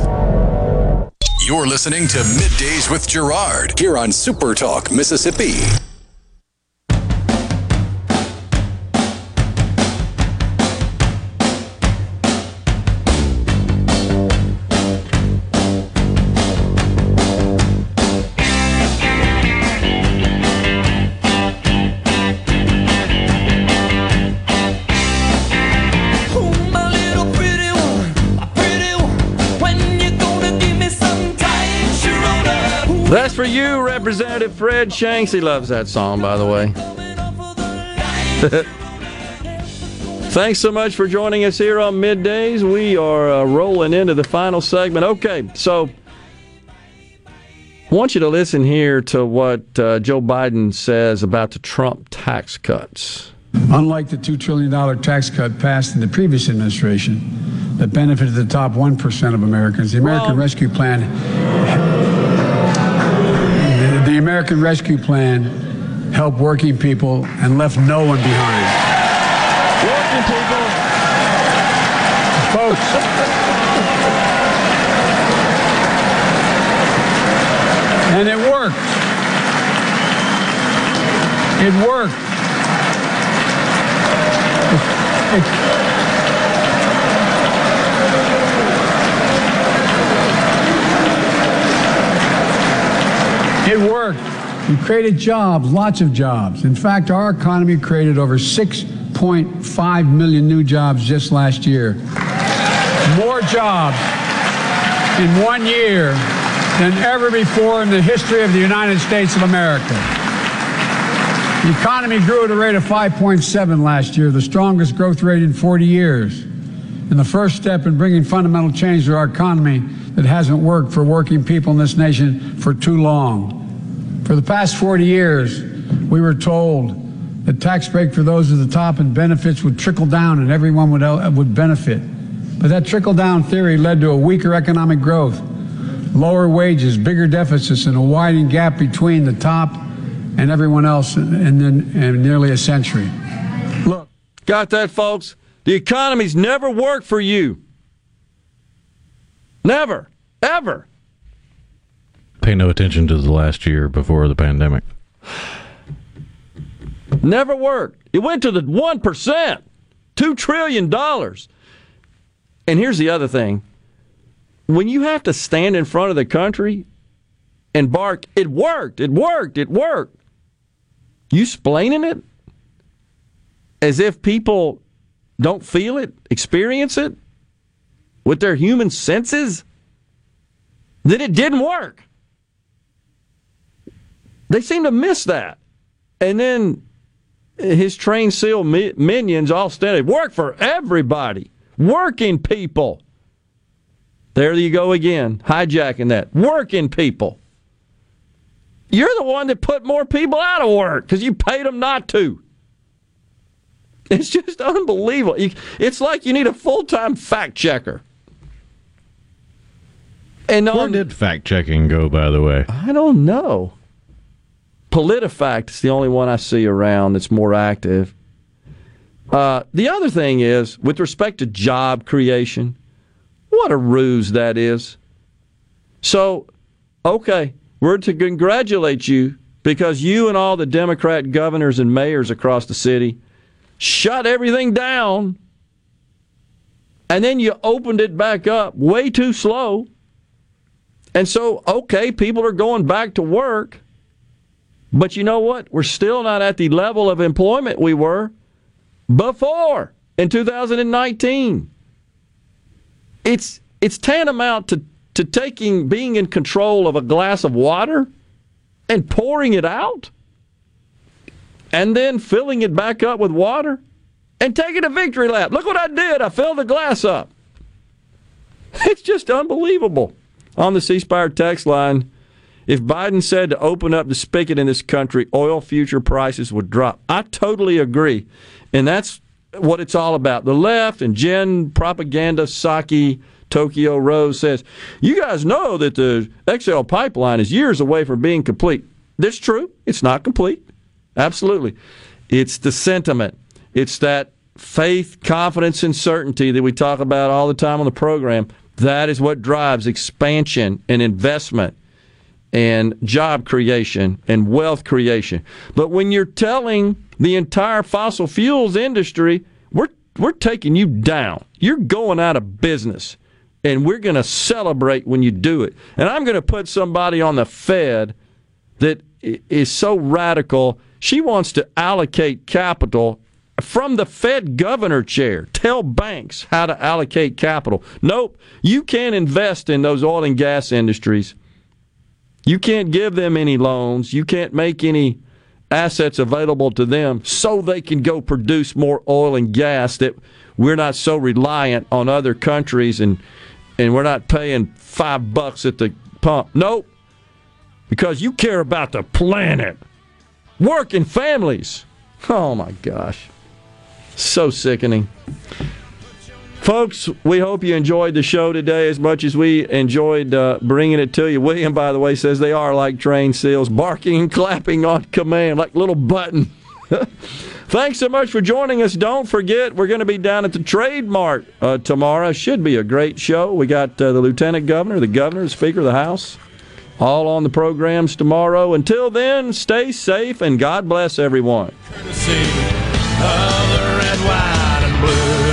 You're listening to Middays with Gerard here on Super Talk Mississippi. That's for you, Representative Fred Shanks. He loves that song, by the way. Thanks so much for joining us here on Middays. We are uh, rolling into the final segment. Okay, so I want you to listen here to what uh, Joe Biden says about the Trump tax cuts. Unlike the two trillion dollars tax cut passed in the previous administration that benefited the top one percent of Americans, the American well, Rescue Plan... The American Rescue Plan helped working people and left no one behind. Working people. Folks. And it worked. It worked. It, it, It worked. You created jobs, lots of jobs. In fact, our economy created over six point five million new jobs just last year. More jobs in one year than ever before in the history of the United States of America. The economy grew at a rate of five point seven last year, the strongest growth rate in forty years. And the first step in bringing fundamental change to our economy that hasn't worked for working people in this nation for too long. For the past forty years, we were told that tax break for those at the top and benefits would trickle down and everyone would, would benefit. But that trickle-down theory led to a weaker economic growth, lower wages, bigger deficits, and a widening gap between the top and everyone else in, in, in nearly a century. Look. Got that, folks? The economy's never worked for you. Never, ever. Pay no attention to the last year before the pandemic. Never worked. It went to the one percent, two trillion dollars. And here's the other thing. When you have to stand in front of the country and bark, it worked, it worked, it worked. You splaining it as if people don't feel it, experience it with their human senses, then it didn't work. They seem to miss that. And then his trained SEAL mi- minions all stand up. Work for everybody. Working people. There you go again, hijacking that. Working people. You're the one that put more people out of work because you paid them not to. It's just unbelievable. It's like you need a full-time fact checker. And on, where did fact-checking go, by the way? I don't know. PolitiFact is the only one I see around that's more active. Uh, the other thing is, with respect to job creation, what a ruse that is. So, okay, we're to congratulate you because you and all the Democrat governors and mayors across the city shut everything down, and then you opened it back up way too slow. And so, okay, people are going back to work, but you know what? We're still not at the level of employment we were before in two thousand nineteen. It's it's tantamount to, to taking being in control of a glass of water and pouring it out, and then filling it back up with water and taking a victory lap. Look what I did. I filled the glass up. It's just unbelievable. on the ceasefire text line, if Biden said to open up the spigot in this country, oil future prices would drop. I totally agree. And that's what it's all about. The left and Gen Propaganda Saki Tokyo Rose says, you guys know that the X L pipeline is years away from being complete. That's true. It's not complete. Absolutely. It's the sentiment. It's that faith, confidence, and certainty that we talk about all the time on the program. That is what drives expansion and investment and job creation and wealth creation. But when you're telling the entire fossil fuels industry, we're we're taking you down. You're going out of business. And we're going to celebrate when you do it. And I'm going to put somebody on the Fed that is so radical, she wants to allocate capital from the Fed governor chair. Tell banks how to allocate capital. Nope, you can't invest in those oil and gas industries. You can't give them any loans. You can't make any assets available to them so they can go produce more oil and gas that we're not so reliant on other countries and and we're not paying five bucks at the pump. Nope, because you care about the planet. Working families. Oh, my gosh. So sickening. Folks, we hope you enjoyed the show today as much as we enjoyed uh, bringing it to you. William, by the way, says they are like trained seals, barking and clapping on command like little button. Thanks so much for joining us. Don't forget, we're going to be down at the Trade Mart uh, tomorrow. Should be a great show. We got uh, the Lieutenant Governor, the Governor, the Speaker of the House, all on the programs tomorrow. Until then, stay safe and God bless everyone. Courtesy of the red, white, and blue.